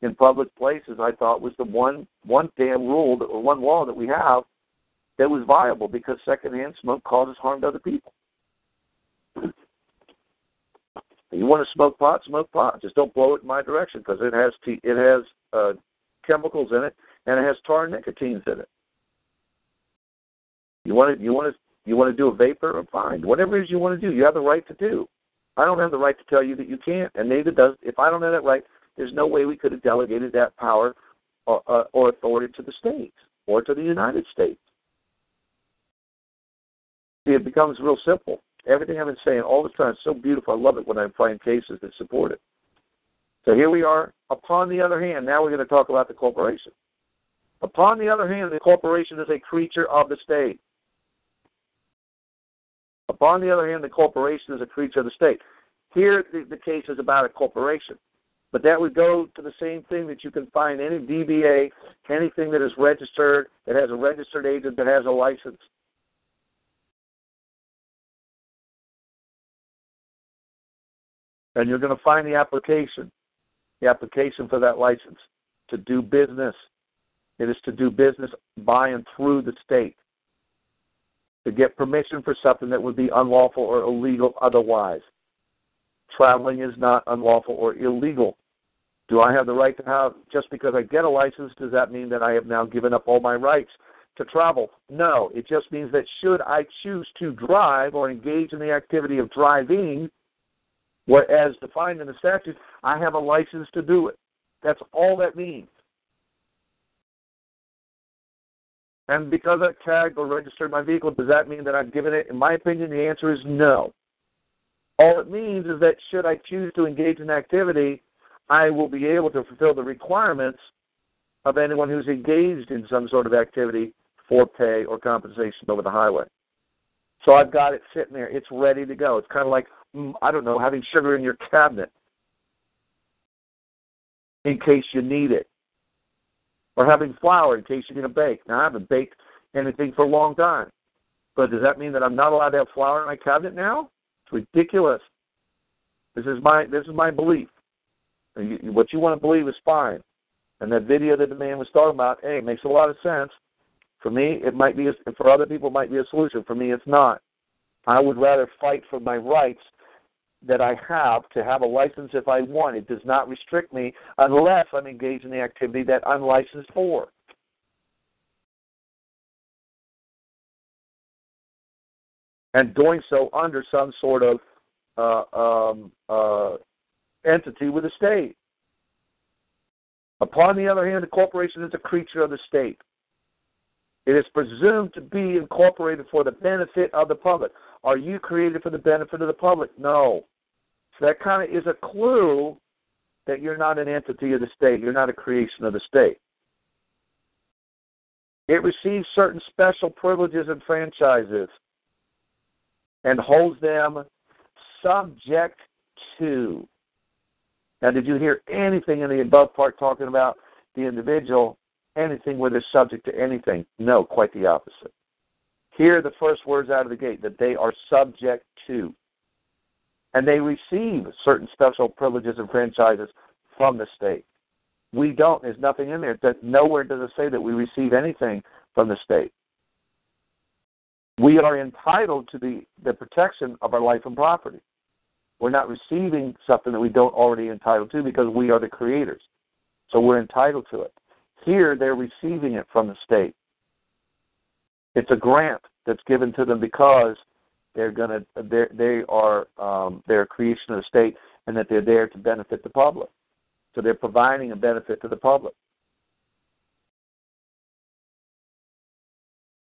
in public places, I thought, was the one, one damn rule that, or one law that we have that was viable, because secondhand smoke causes harm to other people. You want to smoke pot, smoke pot. Just don't blow it in my direction, because it has t- it has uh, chemicals in it, and it has tar and nicotines in it. You want to you want to you want to do a vapor or fine. Whatever it is you want to do, you have the right to do. I don't have the right to tell you that you can't, and neither does. If I don't have that right, there's no way we could have delegated that power or, uh, or authority to the states or to the United States. See, it becomes real simple. Everything I've been saying all the time is so beautiful. I love it when I find cases that support it. So here we are. Upon the other hand, now we're going to talk about the corporation. Upon the other hand, the corporation is a creature of the state. Upon the other hand, the corporation is a creature of the state. Here, the, the case is about a corporation. But that would go to the same thing that you can find any D B A, anything that is registered, that has a registered agent, that has a license. And you're going to find the application, the application for that license to do business. It is to do business by and through the state, to get permission for something that would be unlawful or illegal otherwise. Traveling is not unlawful or illegal. Do I have the right to have, just because I get a license, does that mean that I have now given up all my rights to travel? No, it just means that should I choose to drive or engage in the activity of driving, what, as defined in the statute, I have a license to do it. That's all that means. And because I tagged or registered my vehicle, does that mean that I've given it? In my opinion, the answer is no. All it means is that should I choose to engage in activity, I will be able to fulfill the requirements of anyone who's engaged in some sort of activity for pay or compensation over the highway. So I've got it sitting there. It's ready to go. It's kind of like, I don't know, having sugar in your cabinet in case you need it, or having flour in case you're going to bake. Now, I haven't baked anything for a long time, but does that mean that I'm not allowed to have flour in my cabinet now? It's ridiculous. This is my this is my belief. What you want to believe is fine. And that video that the man was talking about, hey, it makes a lot of sense. For me, it might be, for other people, it might be a solution. For me, it's not. I would rather fight for my rights that I have to have a license if I want. It does not restrict me unless I'm engaged in the activity that I'm licensed for. And doing so under some sort of uh, um, uh, entity with the state. Upon the other hand, the corporation is a creature of the state. It is presumed to be incorporated for the benefit of the public. Are you created for the benefit of the public? No. So that kind of is a clue that you're not an entity of the state. You're not a creation of the state. It receives certain special privileges and franchises and holds them subject to. Now, did you hear anything in the above part talking about the individual? Anything where they're subject to anything? No, quite the opposite. Here are the first words out of the gate, that they are subject to. And they receive certain special privileges and franchises from the state. We don't. There's nothing in there. That nowhere does it say that we receive anything from the state. We are entitled to the, the protection of our life and property. We're not receiving something that we don't already entitled to, because we are the creators. So we're entitled to it. Here, they're receiving it from the state. It's a grant that's given to them because they're gonna they're, they are um, they're a creation of the state, and that they're there to benefit the public. So they're providing a benefit to the public.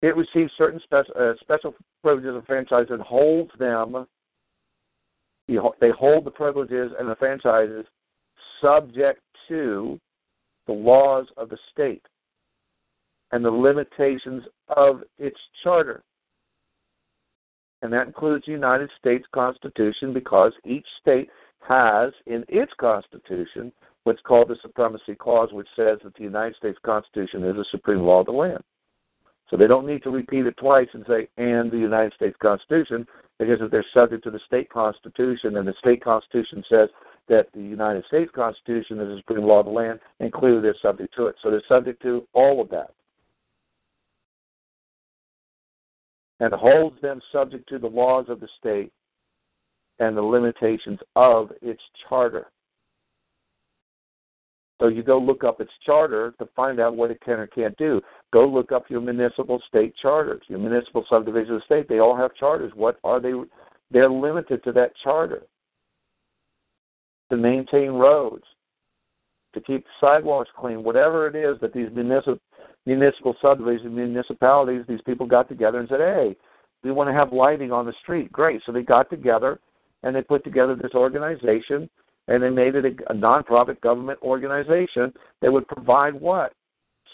It receives certain special, uh, special privileges and franchises and holds them. They hold the privileges and the franchises subject to the laws of the state and the limitations of its charter. And that includes the United States Constitution, because each state has in its Constitution what's called the Supremacy Clause, which says that the United States Constitution is the supreme law of the land. So they don't need to repeat it twice and say, and the United States Constitution, because they're subject to the state Constitution, and the state Constitution says that the United States Constitution is the supreme law of the land, and clearly they're subject to it. So they're subject to all of that. And holds them subject to the laws of the state and the limitations of its charter. So you go look up its charter to find out what it can or can't do. Go look up your municipal state charters, your municipal subdivision of the state. They all have charters. What are they? They're limited to that charter. To maintain roads, to keep sidewalks clean, whatever it is that these municipal municipal subdivisions, municipalities, these people got together and said, hey, we want to have lighting on the street. Great. So they got together and they put together this organization, and they made it a, a nonprofit government organization that would provide what?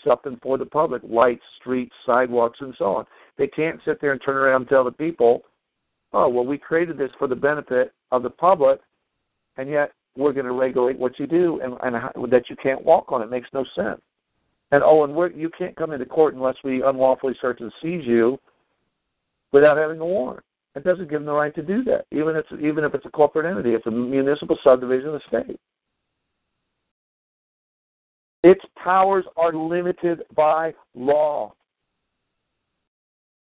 Something for the public, lights, streets, sidewalks, and so on. They can't sit there and turn around and tell the people, oh, well, we created this for the benefit of the public, and yet we're going to regulate what you do and, and how, that you can't walk on. It makes no sense. And, oh, and we're, you can't come into court unless we unlawfully search and seize you without having a warrant. It doesn't give them the right to do that, even if, even if it's a corporate entity. It's a municipal subdivision of the state. Its powers are limited by law.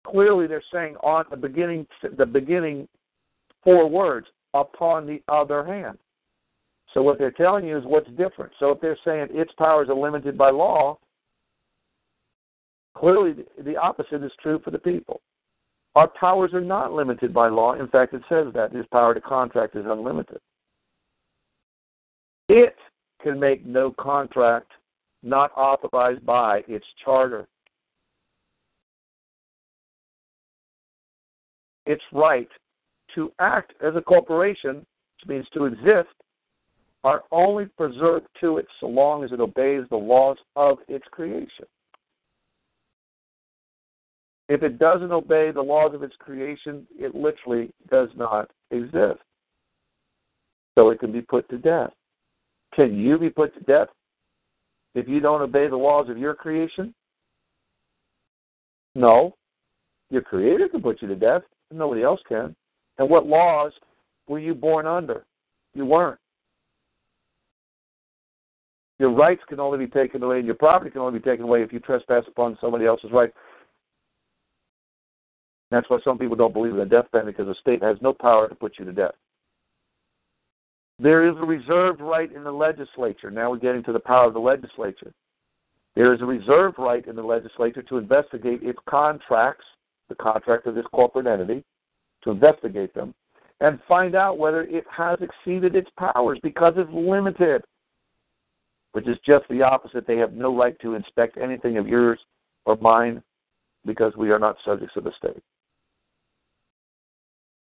Clearly, they're saying on the beginning, the beginning four words, upon the other hand. So what they're telling you is what's different. So if they're saying its powers are limited by law, clearly the opposite is true for the people. Our powers are not limited by law. In fact, it says that his power to contract is unlimited. It can make no contract not authorized by its charter. Its right to act as a corporation, which means to exist, are only preserved to it so long as it obeys the laws of its creation. If it doesn't obey the laws of its creation, it literally does not exist. So it can be put to death. Can you be put to death if you don't obey the laws of your creation? No. Your creator can put you to death. Nobody else can. And what laws were you born under? You weren't. Your rights can only be taken away, and your property can only be taken away if you trespass upon somebody else's rights. That's why some people don't believe in the death penalty, because the state has no power to put you to death. There is a reserved right in the legislature. Now we're getting to the power of the legislature. There is a reserved right in the legislature to investigate its contracts, the contract of this corporate entity, to investigate them, and find out whether it has exceeded its powers, because it's limited, which is just the opposite. They have no right to inspect anything of yours or mine, because we are not subjects of the state.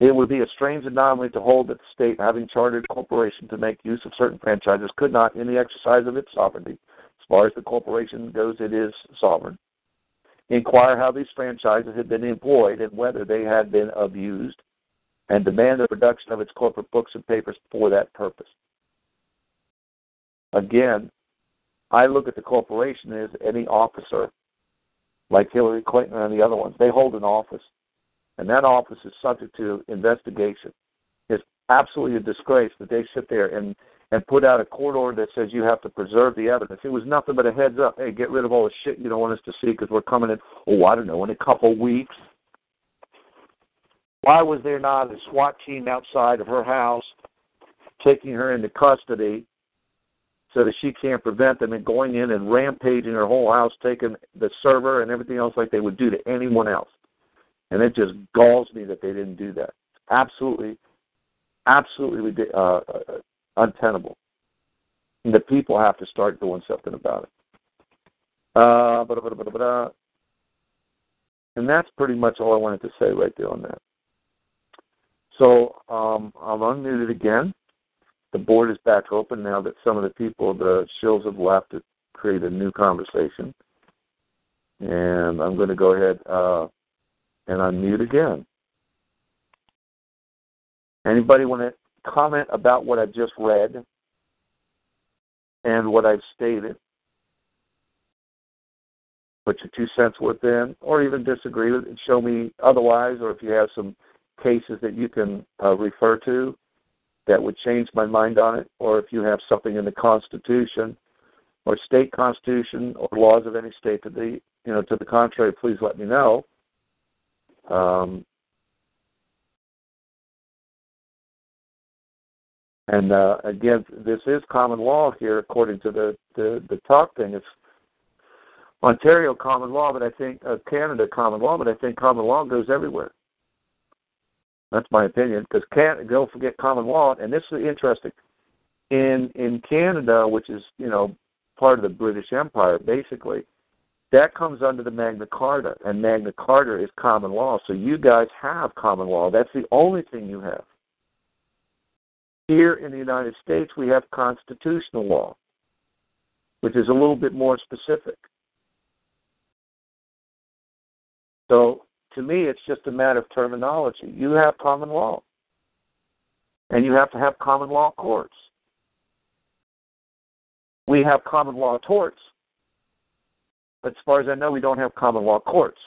It would be a strange anomaly to hold that the state, having chartered a corporation to make use of certain franchises, could not, in the exercise of its sovereignty, as far as the corporation goes, it is sovereign, inquire how these franchises had been employed and whether they had been abused, and demand the production of its corporate books and papers for that purpose. Again, I look at the corporation as any officer, like Hillary Clinton and the other ones. They hold an office, and that office is subject to investigation. It's absolutely a disgrace that they sit there and, and put out a court order that says you have to preserve the evidence. It was nothing but a heads up. Hey, get rid of all the shit you don't want us to see, because we're coming in, oh, I don't know, in a couple weeks. Why was there not a SWAT team outside of her house taking her into custody, so that she can't prevent them and going in and rampaging her whole house, taking the server and everything else like they would do to anyone else. And it just galls me that they didn't do that. Absolutely, absolutely uh, untenable. And the people have to start doing something about it. Uh, blah, blah, blah, blah, blah. And that's pretty much all I wanted to say right there on that. So um, I'm unmuted again. The board is back open now that some of the people, the shills, have left to create a new conversation. And I'm going to go ahead uh, and unmute again. Anybody want to comment about what I've just read and what I've stated? Put your two cents worth in, or even disagree with it and show me otherwise, or if you have some cases that you can uh, refer to that would change my mind on it, or if you have something in the Constitution or state constitution or laws of any state to the you know to the contrary, please let me know. Um, and uh, again, this is common law here according to the, the, the talk thing. It's Ontario common law, but I think uh, Canada common law, but I think common law goes everywhere. That's my opinion, because can't don't forget common law, and this is interesting. In in Canada, which is you know part of the British Empire, basically, that comes under the Magna Carta, and Magna Carta is common law. So you guys have common law. That's the only thing you have. Here in the United States, we have constitutional law, which is a little bit more specific. So, to me, it's just a matter of terminology. You have common law, and you have to have common law courts. We have common law torts, but as far as I know, we don't have common law courts.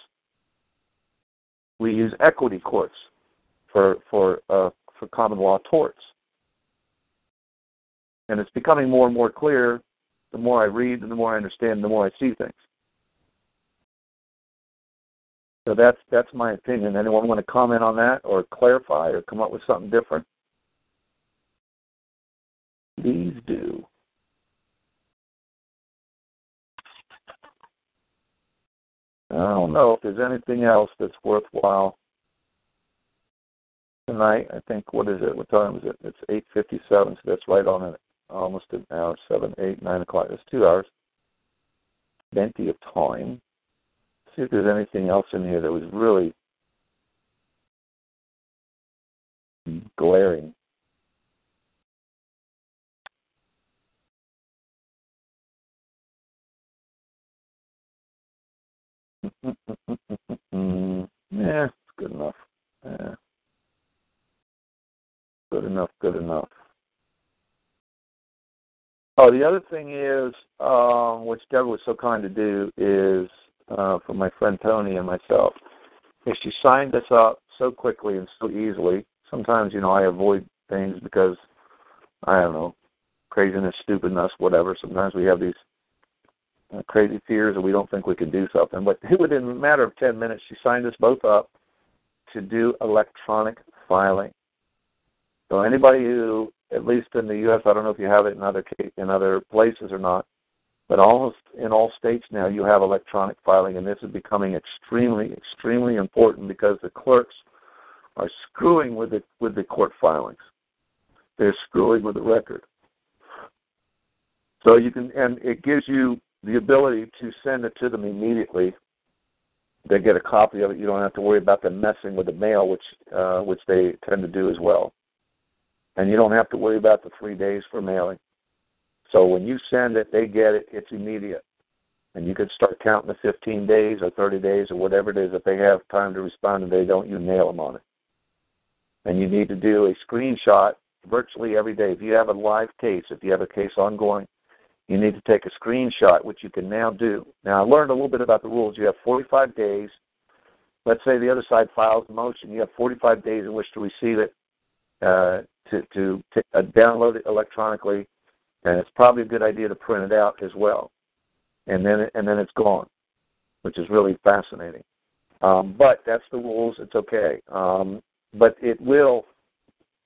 We use equity courts for for uh, for common law torts, and it's becoming more and more clear the more I read, and the more I understand, the more I see things. So that's that's my opinion. Anyone want to comment on that or clarify or come up with something different? Please do. I don't know if there's anything else that's worthwhile tonight. I think, what is it? What time is it? It's eight fifty-seven, so that's right on it. Almost an hour, seven, eight, nine o'clock. That's two hours. Plenty of time. See if there's anything else in here that was really glaring. Yeah, it's good enough. Yeah. Good enough, good enough. Oh, the other thing is, uh, which Deborah was so kind to do, is Uh, from my friend Tony and myself, is she signed us up so quickly and so easily. Sometimes, you know, I avoid things because, I don't know, craziness, stupidness, whatever. Sometimes we have these uh, crazy fears and we don't think we can do something. But within a matter of ten minutes, she signed us both up to do electronic filing. So anybody who, at least in the U S, I don't know if you have it in other in other places or not, but almost in all states now, you have electronic filing, and this is becoming extremely, extremely important because the clerks are screwing with the with the court filings. They're screwing with the record. So you can, and it gives you the ability to send it to them immediately. They get a copy of it. You don't have to worry about them messing with the mail, which uh, which they tend to do as well. And you don't have to worry about the three days for mailing. So when you send it, they get it, it's immediate. And you can start counting the fifteen days or thirty days or whatever it is that they have time to respond, and they don't, you nail them on it. And you need to do a screenshot virtually every day. If you have a live case, if you have a case ongoing, you need to take a screenshot, which you can now do. Now, I learned a little bit about the rules. You have forty-five days. Let's say the other side files a motion. You have forty-five days in which to receive it, uh, to, to, to uh, download it electronically. And it's probably a good idea to print it out as well, and then and then it's gone, which is really fascinating. Um, but that's the rules. It's okay. Um, but it will.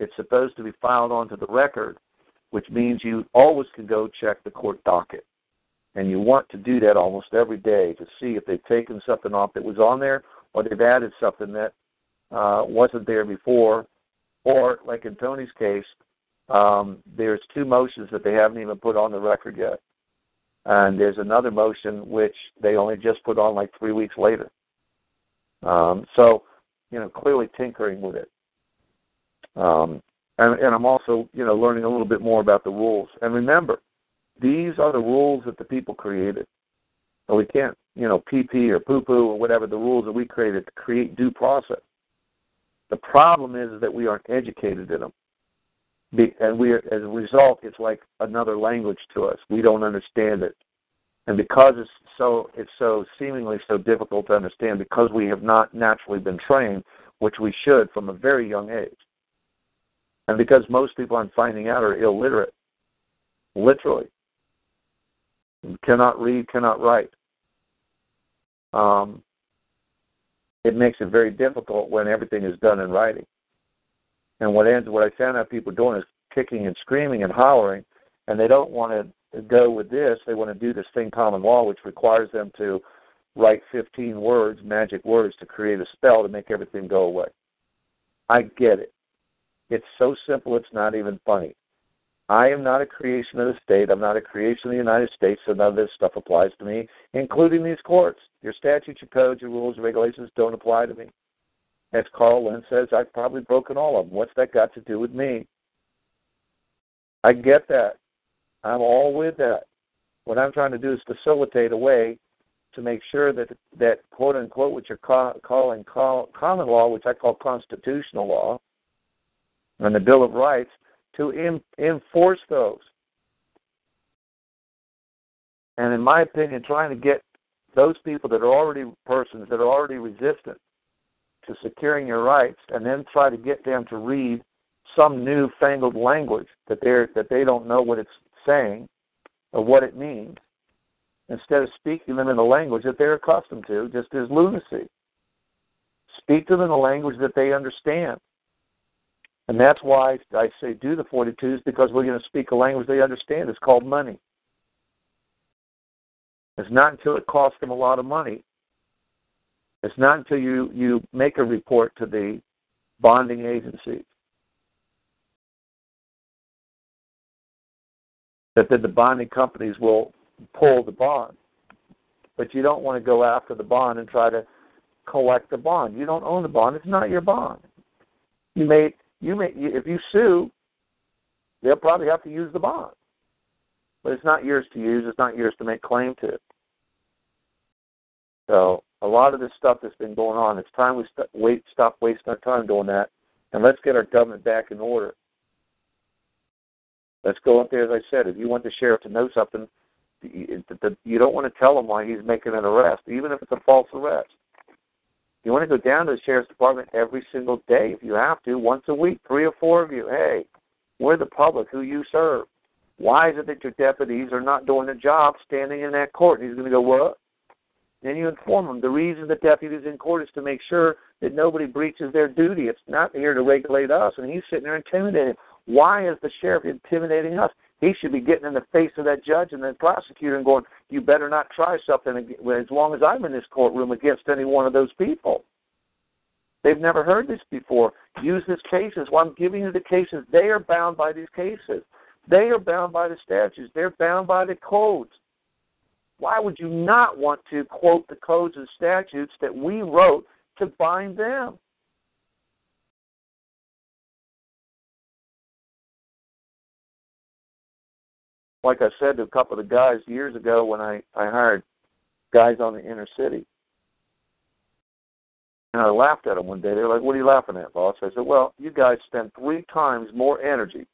It's supposed to be filed onto the record, which means you always can go check the court docket. And you want to do that almost every day to see if they've taken something off that was on there or they've added something that uh, wasn't there before. Or, like in Tony's case, um, there's two motions that they haven't even put on the record yet. And there's another motion which they only just put on like three weeks later. Um, so, you know, clearly tinkering with it. Um, and, and I'm also, you know, learning a little bit more about the rules. And remember, these are the rules that the people created. So we can't, you know, pee-pee or poo-poo or whatever the rules that we created to create due process. The problem is that we aren't educated in them. And we, as a result, it's like another language to us. We don't understand it. And because it's so, it's so seemingly so difficult to understand, because we have not naturally been trained, which we should from a very young age, and because most people I'm finding out are illiterate, literally, cannot read, cannot write, um, it makes it very difficult when everything is done in writing. And what ends, what I found out people doing is kicking and screaming and hollering, and they don't want to go with this. They want to do this thing, common law, which requires them to write fifteen words, magic words, to create a spell to make everything go away. I get it. It's so simple it's not even funny. I am not a creation of the state. I'm not a creation of the United States, so none of this stuff applies to me, including these courts. Your statutes, your codes, your rules, your regulations don't apply to me. As Carl Lentz says, I've probably broken all of them. What's that got to do with me? I get that. I'm all with that. What I'm trying to do is facilitate a way to make sure that, that quote-unquote, what you're ca- calling call, common law, which I call constitutional law, and the Bill of Rights, to in, enforce those. And in my opinion, trying to get those people that are already persons, that are already resistant to securing your rights, and then try to get them to read some new fangled language that they that they don't know what it's saying or what it means, instead of speaking them in the language that they're accustomed to, just as lunacy. Speak to them in the language that they understand. And that's why I say do the forty-twos, because we're going to speak a language they understand. It's called money. It's not until it costs them a lot of money. It's not until you, you make a report to the bonding agency that the bonding companies will pull the bond. But you don't want to go after the bond and try to collect the bond. You don't own the bond. It's not your bond. You may, you may, if you sue, they'll probably have to use the bond. But it's not yours to use. It's not yours to make claim to. So a lot of this stuff that's been going on, it's time we st- wait, stop wasting our time doing that, and let's get our government back in order. Let's go up there, as I said. If you want the sheriff to know something, you don't want to tell him why he's making an arrest, even if it's a false arrest. You want to go down to the sheriff's department every single day if you have to, once a week, three or four of you. Hey, we're the public who you serve. Why is it that your deputies are not doing their job standing in that court? And he's going to go, what? Then you inform them. The reason the deputy is in court is to make sure that nobody breaches their duty. It's not here to regulate us. And he's sitting there intimidating. Why is the sheriff intimidating us? He should be getting in the face of that judge and that prosecutor and going, you better not try something as long as I'm in this courtroom against any one of those people. They've never heard this before. Use these cases. Well, I'm giving you the cases. They are bound by these cases. They are bound by the statutes. They're bound by the codes. Why would you not want to quote the codes and statutes that we wrote to bind them? Like I said to a couple of the guys years ago when I, I hired guys on the inner city, and I laughed at them one day. They were like, what are you laughing at, boss? I said, well, you guys spend three times more energy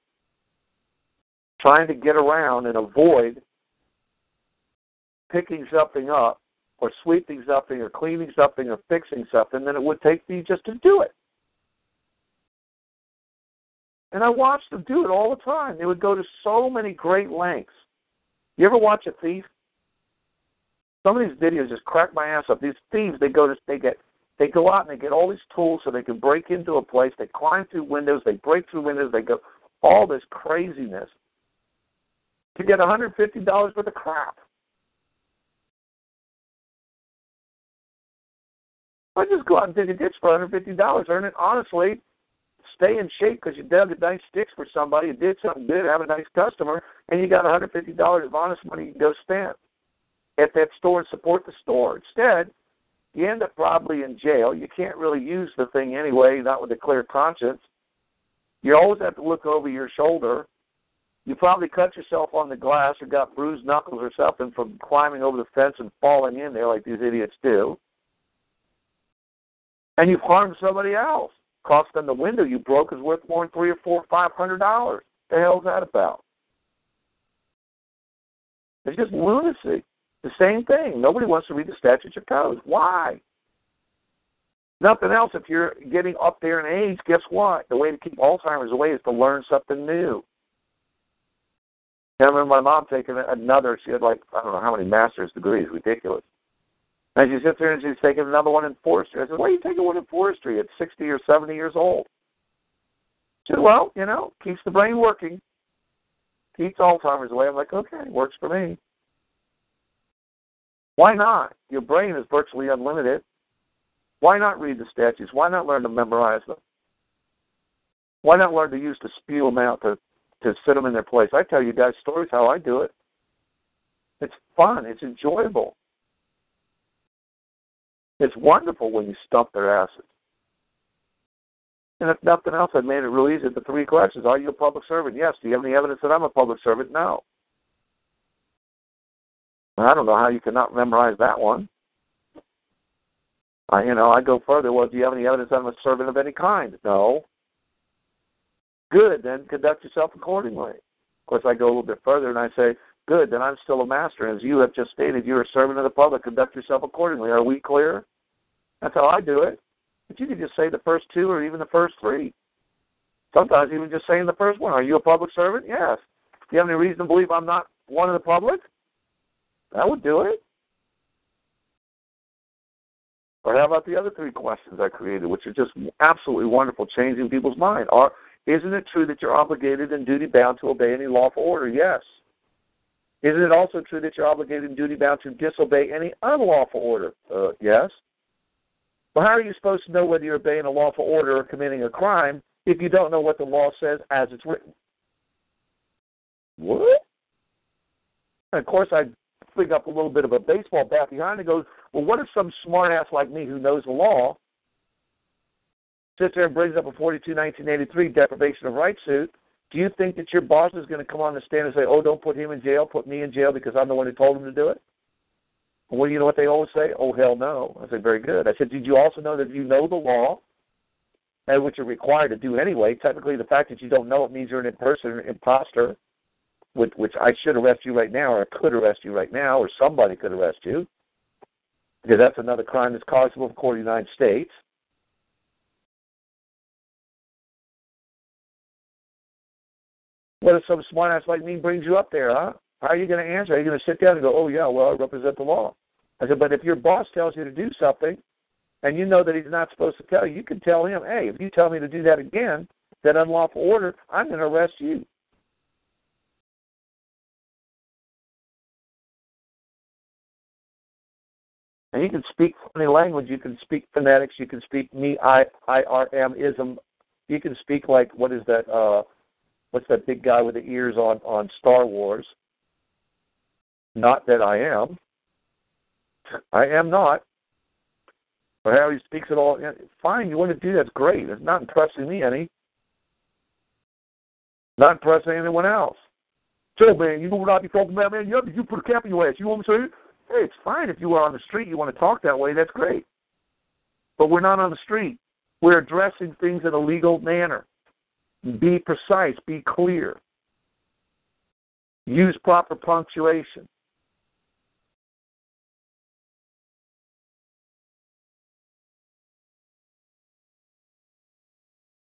trying to get around and avoid picking something up or sweeping something or cleaning something or fixing something than it would take for you just to do it. And I watched them do it all the time. They would go to so many great lengths. You ever watch a thief? Some of these videos just crack my ass up. These thieves, they go to, they get, they go out and they get all these tools so they can break into a place. They climb through windows. They break through windows. They go all this craziness to get one hundred fifty dollars worth of crap. Well, just go out and dig a ditch for one hundred fifty dollars, earn it honestly, stay in shape because you dug a nice ditch for somebody, you did something good, have a nice customer, and you got one hundred fifty dollars of honest money you can go spend at that store and support the store. Instead, you end up probably in jail. You can't really use the thing anyway, not with a clear conscience. You always have to look over your shoulder. You probably cut yourself on the glass or got bruised knuckles or something from climbing over the fence and falling in there like these idiots do. And you've harmed somebody else. Cost them the window you broke is worth more than three or four or five hundred dollars. The hell's that about? It's just lunacy. The same thing. Nobody wants to read the statutes or codes. Why? Nothing else. If you're getting up there in age, guess what? The way to keep Alzheimer's away is to learn something new. I remember my mom taking another, she had like, I don't know how many master's degrees, ridiculous. And she sits there and she's taking another one in forestry. I said, why are you taking one in forestry at sixty or seventy years old? She said, well, you know, keeps the brain working. Keeps Alzheimer's away. I'm like, okay, works for me. Why not? Your brain is virtually unlimited. Why not read the statutes? Why not learn to memorize them? Why not learn to use to spew them out, to, to sit them in their place? I tell you guys stories how I do it. It's fun. It's enjoyable. It's wonderful when you stump their asses. And if nothing else, I've made it real easy. The three questions: are you a public servant? Yes. Do you have any evidence that I'm a public servant? No. I don't know how you cannot memorize that one. I, you know, I go further. Well, do you have any evidence I'm a servant of any kind? No. Good. Then conduct yourself accordingly. Of course, I go a little bit further and I say, good, then I'm still a master. As you have just stated, you're a servant of the public. Conduct yourself accordingly. Are we clear? That's how I do it. But you can just say the first two or even the first three. Sometimes even just saying the first one. Are you a public servant? Yes. Do you have any reason to believe I'm not one of the public? That would do it. Or how about the other three questions I created, which are just absolutely wonderful, changing people's mind. Are, isn't it true that you're obligated and duty-bound to obey any lawful order? Yes. Isn't it also true that you're obligated and duty-bound to disobey any unlawful order? Uh, yes. Well, how are you supposed to know whether you're obeying a lawful order or committing a crime if you don't know what the law says as it's written? What? And of course, I pick up a little bit of a baseball bat behind and goes, well, what if some smart-ass like me who knows the law sits there and brings up a forty-two nineteen eighty-three deprivation of rights suit? Do you think that your boss is going to come on the stand and say, oh, don't put him in jail, put me in jail because I'm the one who told him to do it? Well, you know what they always say? Oh, hell no. I said, very good. I said, did you also know that you know the law, and what you're required to do anyway? Technically, the fact that you don't know it means you're an impersonator, an imposter, which, which I should arrest you right now, or I could arrest you right now, or somebody could arrest you, because that's another crime that's cognizable in court of the United States. What if some smart-ass like me brings you up there, huh? How are you going to answer? Are you going to sit down and go, oh, yeah, well, I represent the law? I said, but if your boss tells you to do something and you know that he's not supposed to tell you, you can tell him, hey, if you tell me to do that again, that unlawful order, I'm going to arrest you. And you can speak funny language. You can speak phonetics. You can speak me, I, I, R, M, ism. You can speak like, what is that, uh, what's that big guy with the ears on, on Star Wars? Not that I am. I am not. But how he speaks at all, fine, you want to do that's great. It's not impressing me any. Not impressing anyone else. So, man, you know what I be talking about, man? You, you put a cap in your ass. You want me to say, hey, it's fine if you are on the street, you want to talk that way, that's great. But we're not on the street. We're addressing things in a legal manner. Be precise. Be clear. Use proper punctuation.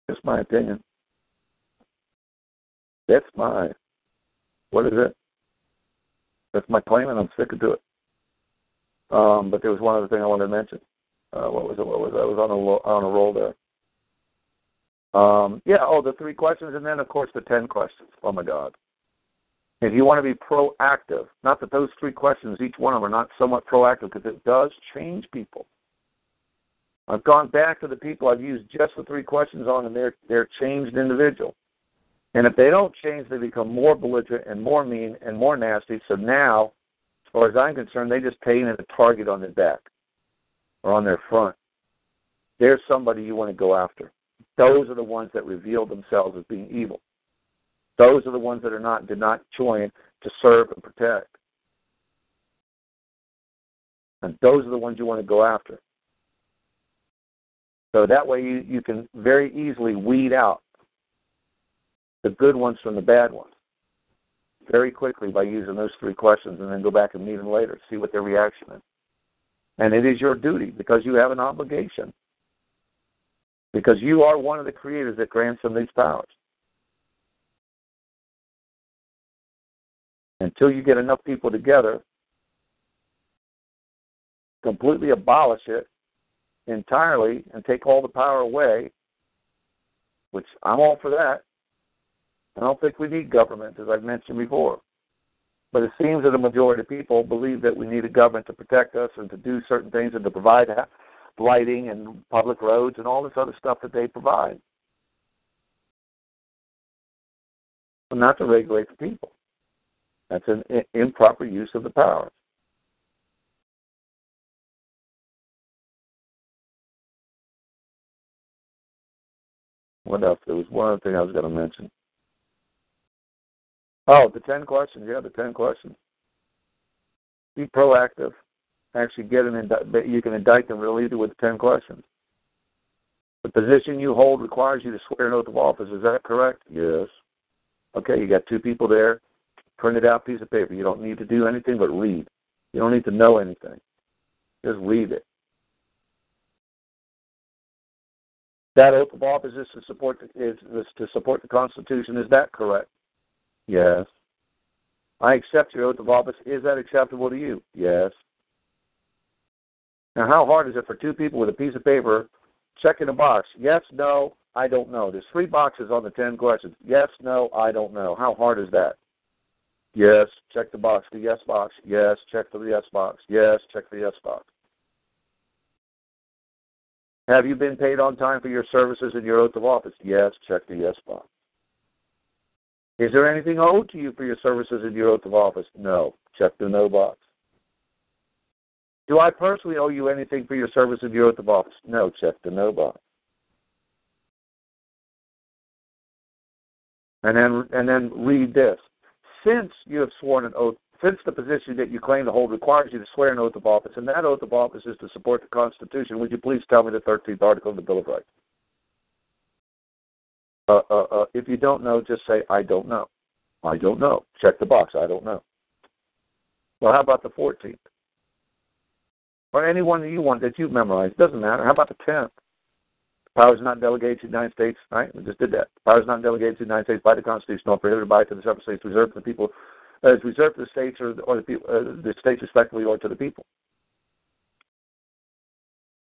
That's my opinion. That's my, what is it? That's my claim, and I'm sticking to it. Um, but there was one other thing I wanted to mention. Uh, what was it? What was it? I was on a, on a roll there. Um, yeah, oh, the three questions, and then, of course, the ten questions. Oh, my God. If you want to be proactive, not that those three questions, each one of them are not somewhat proactive, because it does change people. I've gone back to the people I've used just the three questions on, and they're, they're a changed individual. And if they don't change, they become more belligerent and more mean and more nasty. So now, as far as I'm concerned, they just painted a target on their back or on their front. There's somebody you want to go after. Those are the ones that reveal themselves as being evil. Those are the ones that are not did not join to serve and protect. And those are the ones you want to go after. So that way you, you can very easily weed out the good ones from the bad ones very quickly by using those three questions, and then go back and meet them later, see what their reaction is. And it is your duty, because you have an obligation, because you are one of the creators that grants them these powers. Until you get enough people together, completely abolish it entirely and take all the power away, which I'm all for that. I don't think we need government, as I've mentioned before. But it seems that the majority of people believe that we need a government to protect us and to do certain things and to provide lighting and public roads and all this other stuff that they provide. But not to regulate the people. That's an improper use of the power. What else? There was one other thing I was going to mention. Oh, the ten questions. Yeah, the ten questions. Be proactive. Actually, get an indi- you can indict them real easy with the ten questions. The position you hold requires you to swear an oath of office. Is that correct? Yes. Okay, you got two people there. Printed out piece of paper. You don't need to do anything but read. You don't need to know anything. Just read it. That oath of office is to support the, is, is to support the Constitution. Is that correct? Yes. I accept your oath of office. Is that acceptable to you? Yes. Now, how hard is it for two people with a piece of paper checking a box? Yes, no, I don't know. There's three boxes on the ten questions. Yes, no, I don't know. How hard is that? Yes, check the box, the yes box. Yes, check the yes box. Yes, check the yes box. Have you been paid on time for your services and your oath of office? Yes, check the yes box. Is there anything owed to you for your services and your oath of office? No, check the no box. Do I personally owe you anything for your service and your oath of office? No, check the no box. And then, and then read this. Since you have sworn an oath, since the position that you claim to hold requires you to swear an oath of office, and that oath of office is to support the Constitution, would you please tell me the thirteenth article of the Bill of Rights? Uh, uh, uh, if you don't know, just say, I don't know. I don't know. Check the box. I don't know. Well, how about the fourteenth? Or any one that you want that you've memorized. Doesn't matter. How about the tenth? Powers not delegated to the United States, right? We just did that. Powers not delegated to the United States by the Constitution or prohibited by it to the separate states reserved to the people, uh, is reserved to the states or, or the, people, uh, the states respectively or to the people.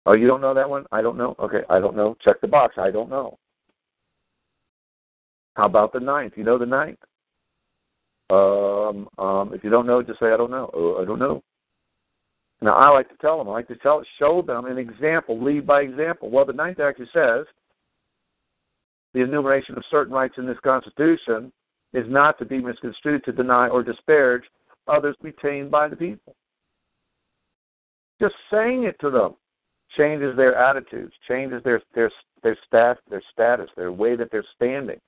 Oh, you don't know that one? I don't know. Okay, I don't know. Check the box. I don't know. How about the ninth? You know the ninth? Um, um, if you don't know, just say, I don't know. Oh, I don't know. Now, I like to tell them, I like to tell, show them an example, lead by example. Well, the Ninth actually says the enumeration of certain rights in this Constitution is not to be misconstrued to deny or disparage others retained by the people. Just saying it to them changes their attitudes, changes their their their staff, their status, their way that they're standing.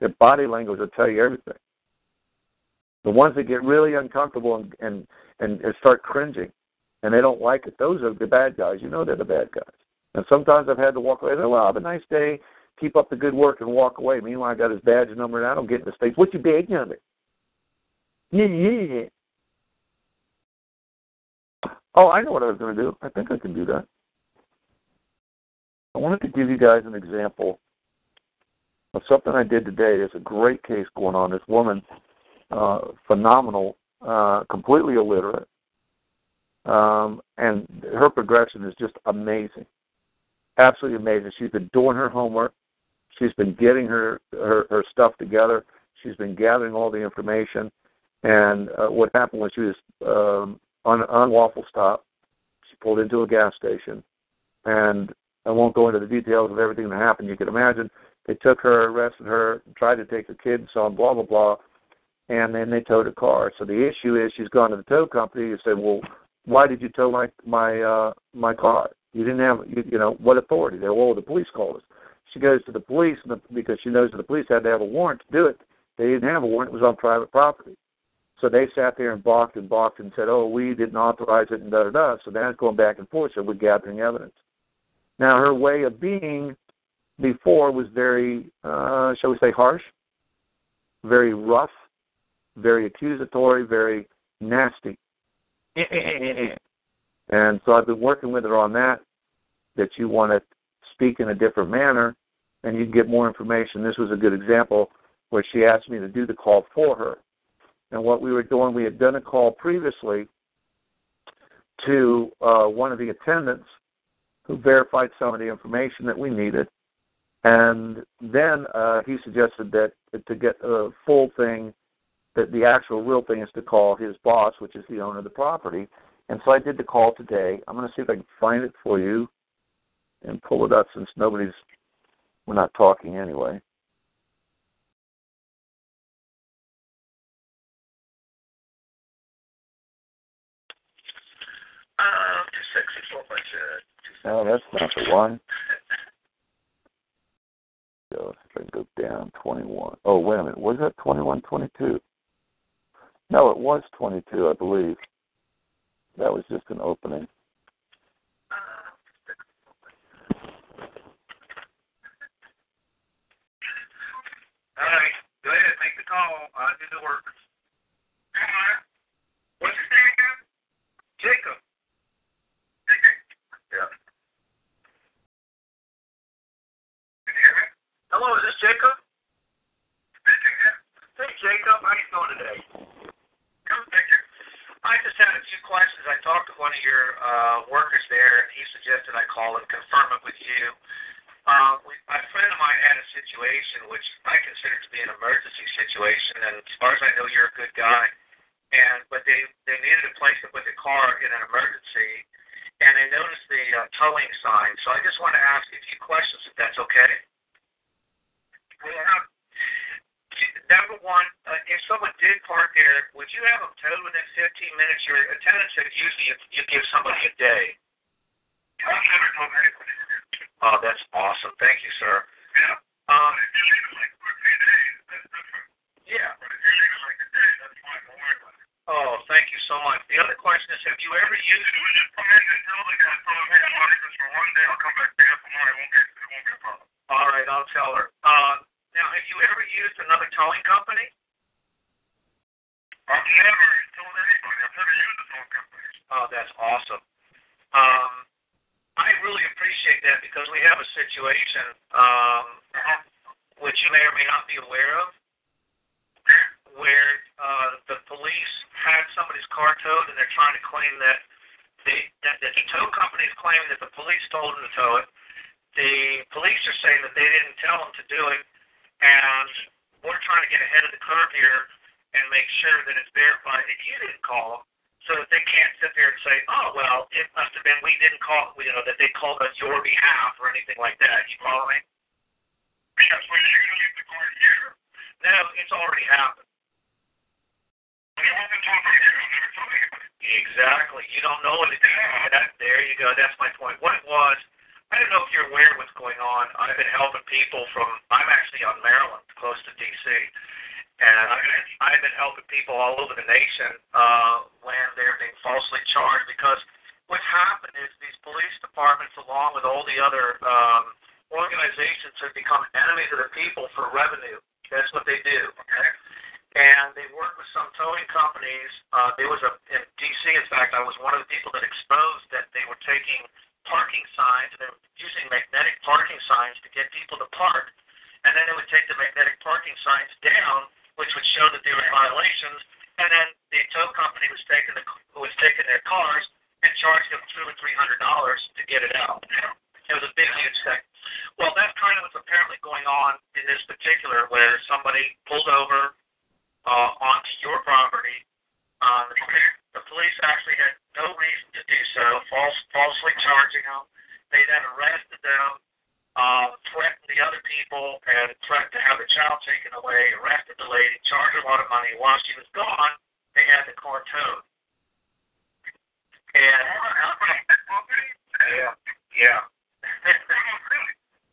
Their body language will tell you everything. The ones that get really uncomfortable and and, and, and start cringing, and they don't like it, those are the bad guys. You know they're the bad guys. And sometimes I've had to walk away and say, well, have a nice day, keep up the good work, and walk away. Meanwhile, I got his badge number, and I don't get in the States. What you begging of it? Yeah, yeah, yeah. Oh, I know what I was going to do. I think I can do that. I wanted to give you guys an example of something I did today. There's a great case going on. This woman, uh, phenomenal, uh, completely illiterate. Um, and her progression is just amazing, absolutely amazing. She's been doing her homework. She's been getting her, her, her stuff together. She's been gathering all the information. And uh, what happened was she was um, on on waffle stop. She pulled into a gas station, and I won't go into the details of everything that happened. You can imagine they took her, arrested her, tried to take her kids, so on, blah blah blah, and then they towed a car. So the issue is she's gone to the tow company and said, "Well, why did you tow my my uh, my car? You didn't have you, you know what authority?" They well, the police called us. She goes to the police and the, because she knows that the police had to have a warrant to do it. They didn't have a warrant; it was on private property. So they sat there and balked and balked and said, oh, we didn't authorize it and da-da-da. So now it's going back and forth, so we're gathering evidence. Now, her way of being before was very, uh, shall we say, harsh, very rough, very accusatory, very nasty. And so I've been working with her on that, that you want to speak in a different manner, and you can get more information. This was a good example where she asked me to do the call for her. And what we were doing, we had done a call previously to uh, one of the attendants who verified some of the information that we needed. And then uh, he suggested that to get a full thing, that the actual real thing is to call his boss, which is the owner of the property. And so I did the call today. I'm going to see if I can find it for you and pull it up since nobody's, we're not talking anyway. No, that's not the one. So if I go down twenty-one. Oh, wait a minute. Was that twenty-one, twenty-two? No, it was twenty-two, I believe. That was just an opening. All right. Go ahead. Make the call. I did the work. What's his name again? Jacob. Yeah. Can you hear me? Hello, is this Jacob? Hey, Jacob, how you doing today? Thank you. I just had a few questions. I talked to one of your uh, workers there, and he suggested I call and confirm it with you. Uh, we, a friend of mine had a situation which I consider to be an emergency situation, and as far as I know, you're a good guy. And but they, they needed to place it with a car in an emergency, and I noticed the uh, towing sign. So I just want to ask you a few questions, if that's okay. Yeah. Number one, uh, if someone did park there, would you have them towed within fifteen minutes? Your attendant said usually you, you give somebody a day. I've never told anybody. Oh, that's awesome. Thank you, sir. Yeah. Um, if you leave it like fourteen days, that's different. Yeah. But if you leave it like a day, that's fine. Don't worry about it. Oh, thank you so much. The other question is, have you ever used... We just come in and tell the guy, throw him in the office for one day, I'll come back to you tomorrow, it won't get a problem. All right, I'll tell her. Uh, now, have you ever used another towing company? I've never told anybody. I've never used a towing company. Oh, that's awesome. Um, I really appreciate that because we have a situation um, uh-huh. which you may or may not be aware of. Where uh, the police had somebody's car towed, and they're trying to claim that the that, that the tow company is claiming that the police told them to tow it. The police are saying that they didn't tell them to do it, and we're trying to get ahead of the curve here and make sure that it's verified that you didn't call them, so that they can't sit there and say, "Oh, well, it must have been we didn't call," you know, that they called on your behalf or anything like that. You follow me? Yes, well, you can leave the car here. No, it's already happened. Exactly. You don't know what it is. That, there you go. That's my point. What it was, I don't know if you're aware of what's going on. I've been helping people from, I'm actually on Maryland, close to D C, and I've been, I've been helping people all over the nation uh, when they're being falsely charged because what's happened is these police departments, along with all the other um, organizations, have become enemies of the people for revenue. That's what they do. Okay? And they work with some towing companies. Uh, there was a, in D C, in fact, I was one of the people that exposed that they were taking parking signs, and they were using magnetic parking signs to get people to park, and then they would take the magnetic parking signs down, which would show that they were in violations, and then the tow company was taking, the, was taking their cars and charged them two hundred dollars or three hundred dollars to get it out. It was a big, huge thing. Well, that's kind of what's apparently going on in this particular, where somebody pulled over uh, onto your property. Uh, the police actually had no reason to do so, false, falsely charging them. They then arrested them, uh, threatened the other people, and threatened to have the child taken away, arrested the lady, charged a lot of money. While she was gone, they had the car towed. And yeah, yeah.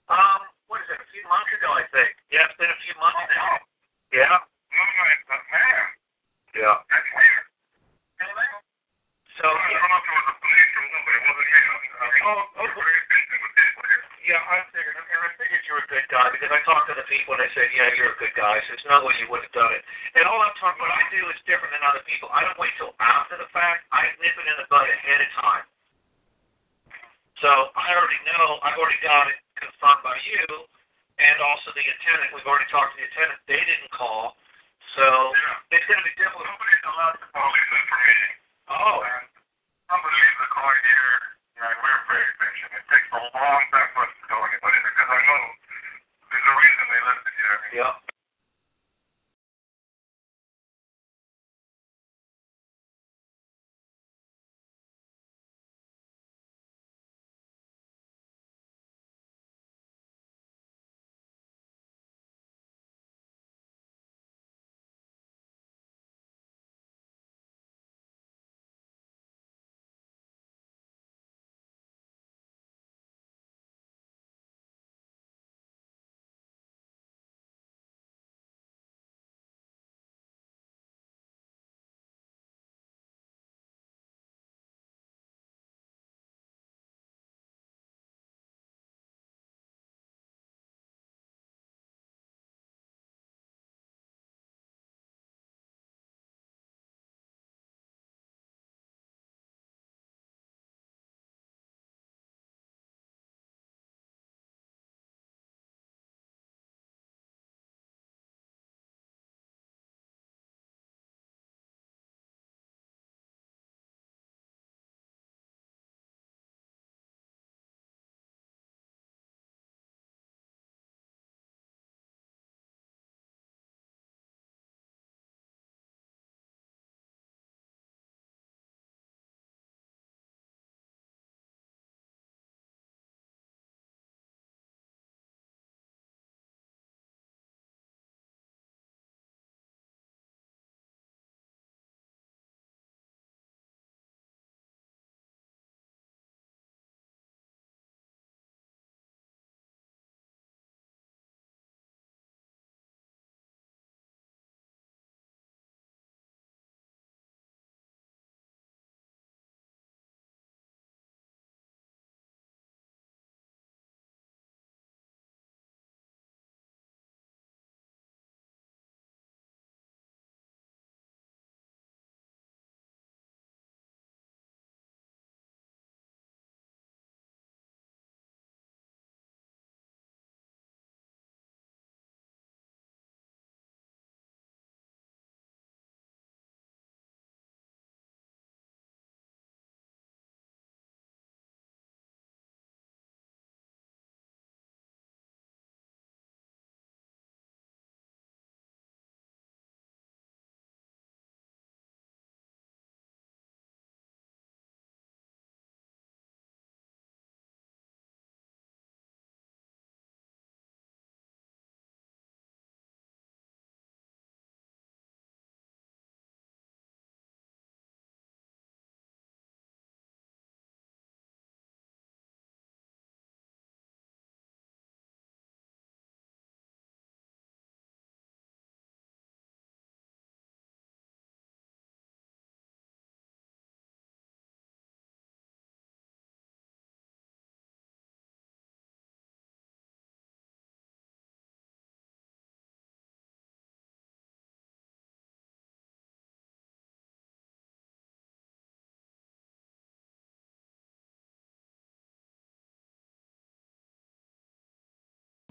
um, what is it? A few months ago, I think. Yeah, it's been a few months now. Yeah. Yeah. So, yeah. Oh, okay. Yeah, I figured, and I figured you were a good guy, because I talked to the people and they said, yeah, you're a good guy, so there's no way you would have done it. And all I'm talking about, I do is different than other people. I don't wait till after the fact. I nip it in the bud ahead of time. So I already know, I've already got it confirmed by you, and also the attendant. We've already talked to the attendant. They didn't call. So, yeah. It's going to be difficult. Nobody's allowed to call except for me. Oh. And somebody leaves a call here, and we're very patient. It takes a long time for us to call anybody, because I know there's a reason they left it here. Yeah.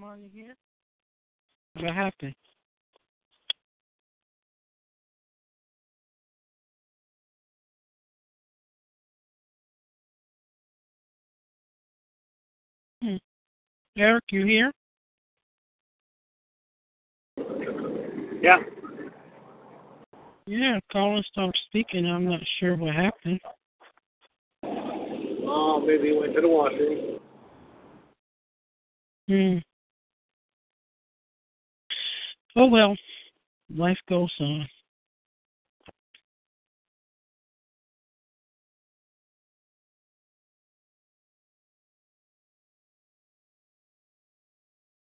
Are you here? What happened? Hmm. Eric, you here? Yeah. Yeah, Colin stopped speaking. I'm not sure what happened. Oh, maybe he went to the washroom. Hmm. Oh, well. Life goes on.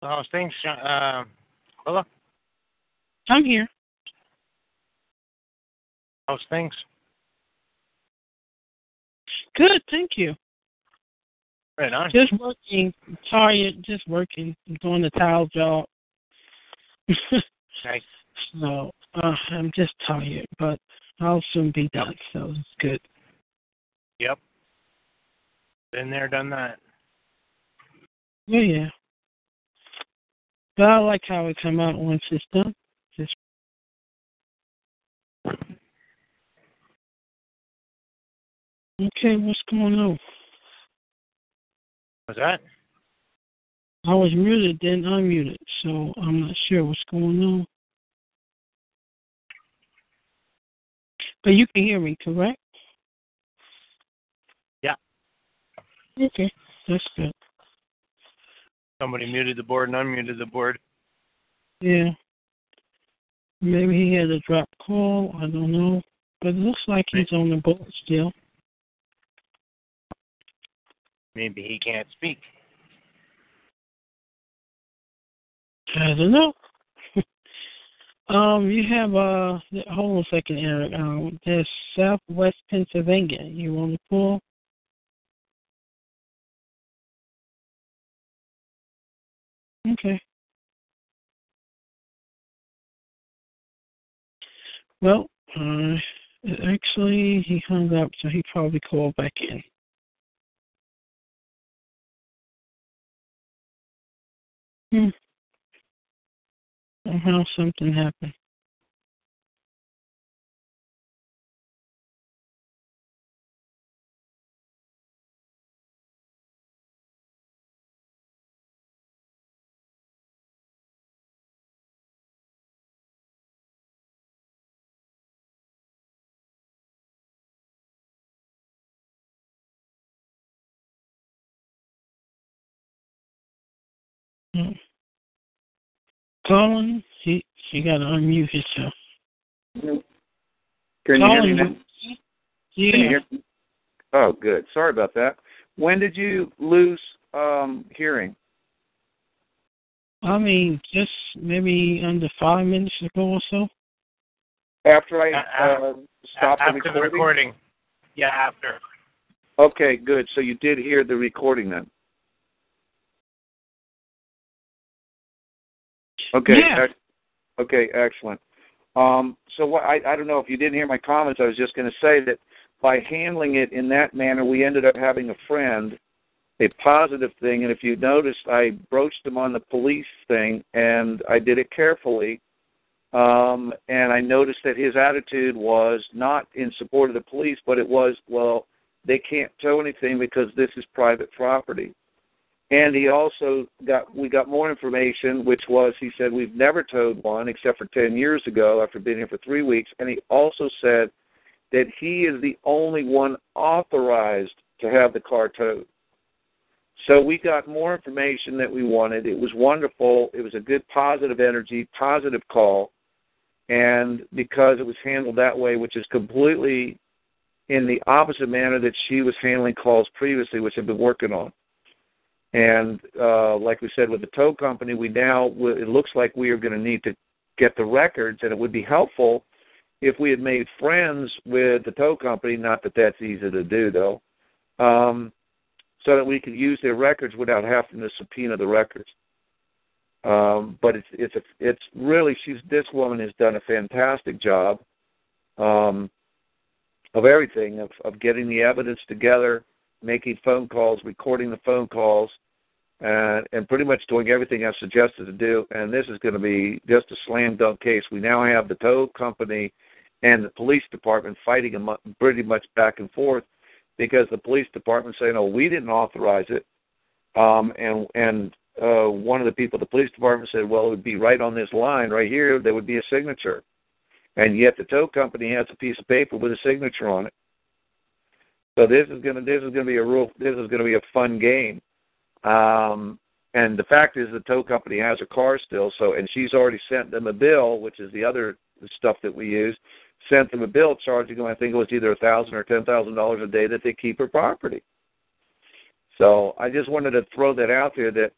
How's things, uh, Willa? I'm here. How's things? Good, thank you. Right on. Just working, tired, just working, doing the towel job. Nice. So uh, I'm just tired, but I'll soon be done, yep. So it's good. Yep. Been there, done that. Yeah, yeah. But I like how it come out once it's done. Just okay, what's going on? What's that? I was muted, then unmuted, so I'm not sure what's going on. But you can hear me, correct? Yeah. Okay, that's good. Somebody muted the board and unmuted the board. Yeah. Maybe he had a drop call. I don't know. But it looks like he's on the board still. Maybe he can't speak. I don't know. um, you have a... Uh, hold on a second, Eric. Um, there's Southwest Pennsylvania. You on the call? Okay. Well, uh, actually, he hung up, so he probably called back in. Hmm. Somehow something happened. Colin, he, you got to unmute yourself. Can you hear me now? Yeah. Can you hear me? Oh, good. Sorry about that. When did you lose um, hearing? I mean, just maybe under five minutes ago or so. After I uh, uh, stopped after the recording? After the recording. Yeah, after. Okay, good. So you did hear the recording then? Okay. Yeah. Okay. Excellent. Um, so what, I, I don't know if you didn't hear my comments. I was just going to say that by handling it in that manner, we ended up having a friend, a positive thing. And if you noticed, I broached him on the police thing, and I did it carefully. Um, and I noticed that his attitude was not in support of the police, but it was, well, they can't tow anything because this is private property. And he also got, we got more information, which was he said, we've never towed one except for ten years ago after being here for three weeks. And he also said that he is the only one authorized to have the car towed. So we got more information that we wanted. It was wonderful. It was a good positive energy, positive call. And because it was handled that way, which is completely in the opposite manner that she was handling calls previously, which I've been working on. And uh, like we said, with the tow company, we now, it looks like we are going to need to get the records, and it would be helpful if we had made friends with the tow company, not that that's easy to do, though, um, so that we could use their records without having to subpoena the records. Um, but it's it's a, it's really, she's this woman has done a fantastic job um, of everything, of, of getting the evidence together, making phone calls, recording the phone calls, Uh, and pretty much doing everything I suggested to do, and this is going to be just a slam dunk case. We now have the tow company and the police department fighting among, pretty much back and forth because the police department saying, "Oh, we didn't authorize it," um, and and uh, one of the people at the police department said, "Well, it would be right on this line right here. There would be a signature," And yet the tow company has a piece of paper with a signature on it. So this is going to this is going to be a real this is going to be a fun game. Um, and the fact is, the tow company has her car still. So, and she's already sent them a bill, which is the other stuff that we use. Sent them a bill charging them, I think it was either a thousand or ten thousand dollars a day that they keep her property. So I just wanted to throw that out there, that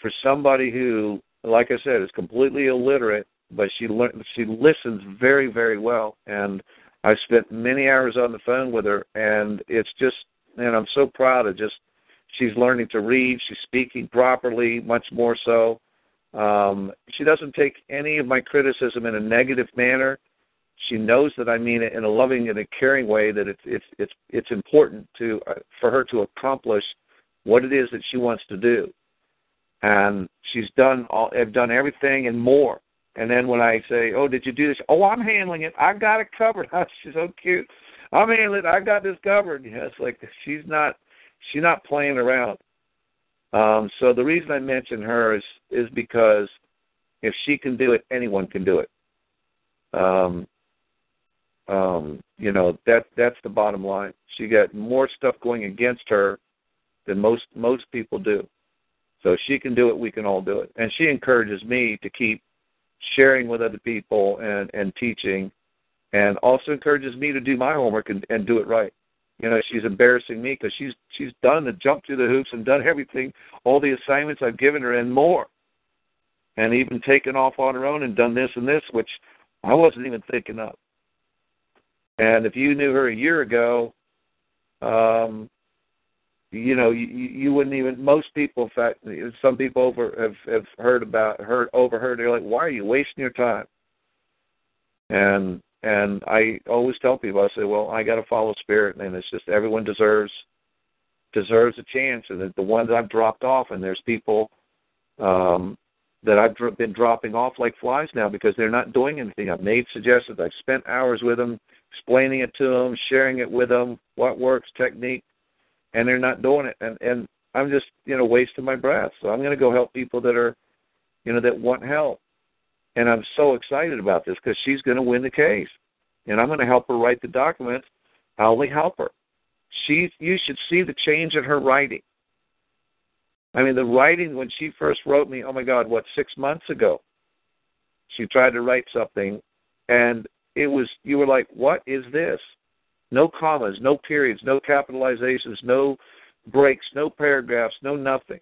for somebody who, like I said, is completely illiterate, but she le- she listens very, very well, and I spent many hours on the phone with her, and it's just, and I'm so proud of just, she's learning to read, she's speaking properly, much more so. Um, she doesn't take any of my criticism in a negative manner. She knows that I mean it in a loving and a caring way, that it's it's it's it's important to uh, for her to accomplish what it is that she wants to do. And she's done all, I've done everything and more. And then when I say, oh, did you do this? Oh, I'm handling it. I got it covered. She's so cute. I'm handling it. I got this covered. Yeah, it's like she's not she's not playing around. Um, so the reason I mention her is, is because if she can do it, anyone can do it. Um, um, you know, that that's the bottom line. She got more stuff going against her than most most people do. So if she can do it, we can all do it. And she encourages me to keep sharing with other people and, and teaching, and also encourages me to do my homework and, and do it right. You know, she's embarrassing me because she's she's done the jump through the hoops and done everything, all the assignments I've given her and more, and even taken off on her own and done this and this, which I wasn't even thinking of. And if you knew her a year ago, um, you know, you, you wouldn't even, most people, in fact, some people over have, have heard about, heard overheard, they're like, why are you wasting your time? And and I always tell people, I say, well, I got to follow spirit, and it's just everyone deserves deserves a chance, and the ones I've dropped off, and there's people um, that I've dro- been dropping off like flies now because they're not doing anything. I've made suggestions. I've spent hours with them, explaining it to them, sharing it with them, what works, technique, and they're not doing it. And, and I'm just, you know, wasting my breath. So I'm going to go help people that are, you know, that want help. And I'm so excited about this because she's going to win the case. And I'm going to help her write the documents. I'll only help her. She, you should see the change in her writing. I mean, the writing, when she first wrote me, oh, my God, what, six months ago, she tried to write something, and it was, you were like, what is this? No commas, no periods, no capitalizations, no breaks, no paragraphs, no nothing.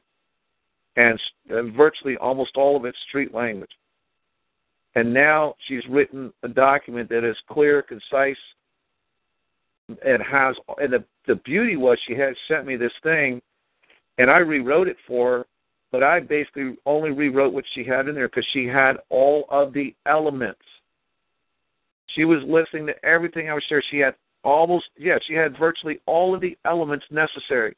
And, and virtually almost all of it's street language. And now she's written a document that is clear, concise, and has, and the, the beauty was she had sent me this thing, and I rewrote it for her, but I basically only rewrote what she had in there because she had all of the elements. She was listening to everything I was sharing. She had almost, yeah, she had virtually all of the elements necessary.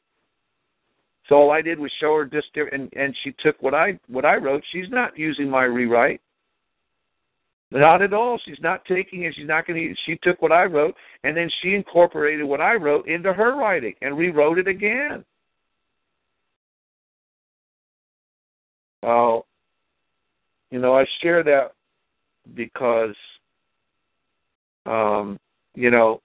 So all I did was show her just, and, and she took what I what I wrote. She's not using my rewrite. Not at all. She's not taking it. She's not going to. She took what I wrote, and then she incorporated what I wrote into her writing and rewrote it again. Uh, you know, I share that because, um, you know,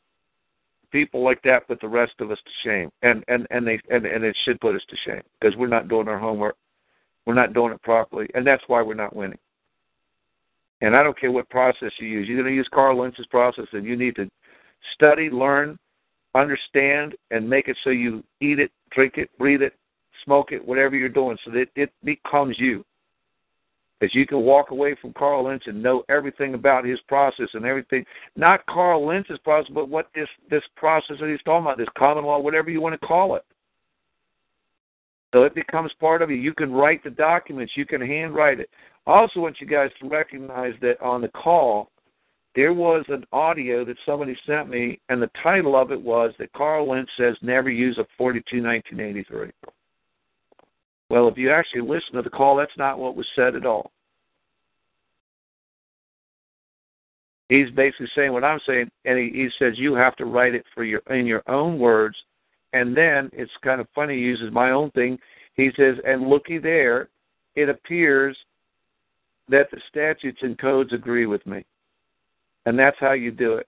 people like that put the rest of us to shame, and and and they and, and it should put us to shame because we're not doing our homework, we're not doing it properly, and that's why we're not winning. And I don't care what process you use. You're going to use Carl Lentz's process, and you need to study, learn, understand, and make it so you eat it, drink it, breathe it, smoke it, whatever you're doing, so that it becomes you. Because you can walk away from Carl Lentz and know everything about his process and everything, not Carl Lentz's process, but what this, this process that he's talking about, this common law, whatever you want to call it. So it becomes part of you. You can write the documents. You can handwrite it. I also want you guys to recognize that on the call, there was an audio that somebody sent me, and the title of it was that Carl Lentz says never use a forty-two nineteen eighty-three. Well, if you actually listen to the call, that's not what was said at all. He's basically saying what I'm saying, and he, he says you have to write it for your in your own words, and then it's kind of funny, he uses my own thing. He says, and looky there, it appears that the statutes and codes agree with me. And that's how you do it.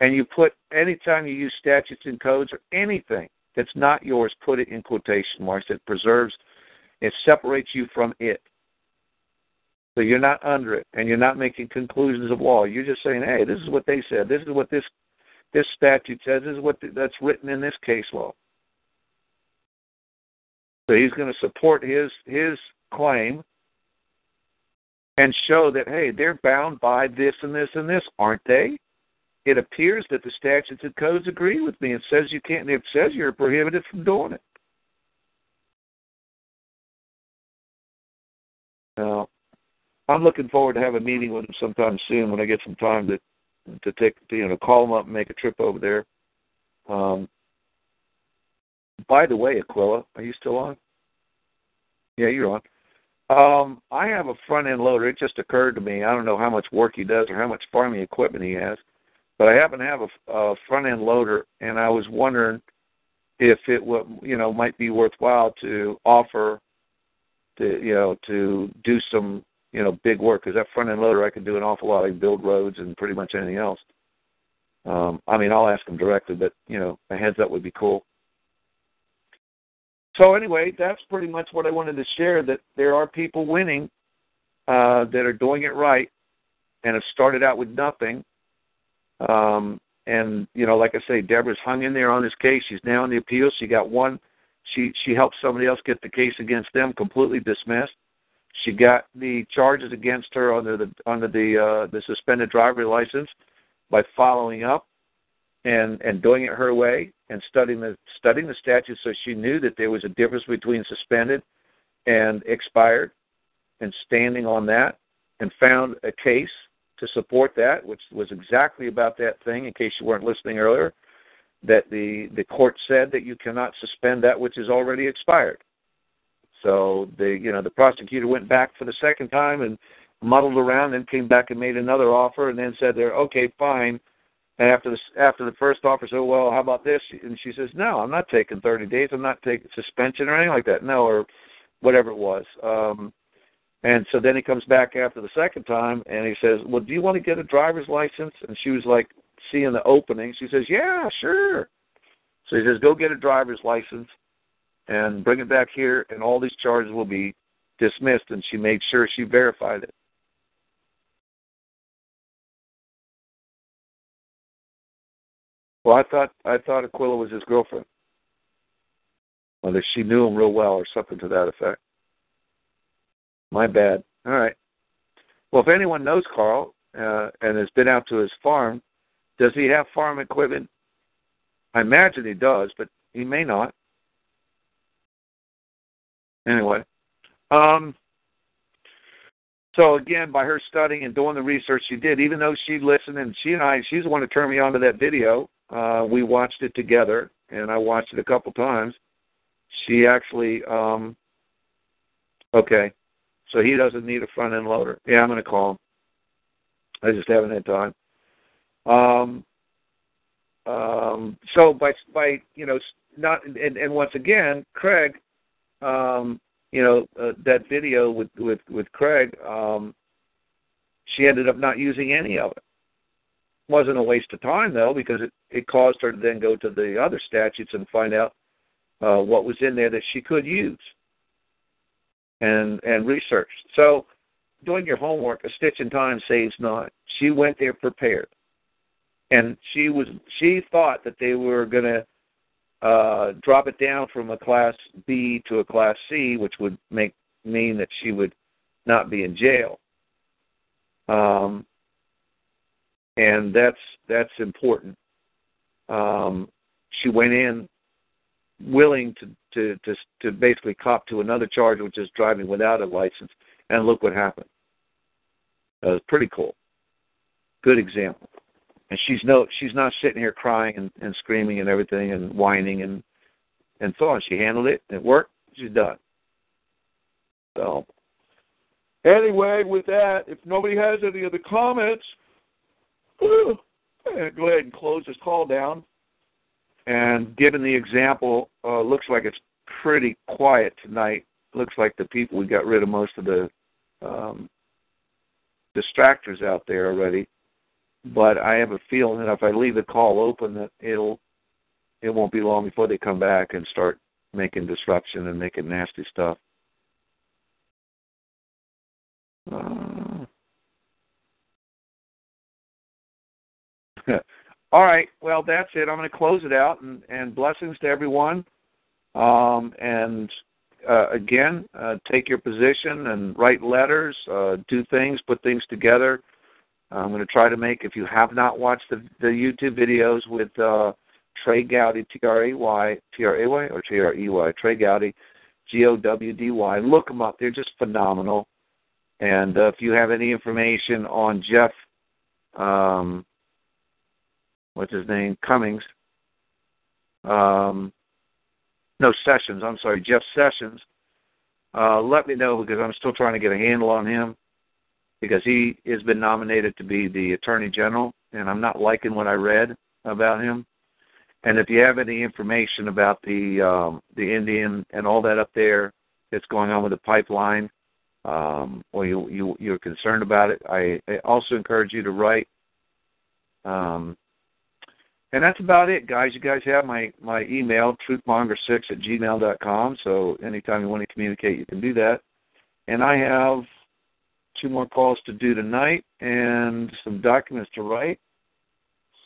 And you put, anytime you use statutes and codes or anything that's not yours, put it in quotation marks. It preserves, it separates you from it. So you're not under it, and you're not making conclusions of law. You're just saying, hey, this is what they said. This is what this this statute says. This is what th- that's written in this case law. So he's going to support his his claim and show that, hey, they're bound by this and this and this, aren't they? It appears that the statutes and codes agree with me. It says you can't. It says you're prohibited from doing it. Now, I'm looking forward to have a meeting with him sometime soon when I get some time to to take to, you know call him up and make a trip over there. Um, by the way, Aquila, are you still on? Yeah, you're on. Um, I have a front end loader. It just occurred to me. I don't know how much work he does or how much farming equipment he has. But I happen to have a, a front-end loader, and I was wondering if it would, you know, might be worthwhile to offer to, you know, to do some, you know, big work. Because that front-end loader, I could do an awful lot. I could build roads and pretty much anything else. Um, I mean, I'll ask him directly, but, you know, a heads-up would be cool. So anyway, that's pretty much what I wanted to share, that there are people winning uh, that are doing it right and have started out with nothing. Um, and, you know, like I say, Deborah's hung in there on this case. She's now in the appeals. She got one. She she helped somebody else get the case against them completely dismissed. She got the charges against her under the under the uh, the suspended driver license by following up and, and doing it her way and studying the studying the statute, so she knew that there was a difference between suspended and expired, and standing on that, and found a case to support that, which was exactly about that thing, in case you weren't listening earlier, that the, the court said that you cannot suspend that which is already expired. So the you know the prosecutor went back for the second time and muddled around, and came back and made another offer, and then said, "They're okay, fine." And after the after the first offer, said, "Well, how about this?" And she says, "No, I'm not taking thirty days. I'm not taking suspension or anything like that. No, or whatever it was." Um, And so then he comes back after the second time, and he says, well, do you want to get a driver's license? And she was like, seeing the opening, she says, yeah, sure. So he says, go get a driver's license and bring it back here, and all these charges will be dismissed. And she made sure she verified it. Well, I thought I thought Aquila was his girlfriend. Whether she knew him real well or something to that effect. My bad. All right. Well, if anyone knows Carl uh, and has been out to his farm, does he have farm equipment? I imagine he does, but he may not. Anyway. Um, so, again, by her studying and doing the research she did, even though she listened, and she and I, she's the one to turn me on to that video. Uh, we watched it together, and I watched it a couple times. She actually, um, okay. So he doesn't need a front-end loader. Yeah, I'm going to call him. I just haven't had time. Um, um, so by, by you know, not and, and once again, Craig, um, you know, uh, that video with, with, with Craig, um, she ended up not using any of it. It wasn't a waste of time, though, because it, it caused her to then go to the other statutes and find out uh, what was in there that she could use. And, and research. So doing your homework, a stitch in time saves none. She went there prepared. And she was she thought that they were going to uh, drop it down from a Class B to a Class C, which would make mean that she would not be in jail. Um, and that's that's important. Um, she went in willing to To, to to basically cop to another charge, which is driving without a license, and look what happened. That was pretty cool. Good example. And she's no she's not sitting here crying and, and screaming and everything and whining and and so on. She handled it. It worked. She's done. So anyway, with that, if nobody has any other comments, whew, I'm gonna go ahead and close this call down. And given the example, uh, looks like it's pretty quiet tonight. Looks like the people, we got rid of most of the um, distractors out there already. But I have a feeling that if I leave the call open, that it'll it won't be long before they come back and start making disruption and making nasty stuff. Uh. All right. Well, that's it. I'm going to close it out, and, and blessings to everyone. Um, and uh, again, uh, take your position and write letters, uh, do things, put things together. I'm going to try to make, if you have not watched the, the YouTube videos with uh, Trey Gowdy, T R A Y, T R A Y or T R E Y, Trey Gowdy, G O W D Y, look them up. They're just phenomenal. And uh, if you have any information on Jeff, um, what's his name, Cummings, um, no, Sessions, I'm sorry, Jeff Sessions, uh, let me know, because I'm still trying to get a handle on him, because he has been nominated to be the Attorney General, and I'm not liking what I read about him. And if you have any information about the um, the Indian and all that up there that's going on with the pipeline, um, or you, you, you're concerned about it, I, I also encourage you to write. Um, and that's about it, guys. You guys have my, my email, truthmonger six at gmail dot com, so anytime you want to communicate, you can do that. And I have two more calls to do tonight and some documents to write.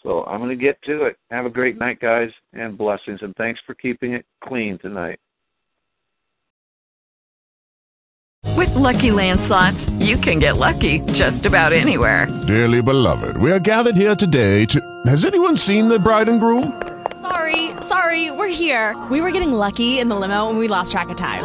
So I'm going to get to it. Have a great night, guys, and blessings. And thanks for keeping it clean tonight. With Lucky Land Slots, you can get lucky just about anywhere. Dearly beloved, we are gathered here today to... Has anyone seen the bride and groom? Sorry, sorry, we're here. We were getting lucky in the limo and we lost track of time.